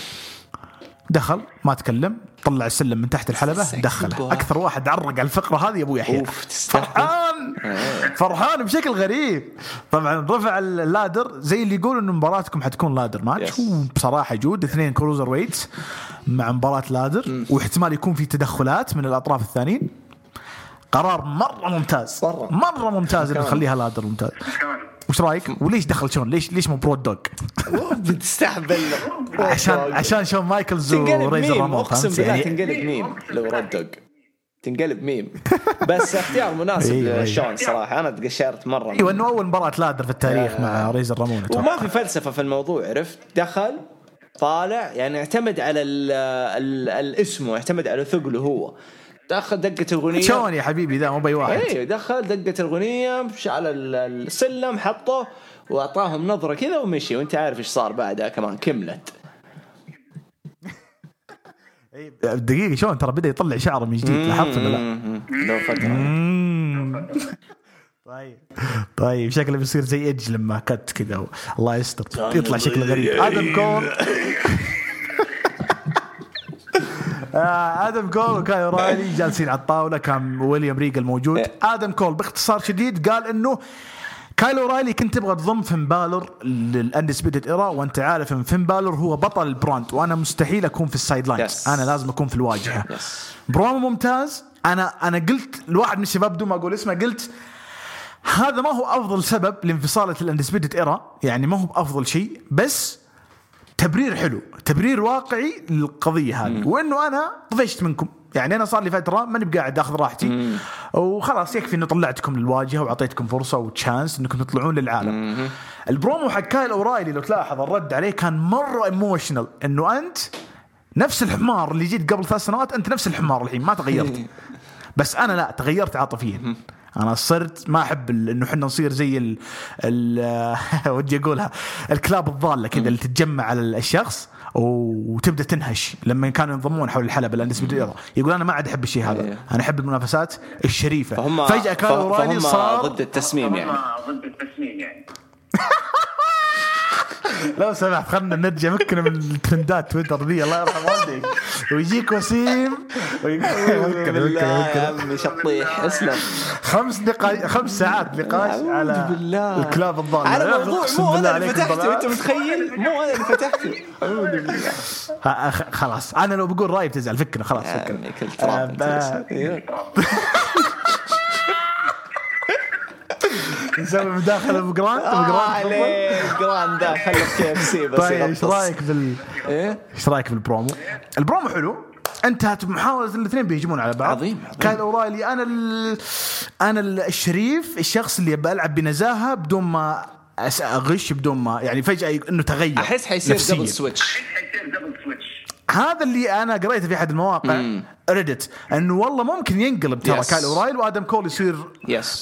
دخل ما تكلم, طلع السلم من تحت الحلبة دخله. أكثر واحد عرق على الفقرة هذه أبو يحيى, فرحان بشكل غريب. طبعا رفع اللادر زي اللي يقول إنه مباراتكم حتكون لادر ماتش, وبصراحة جود 2 كروزر ويتس مع مباراة لادر, واحتمال يكون في تدخلات من الأطراف الثانيين. قرار مرة ممتاز إنه نخليها لادر ممتاز. وش رايك؟ وليش دخل شون؟ ليش مو برود دوغ؟ بتستهبل عشان شون مايكلز وريزر رامون, فهمت يعني؟ تنقلب ميم لو رود دوغ, تنقلب ميم. بس اختيار مناسب لشون صراحه, انا تقشرت مره. ايوه انه اول مباراه لادر في التاريخ مع ريزر رامون, وما في فلسفه في الموضوع, عرفت؟ دخل طالع, يعني اعتمد على الاسم واعتمد على ثقله. هو دخل دقة الغنية شون يا حبيبي, ذا مو باي واحد. ايه دخل دقة الغنية على السلم, حطه واعطاهم نظرة كذا ومشي, وانت عارف ايش صار بعدها كمان كملت. دقيقة شون ترى بدأ يطلع شعره من جديد, لاحظت ولا لا؟ طيب شكله بيصير زي ايدج لما كت كذا, الله يستر يطلع شكله غريب. آدم كور آدم كول وكاي رايلي جالسين على الطاولة, كان ويليام ريجل موجود. آدم كول باختصار شديد قال إنه كايلو رايلي كنت تبغى تضم فين بالور للأندس بدت إيرا, وأنت عارف إن فين بالور هو بطل البراند, وأنا مستحيل أكون في السايد لاينز, أنا لازم أكون في الواجهة. برامو ممتاز. أنا قلت لواحد من الشباب دون ما أقول اسمه, قلت هذا ما هو أفضل سبب لانفصالة الأندس بدت إيرا, يعني ما هو أفضل شيء, بس تبرير حلو, تبرير واقعي للقضية هذه. وإنه أنا طفشت منكم, يعني أنا صار لي فترة ما نبقى قاعد أخذ راحتي, وخلاص يكفي إنه طلعتكم للواجهة وعطيتكم فرصة وتشانس إنكم تطلعون للعالم. البرومو حق كايل أورايلي لو تلاحظ الرد عليه كان مرة إيموشنال, إنه أنت نفس الحمار اللي جيت قبل 3 سنوات, أنت نفس الحمار الحين, ما تغيرت. بس أنا لا تغيرت عاطفيا, أنا صرت ما أحب إنه حنا نصير زي ودي أقولها الكلاب الضالة كذا اللي تتجمع على الشخص وتبدأ تنهش. لما كانوا ينضمون حول الحلبة لأن نسبة يقول أنا ما عاد أحب الشيء هذا, أنا أحب المنافسات الشريفة. فجأة كان أوراني صار ضد التسميم, يعني لو سمحت خلنا نرجع مكنا من ترندات تويتر دي, الله يرحم والديك, ويجيك وسيم بالله يا عمي شطيح اسلم. 5 ساعات نقاش على الكلاب الضالة, على موضوع مو أنا اللي فتحته, أنت متخيل؟ مو أنا اللي فتحته. خلاص أنا لو بقول رأيي بتزعل, فكرة خلاص فكرة. نسوي مداخلة بجراند داخل KFC. بس طيب إيش رأيك بالبرومو؟ البرومو حلو, انتهت محاولة الاثنين بيهجمون على بعض. عظيم. كايل أورايلي أنا الشريف, الشخص اللي بألعب بنزاهة بدون ما أغش, بدون ما يعني فجأة إنه تغير. أحس حيصير دبل سويتش. هذا اللي أنا قريته في أحد المواقع ردت, إنه والله ممكن ينقلب ترى كايل أورايلي وآدم كول يصير,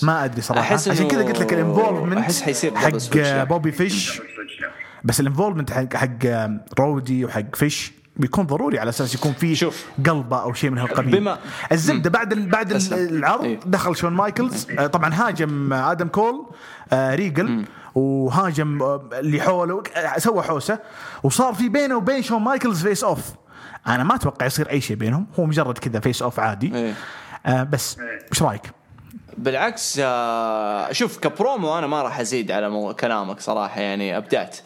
ما أدري صراحة, عشان كذا قلت لك الانفولفمنت حق بوبي فيش, بس الانفولفمنت حق رودي وحق فيش بيكون ضروري على أساس يكون فيه قلبة أو شيء من هالقبيل. الزبدة بعد العرض دخل شون مايكلز, طبعا هاجم آدم كول ريجل وهاجم اللي حوله, سوى حوسة, وصار في بينه وبين شون مايكلز فيس أوف. أنا ما أتوقع يصير أي شيء بينهم, هو مجرد كذا فيس أوف عادي. بس وش رأيك؟ بالعكس شوف كبرومو أنا ما راح أزيد على كلامك صراحة, يعني أبدعت.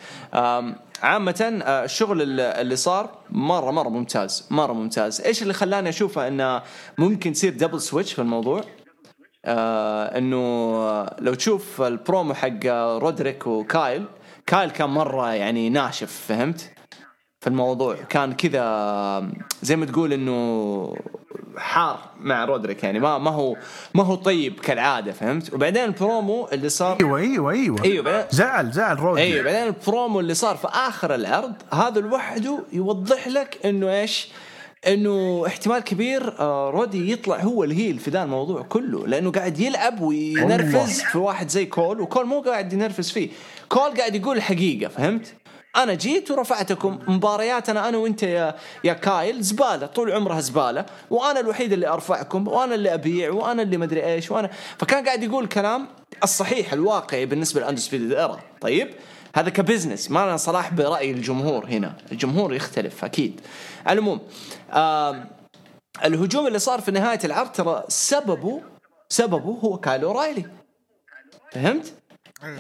عامة الشغل اللي صار مرة ممتاز, مرة ممتاز. إيش اللي خلاني أشوفه إنه ممكن تصير دبل سويتش في الموضوع؟ إنه لو تشوف البرومو حق رودريك وكايل, كايل كان مرة يعني ناشف, فهمت؟ فالموضوع كان كذا زي ما تقول إنه حار مع رودريك, يعني ما هو طيب كالعادة, فهمت. وبعدين البرومو اللي صار أيوة زعل رودريك. أيوة بعدين البرومو اللي صار في آخر العرض هذا لوحده يوضح لك إنه إيش, إنه احتمال كبير رودي يطلع هو الهيل في ذا الموضوع كله, لأنه قاعد يلعب وينرفز في واحد زي كول, وكول مو قاعد ينرفز فيه, كول قاعد يقول الحقيقة, فهمت. أنا جيت ورفعتكم مبارياتنا أنا وإنت يا كايل زبالة, طول عمرها زبالة, وأنا الوحيد اللي أرفعكم, وأنا اللي أبيع, وأنا اللي مدري إيش, وأنا فكان قاعد يقول الكلام الصحيح الواقعي بالنسبة للأندسبيدد إيرا. طيب هذا كبزنس, ما أنا صلاح برأي الجمهور هنا, الجمهور يختلف أكيد. المهم الهجوم اللي صار في نهاية العرض ترى سببه هو كايل أورايلي, فهمت.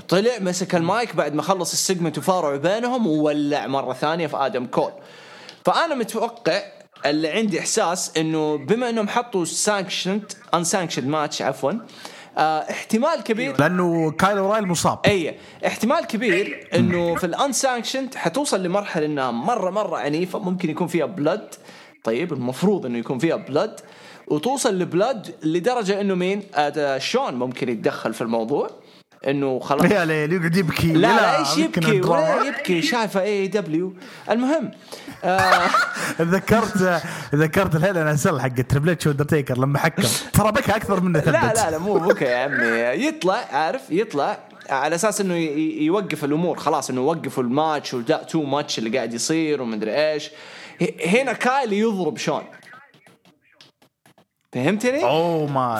طلع مسك المايك بعد ما خلص السيجمنت وفارعوا بينهم وولع مرة ثانية في آدم كول. فأنا متوقع, اللي عندي إحساس إنه بما إنهم حطوا unsanctioned ماتش احتمال كبير لأنه كايل أورايلي مصاب, أي احتمال كبير إنه في الunsanctioned حتوصل لمرحلة إنها مرة عنيفة, ممكن يكون فيها بلد. طيب المفروض إنه يكون فيها بلد, وتوصل لبلد لدرجة إنه مين شون ممكن يتدخل في الموضوع, انه خلاص يا ليل يقعد يبكي, لا ايش يبكي ولا يبكي, شايفه اي دبليو. المهم ذكرت الهيله الانسل حق تريبل اتش ودرتيكر لما حكم ترى بكى اكثر منه ثبت. لا مو بكى يا عمي, يطلع عارف يطلع على اساس انه يوقف الامور, خلاص انه وقفوا الماتش ودا تو ماتش اللي قاعد يصير ومدري ايش. هنا كايل يضرب شون, فهمتني؟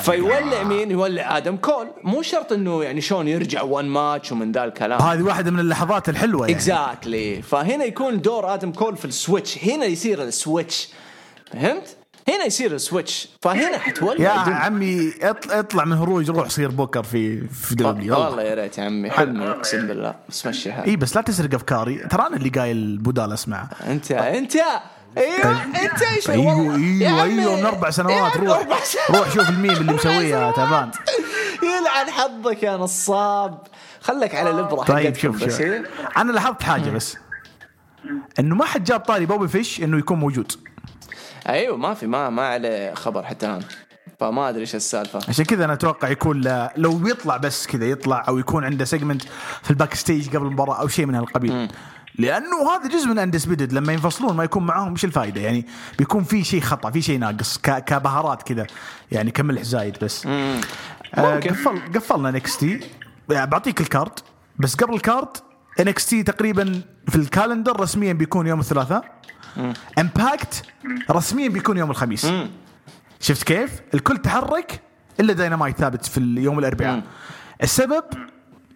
فيولع مين؟ يولع آدم كول. مو شرط إنه يعني شون يرجع وان ماتش ومن ذا الكلام, هذه واحدة من اللحظات الحلوة يعني. Exactly. فهنا يكون دور آدم كول في السويتش, هنا يصير السويتش, فهمت؟ هنا يصير السويتش, فهنا حتولع. يا عمي اطلع من هروج, روح صير بوكر في دبليو. والله يا ريت يا عمي, حلمي أقسم بالله, بس مشي هذا. إيه بس لا تسرق أفكاري, ترى أنا اللي قايل بدال اسمع. أنت انت ايش ايوه من 4 سنوات روح شوف الميم اللي مسويها تعبان, يلعن حظك يا نصاب, خلك على الابره حقك. شوف انا لاحظت حاجه بس, انه ما حد جاب طاري بوبي فيش انه يكون موجود. ايوه ما في ما عليه خبر حتى الان, فما ادري ايش السالفه. عشان كذا انا اتوقع يكون لو يطلع بس كذا يطلع, او يكون عنده سيجمنت في الباك ستيج قبل المباراه او شيء من هالقبيل, لأنه هذا جزء من اندسبيدد. لما ينفصلون ما يكون معهم مش الفائدة, يعني بيكون في شيء خطأ, في شيء ناقص كبهارات كذا يعني, كمل حزايد بس. قفلنا نكستي. بعطيك الكارت بس قبل الكارت, NXT تقريبا في الكالندر رسميا بيكون يوم الثلاثاء, امباكت رسميا بيكون يوم الخميس. شفت كيف الكل تحرك إلا داينامايت ثابت في اليوم الأربعاء. السبب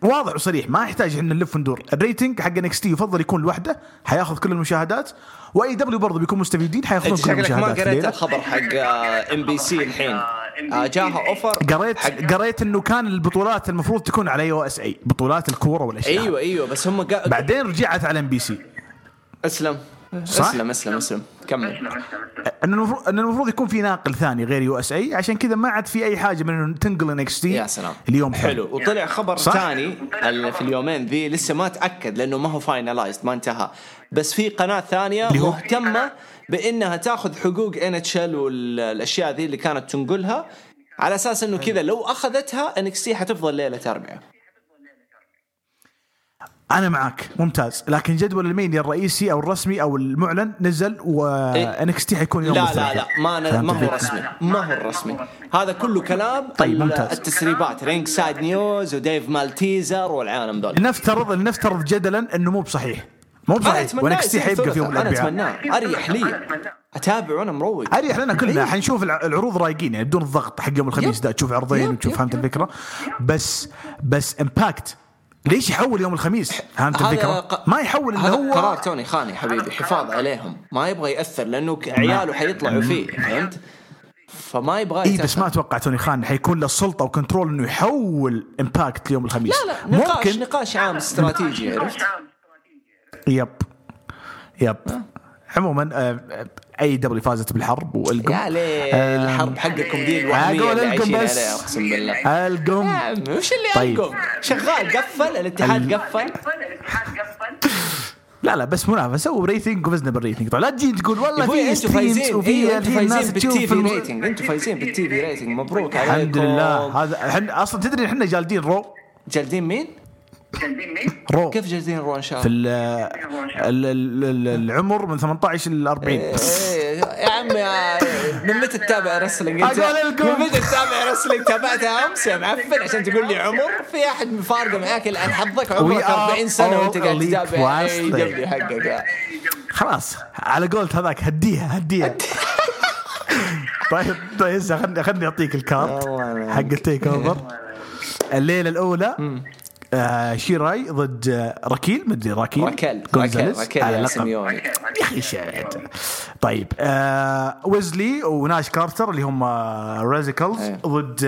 واضح وصريح, ما يحتاج ان نلف وندور. الريتنج حق NXT يفضل يكون لوحده, حياخذ كل المشاهدات, واي دبليو برضه بيكون مستفيدين, حياخذون كل المشاهدات. ما قريت الخبر حق NBC الحين, جاها اوفر. قريت انه كان البطولات المفروض تكون على USA, بطولات الكوره والاشياء. ايوه بس هم بعدين رجعت على NBC. اسلم كمل. ان المفروض يكون في ناقل ثاني غير USA, عشان كذا ما عاد في اي حاجه من انه تنقل NXT. يا سلام اليوم حلو. وطلع خبر ثاني في اليومين ذي, لسه ما تاكد لانه ما هو فاينلايزد, ما انتهى, بس في قناه ثانيه مهتمه بانها تاخذ حقوق NHL والاشياء ذي اللي كانت تنقلها, على اساس انه كذا لو اخذتها NXT حتفضل ليله اربعاء. أنا معك ممتاز, لكن جدول الميني الرئيسي أو الرسمي أو المعلن نزل, وNXT حيكون يوم الثلاثاء. ما هو رسمي, هذا كله كلام. طيب ممتاز. التسريبات رينج سايد نيوز وديف مالتيزر والعالم دول. نفترض جدلا إنه مو بصحيح NXT حيبقى في يوم الأربعاء. أنا أتمنى أريح لي أتابع وأنا مروي, أريح لنا كلنا. حنشوف العروض رايقين يعني, بدون الضغط حق يوم الخميس ده. تشوف عرضين وتشوف, فهمت الفكرة. بس إمباكت ليش يحول يوم الخميس؟ فهمت الفكرة؟ ما يحول اللي هو قرار توني خاني حبيبي, حفاظ عليهم, ما يبغى يأثر لأنه عياله حيطلعوا فيه, فهمت؟ فما يبغى يتأثر. بس ما أتوقع توني خاني حيكون له سلطة وكنترول إنه يحول إمباكت اليوم الخميس. لا نقاش عام استراتيجي, عرفت؟ يب. عموما أي دبلي فازت بالحرب, والقم يا ليه الحرب حقكم دي الوهمية اللي عايشين عليها, أقسم بالله القم. وش اللي القم؟ شغال قفل الاتحاد قفل لا لا بس منافسه وريتنج وفزنا بالريتنج. طيب لا تجي تقول والله في ستريمز وفي الناس تشوف الريتنج. انتم فايزين بالتي في ريتنج, مبروك عليكم الحمد لله. هذا احنا اصلا تدري احنا جالدين رو, جالدين مين رو. كيف جالدين رو؟ ان شاء الله العمر من 18 إلى 40. يا عمي من متى تتابع رسلينج؟ من متى تتابع رسلينج؟ تابعتها أمس يا معفن عشان تقول لي عمر. في أحد مفارقة معاك الآن؟ حظك عمرك 40 سنة وأنت قاعد تتابع دبليو حقك. خلاص على قولت هذاك هديها. طيب خلني أعطيك الكارت حق التيك أوفر. الليلة الأولى شيراي ضد ركيل, مدري ركيل على لقب يخي شاهد. طيب ويزلي وناش كارتر اللي هم رازيكلز ضد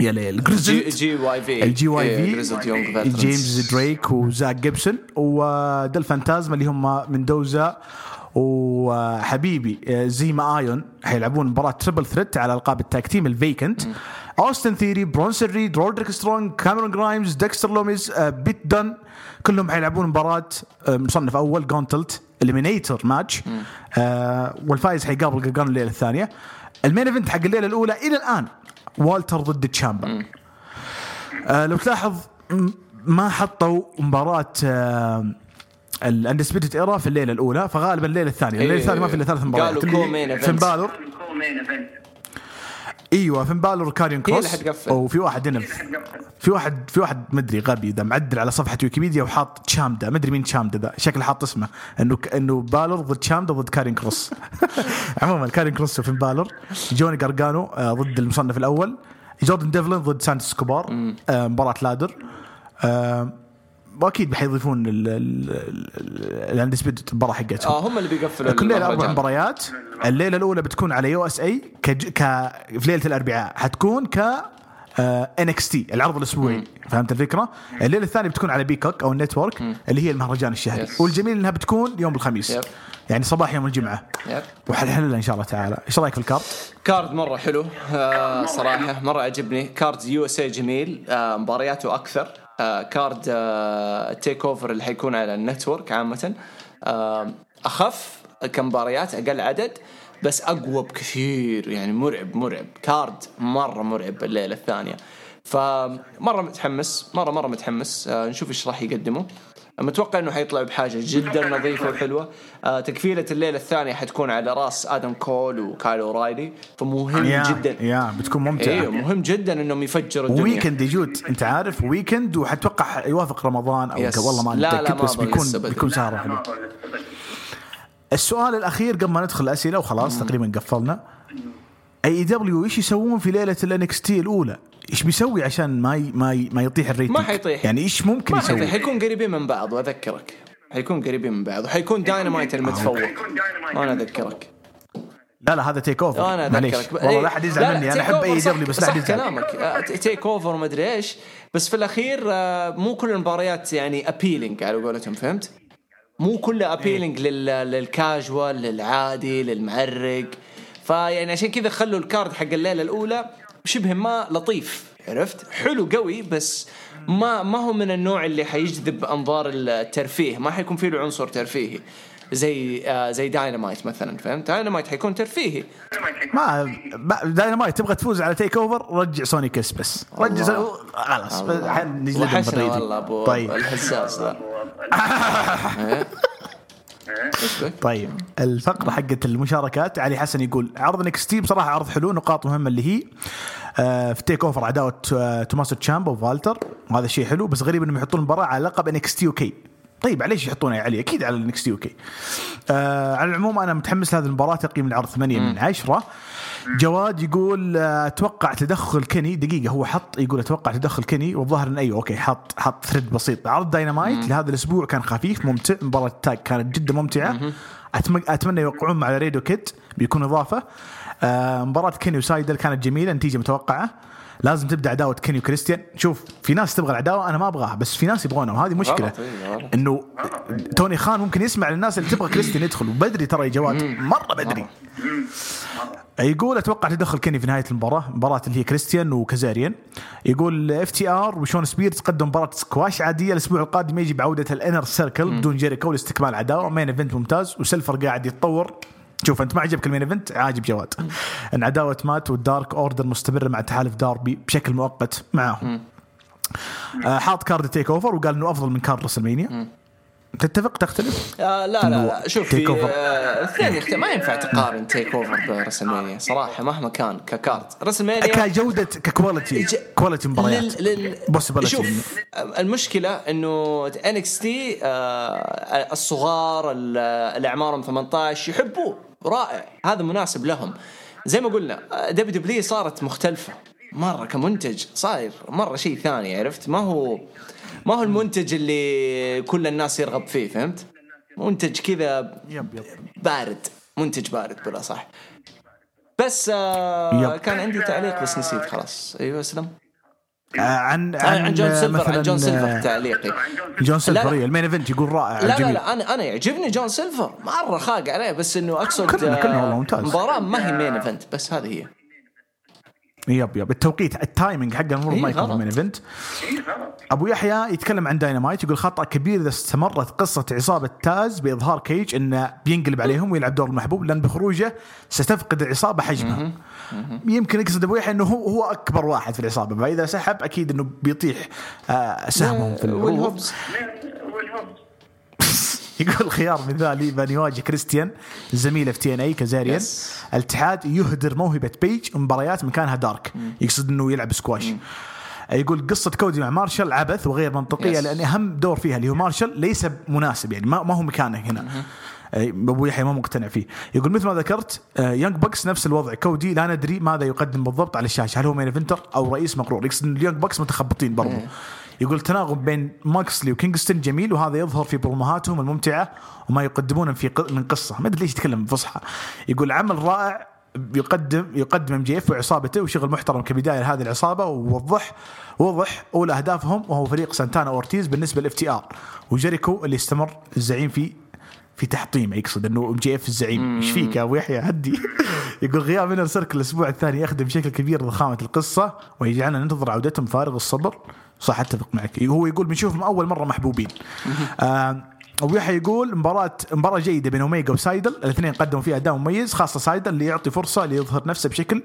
الجي واي في جيمس دريك وزاك جيبسون ودل فانتازما اللي هم مندوزا وحبيبي زيما آيون. هيلعبون مباراة تريبل ثريت على ألقاب التاك تيم الفيكنت. أوستن ثيري, برونسن ريد, رودريك سترونج, كاميرون غرايمز, ديكستر لوميز, بيت دن, كلهم هيلعبون مباراة مصنف أول جونتلت إليمينيتر ماتش, والفائز هيقابل جاجان الليلة الثانية. المين إيفنت حق الليلة الأولى إلى الآن والتر ضد تشامبر. لو تلاحظ ما حطوا مباراة الاندسبيتد إيرا في الليلة الأولى, فغالبا الليلة الثانية. الليلة الثانية ما في إلا ثلاث مباريات. فين بالور؟ ايوه فين بالور كارين كروس, وفي واحد هنا في واحد مدري غبي ده معدل على صفحة ويكيبيديا وحاط تشامدا, مدري مين تشامدا ده, شكله حاط اسمه انه بالور ضد تشامدا ضد كارين كروس. عموما كارين كروس وفين بالور, جوني غارغانو ضد المصنف الأول, جوردن ديفلين ضد سانتوس كوبار, مباراة لادر. واكيد بيضيفون الاندسبيد المباراه حقتهم. هم اللي بيقفلوا كل ليله اربع مباريات. الليله الاولى بتكون على يو اس اي في ليله الاربعاء حتكون ك NXT العرض الاسبوعي, فهمت الفكره. الليله الثانيه بتكون على بيكوك او النتورك اللي هي المهرجان الشهري, والجميل انها بتكون يوم الخميس يعني صباح يوم الجمعه. وحلحلها ان شاء الله تعالى. ايش رايك في الكارت؟ كارد مره حلو صراحه, مره عجبني كارد يو اس اي جميل, مبارياته اكثر. كارد تيك اوفر اللي حيكون على النتورك عامه اخف كمباريات, اقل عدد بس اقوى بكثير يعني. مرعب كارد مره مرعب الليله الثانيه. فمره متحمس مره متحمس. نشوف ايش راح يقدموا. متوقع انه حيطلعوا بحاجه جدا نظيفه وحلوه. تكفيله الليله الثانيه حتكون على راس ادم كول وكايلو رايلي, فمهم جدا بتكون ممتعه. ايوه مهم جدا انهم يفجروا الدنيا. ويكند يجود انت عارف, ويكند وحتوقع يوافق رمضان او والله ما اتاكد, بس بيكون سهره حلوه. السؤال الاخير قبل ما ندخل الاسئله وخلاص تقريبا قفلنا. اي دبليو ايش يسوون في ليله الانكس تي الاولى؟ ايش بيسوي عشان ما يطيح الريتنج؟ ما حيطيح يعني. ايش ممكن يسوي؟ حيكون قريبين من بعض, واذكرك حيكون قريبين من بعض, وحيكون داينامايت المتفوق. انا اذكرك. لا هذا تيك اوفر. انا اذكرك والله لا حد يزعل مني, انا احب اي دبليو بس لا حد يزعل. كلامك تيك اوفر ما ادري ايش, بس في الاخير مو كل المباريات يعني ابيلينج على قولتهم, فهمت؟ مو كله ابيلينج للكاجوال للعادي للمعرق. فيعني عشان كذا خلوا الكارد حق الليله الاولى شبه ما لطيف, عرفت؟ حلو قوي بس ما هو من النوع اللي حيجذب انظار الترفيه. ما حيكون فيه عنصر ترفيهي زي داينامايت مثلا, فهمت؟ داينامايت حيكون ترفيهي. ما داينامايت تبغى تفوز على تيك اوفر, رجع سوني كيس بس, رجع خلاص نجلد بريدي. والله ابو الحساس ذا. طيب الفقرة حقت المشاركات. علي حسن يقول عرض نكستي بصراحة عرض حلو, نقاط مهمة اللي هي في تيك اوفر عداوة توماس تشامبا وفالتر, وهذا شيء حلو, بس غريب انهم يحطون المباراة على لقب نكستي اوكي. طيب عليش يحطونها علي؟ اكيد على نكستي اوكي. على العموم انا متحمس لهذه المباراة. تقييم العرض 8/10. جواد يقول اتوقع تدخل كيني. دقيقة هو حط يقول اتوقع تدخل كيني, والظاهر ان ايوه اوكي حط ثريد بسيط. عرض داينامايت لهذا الاسبوع كان خفيف ممتع, مباراة التاج كانت جدا ممتعة. اتمنى يوقعون مع ريدو كيد, بيكون اضافة. مباراة كيني وسايدل كانت جميلة, نتيجة متوقعة. لازم تبدأ عداوة كيني وكريستيان. شوف في ناس تبغى العداوة, أنا ما أبغاها, بس في ناس يبغونها, وهذه مشكلة. إنه توني خان ممكن يسمع للناس اللي تبغى كريستيان يدخل, وبدري ترى يا جواد مرة بدري. يقول أتوقع تدخل كيني في نهاية المباراة اللي هي كريستيان وكازاريان. يقول اف تي ار وشون سبير تقدم مباراة سكواش عادية الأسبوع القادم، يجي بعودة الانر سيركل بدون جيريكو لاستكمال عداوة. مين ايفنت ممتاز وسلفر قاعد يتطور. شوف أنت ما عجبك المين ايفنت، عاجب جواد أن عداوة مات والدارك أوردر مستمرة مع تحالف داربي بشكل مؤقت معهم. حاط كارد تيك أوفر وقال إنه أفضل من كارد رسلمانيا. تتفق تختلف؟ لا لا شوف الثاني ما ينفع تقارن تيك أوفر برسلمانيا صراحة مهما كان ككارت رسلمانيا كجودة ككواليتي كواليتي مباريات. شوف المشكلة إنه NXT الصغار الأعمارهم 18 يحبوه، رائع هذا مناسب لهم. زي ما قلنا WWE صارت مختلفة مرة كمنتج، صاير مرة شيء ثاني، عرفت؟ ما هو المنتج اللي كل الناس يرغب فيه، فهمت؟ منتج كذا بارد، منتج بارد بلا صح. بس كان عندي تعليق بس نسيت خلاص. أيوة سلام. عن جون سيلفر، عن جون سيلفر تعليقي. جون سيلفر المين ايفنت يقول رائع. لا أنا يعجبني جون سيلفر مرة خاق عليه، بس إنه أقصد مباراة ما هي مين ايفنت، بس هذه هي. يب التوقيت التايمينج حقه المفروض ما يكون من ايفنت. ابو يحيى يتكلم عن داينامايت يقول خطأ كبير اذا استمرت قصة عصابة تاز باظهار كيج انه بينقلب عليهم ويلعب دور المحبوب، لان بخروجه ستفقد العصابة حجمها. يمكن يقصد ابو يحيى انه هو اكبر واحد في العصابة، فاذا سحب اكيد انه بيطيح سهمهم في الهوبز. يقول خيار مثالي بأن يواجه كريستيان زميله في TNA كازاريان. الاتحاد يهدر موهبة بيج مباريات مكانها دارك، يقصد أنه يلعب سكواش. يقول قصة كودي مع مارشال عبث وغير منطقية، لأن أهم دور فيها اللي هو مارشال ليس مناسب، يعني ما هو مكانه هنا. أبو يحيى ما مقتنع فيه. يقول مثل ما ذكرت يانج بوكس نفس الوضع، كودي لا ندري ماذا يقدم بالضبط على الشاشة، هل هو مين فينتر أو رئيس مقرور، يقصد أن اليانج بوكس متخبطين برضو. يقول تناغم بين ماكسلي وكينغستون جميل، وهذا يظهر في بروموهاتهم الممتعة وما يقدمون في من قصة. ما أدري ليش يتكلم بفصحى. يقول عمل رائع يقدم MJF وعصابته وشغل محترم كبداية لهذه العصابة، ووضح أولى أهدافهم وهو فريق سانتانا وأورتيز بالنسبة للFTR وجيريكو اللي استمر الزعيم في تحطيمه، يقصد انه MJF الزعيم. ايش فيك يا ابو يحيى هدي. يقول غياب من السيركل الاسبوع الثاني يخدم بشكل كبير لضخامه القصه ويجعلنا ننتظر عودتهم فارغ الصبر. صح اتفق معك. هو يقول بنشوفهم اول مره محبوبين. ابو يحيى يقول مباراه جيده بين اوميجا وسايدل، الاثنين قدموا فيها اداء مميز، خاصه سايدل اللي يعطي فرصه ليظهر نفسه بشكل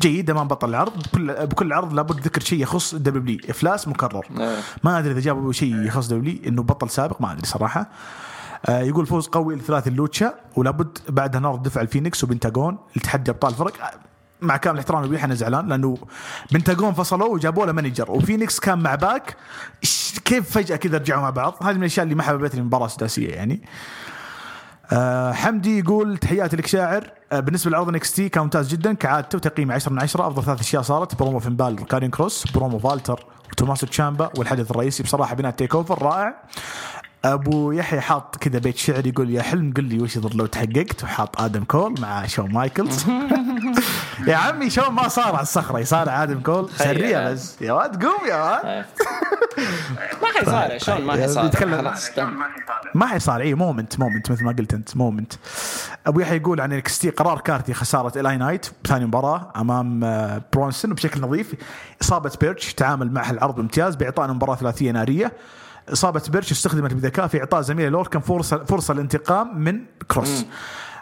جيد امام بطل العرض. بكل عرض لابد ذكر شيء يخص دبليو افلاس مكرر. ما ادري اذا جابوا شيء يخص دبليو انه بطل سابق، ما ادري صراحه. يقول فوز قوي لثلاث اللوتشا، ولابد بعدها نار دفع الفينيكس وبنتاغون لتحدي ابطال الفرق. مع كامل احترامي لويح انا زعلان لانه بنتاغون فصلوا وجابوا له مانجر، وفينيكس كان مع باك، كيف فجأة كذا رجعوا مع بعض؟ هذه من الاشياء اللي ما حببتني المباراة السداسية يعني. حمدي يقول تحيات لك شاعر. بالنسبة لعرض NXT كان ممتاز جدا كعادته، وتقييم 10/10. أفضل ثلاث أشياء صارت برومو فين بالر كارين كروس، برومو فالتر وتوماسو تشامبا، والحدث الرئيسي بصراحة بناء تيك أوفر رائع. أبو يحيى حاط كذا بيت شعر يقول يا حلم قل لي وش يضر لو تحققت، وحاط آدم كول مع شون مايكلز. يا عمي شون ما صار على الصخرة، يصار آدم كول سريع بس يا واد قوم يا واد. ما حيصار شون، ما حيصار أي مومنت مثل ما قلت أنت مومنت. أبو يحيى يقول عن NXT قرار كارتي خسارة إلاي نايت بثاني مباراة أمام برونسون وبشكل نظيف. إصابة بيرتش تعامل معها العرض بامتياز بإعطائنا مباراة ثلاثية نارية. إصابة بيرش استخدمت بذكاء في إعطاء زميله لوركن فرصة الانتقام من كروس.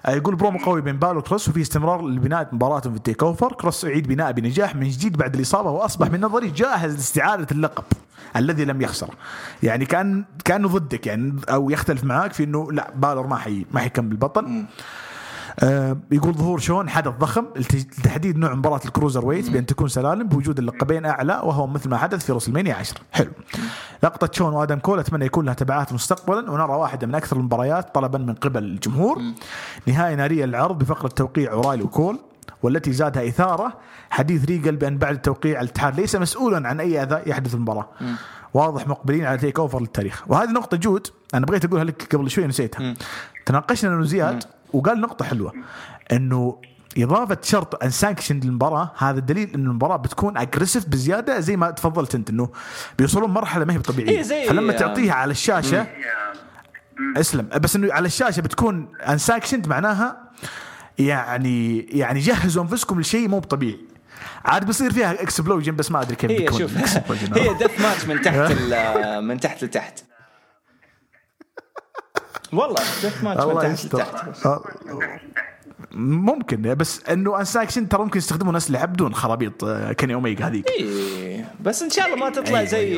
يقول برومو قوي بين بالو كروس، وفي استمرار لبناء مباراتهم في التيك أوفر. كروس أعيد بناءه بنجاح من جديد بعد الإصابة، وأصبح من نظري جاهز لاستعادة اللقب الذي لم يخسر. يعني كأنه ضدك يعني، أو يختلف معاك في إنه لا بالور ما حيكمل بطل. يقول ظهور شون حدث ضخم لتحديد نوع مباراة الكروزر ويت بأن تكون سلالم بوجود اللقبين أعلى، وهو مثل ما حدث في رسلمانيا 10. حلو. لقطة شون وآدم كول أتمنى يكون لها تبعات مستقبلا، ونرى واحدة من أكثر المباريات طلبا من قبل الجمهور. نهاية نارية العرض بفقرة توقيع ورايل وكول، والتي زادها إثارة حديث ريجل بأن بعد التوقيع الاتحاد ليس مسؤولا عن أي أذى يحدث المباراة. واضح مقبلين على تيك أوفر للتاريخ. وهذه نقطة جود أنا بغيت أقولها لك قبل شوي نسيتها. تناقشنا نزيات وقال نقطة حلوة إنه إضافة شرط unsanctioned للمباراة، هذا الدليل إن المباراة بتكون aggressive بزيادة، زي ما تفضلت أنت إنه بيوصلون مرحلة ما هي طبيعية. فلما تعطيها على الشاشة أسلم، بس إنه على الشاشة بتكون unsanctioned معناها يعني جهزوا أنفسكم لشيء مو بطبيعي. عاد بصير فيها اكسبلوجن بس ما أدري كيف بيكون. هي ديث ماتش من تحت من تحت لتحت. والله ديث ماتش من تحت لتحت. ممكن بس إنه أنساكشن ترى ممكن يستخدمون أسلحة بدون خرابيط كني أوميجا هذيك. بس إن شاء الله ما تطلع زي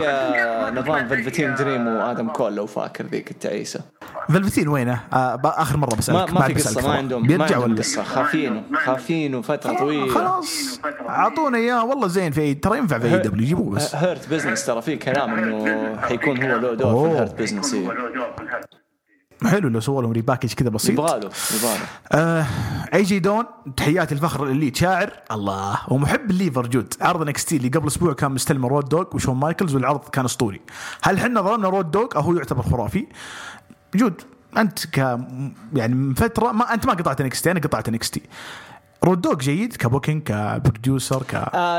نظام فلفتين دريم وآدم كول لو فاكر ذيك التعيسة. فلفتين وينه؟ آخر مرة بس. ما في قصة، ما عندهم. بيرجعوا قصة خافين وفترة طويلة. خلاص عطونا إياه والله زين في ترى ينفع في دبليو يجيبوه بس. هيرت بيزنس ترى فيه كلام إنه حيكون هو له دور في الهيرت بيزنس. حلو لو سووا لهم ريباكج كذا بسيط يبغاله اي جي دون تحيات الفخر اللي شاعر الله ومحب الليفر جود. عرض نكستي اللي قبل اسبوع كان مستلم رود دوغ وشون مايكلز والعرض كان اسطوري. هل حنا ظلمنا رود دوغ او هو يعتبر خرافي؟ جود انت يعني من فتره ما انت ما قطعت نكستي، انا قطعت نكستي. رود دوغ جيد كبوكينج كبروديوسر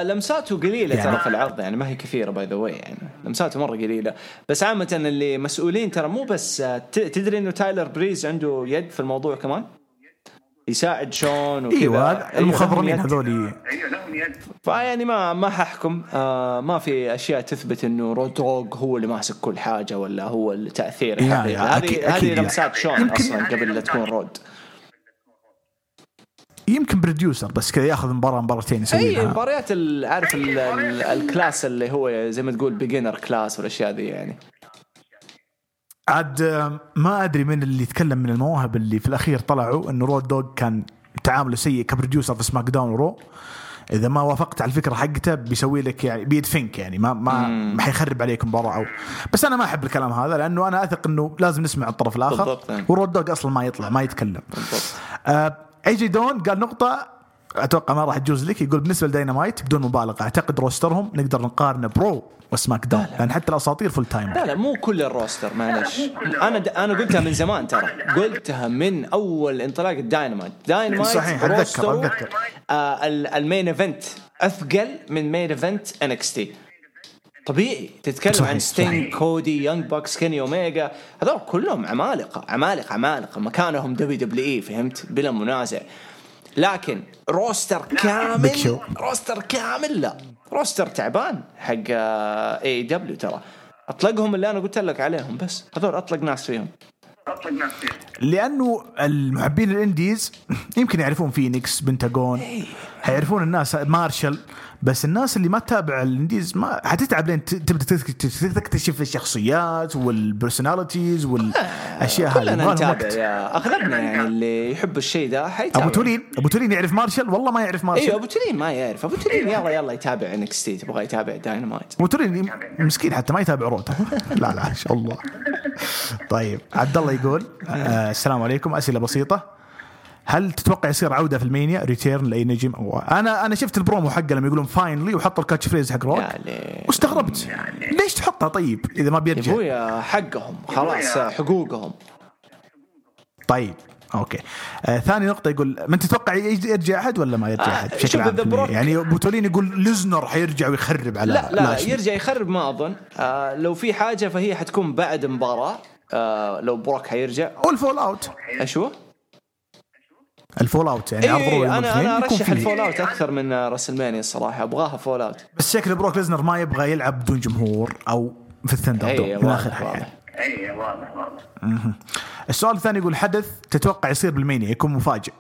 لمساته قليله يعني. ترى في العرض يعني ما هي كثيره باي ذا واي، يعني لمساته مره قليله. بس عامه اللي مسؤولين ترى مو بس تدري انه تايلر بريز عنده يد في الموضوع كمان يساعد شون وكذا. ايوه المخضرمين هذول لهم يد. فيعني ما ححكم ما في اشياء تثبت انه رود دوغ هو اللي ماسك كل حاجه ولا هو التاثير الحقيقي. هذه لمسات شون اصلا قبل لا تكون رود. يمكن بروديوسر بس كذا ياخذ مباراه مباراتين يسويها. اي مباريات عارف الكلاس اللي هو زي ما تقول بيجينر كلاس والاشياء دي يعني. عاد ما ادري من اللي يتكلم من المواهب اللي في الاخير طلعوا انه رود دوغ كان تعامله سيء كبروديوسر في سماك داون ورو. اذا ما وافقت على الفكره حقته بيسوي لك يعني بيدفنك يعني ما حيخرب عليك مباراه او. بس انا ما احب الكلام هذا لانه انا اثق انه لازم نسمع الطرف الاخر يعني. ورود دوغ اصلا ما يطلع ما يتكلم. اي جي دون قال نقطة أتوقع ما راح تجوز لك. يقول بالنسبة لدينامايت بدون مبالغة أعتقد روسترهم نقدر نقارن برو وسماك داون لأن حتى الأساطير فول تايم. لا مو كل الروستر معلش. أنا قلتها من زمان ترى، قلتها من أول انطلاق داينامايت صحيح. أتذكر المين إيفنت أثقل من مين إيفنت NXT طبيعي. تتكلم صحيح. عن ستين كودي يونغ باكس كيني أوميجا هذول كلهم عمالقة مكانهم WWE فهمت بلا منازع. لكن روستر كامل لا روستر تعبان حق AEW ترى. أطلقهم اللي أنا قلت لك عليهم بس هذول أطلق ناس فيهم لأنه المحبين الإنديز يمكن يعرفون فينيكس بنتاغون هيعرفون الناس مارشال. بس الناس اللي ما تتابع الانديز ما حتتعب لين تبدا تكتشف الشخصيات والبرسوناليتيز والاشياء هذه. ما نتابع يا اغلبنا يعني اللي يحب الشيء ده حيتابع. ابو تولين يعرف مارشال والله ما يعرف مارشال. ايوه ابو تولين ما يعرف. ابو تولين يلا يتابع NXT تبغى يتابع داينامايت. ابو تولين مسكين حتى ما يتابع روتا. لا ان شاء الله. طيب عبد الله يقول السلام عليكم، اسئله بسيطه. هل تتوقع يصير عودة في المينيا ريتيرن لأي نجم؟ أنا شفت البرومو حقه لما يقولون فاينلي وحط الكاتش فريز حق روك واستغربت ليش تحطها طيب إذا ما بيرجع يبويا حقهم خلاص حقوقهم. طيب أوكي. ثاني نقطة يقول من تتوقع يرجع أحد ولا ما يرجع أحد بشكل عام؟ يعني بوتولين يقول لزنر حيرجع ويخرب على لا يرجع يخرب ما أظن. لو في حاجة فهي حتكون بعد مباراة. لو بروك حيرجع والفول أوت أشوه الفول اوت يعني إيه انا ارشح الفول اوت اكثر من راسلمانيا الصراحه. ابغاها فول اوت بس شكل بروك ليزنر ما يبغى يلعب بدون جمهور او في الثندر دوم من اخر حاجه. اي والله. السؤال الثاني يقول حدث تتوقع يصير بالمينيا يكون مفاجئ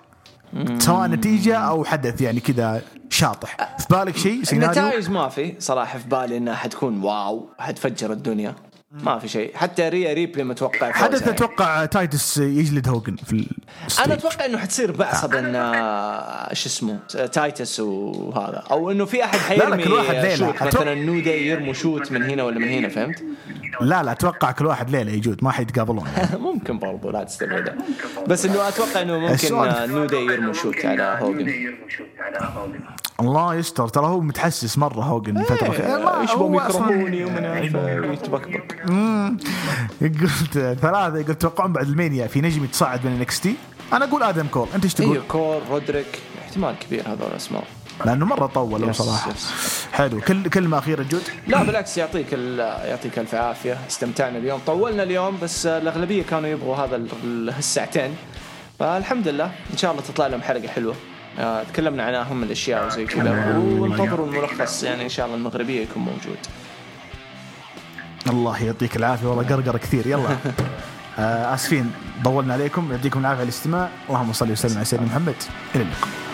سواء نتيجه او حدث يعني كذا شاطح في بالك شيء سيناريو؟ نتائج ما في صراحه في بالي انها حتكون واو حتفجر الدنيا. ما في شيء حتى ريا ريبلي متوقع حدث. اتوقع تايتس يجلد هوجن في انا اتوقع انه حتصير بعصب ان ايش اسمه تايتس وهذا او انه في احد حيرمي مثلا نودا يرموا شوت من هنا ولا من هنا فهمت. لا اتوقع كل واحد ليله يجود ما حيتقابلون ممكن برضو لا تستبعد بس انه اتوقع انه ممكن نودا يرموا شوت على هوجن. الله يستر ترى هو متحسس مره هوجن فتره يشبه ميكروفوني ومنافع يتبكبك. قلت ثلاثة قلت توقعون بعد المانيا في نجم يتصاعد من NXT. أنا أقول آدم كول. أنت إيش تقول؟ كول رودريك احتمال كبير هذول الأسماء لأنه مرة طول صراحة. حلو كلمة أخيرة جود. لا بالعكس يعطيك ألف عافية. استمتعنا اليوم طولنا اليوم بس الأغلبية كانوا يبغوا هذا الساعتين فالحمد لله إن شاء الله تطلع لهم حلقة حلوة. تكلمنا عنهم الأشياء وزي كذا، وانتظروا الملخص يعني إن شاء الله المغربية يكون موجود. الله يعطيك العافية والله قرقر كثير يلا. آسفين طولنا عليكم، يعطيكم العافية على الاستماع، اللهم صل وسلم على سيدنا محمد. إلى اللقاء.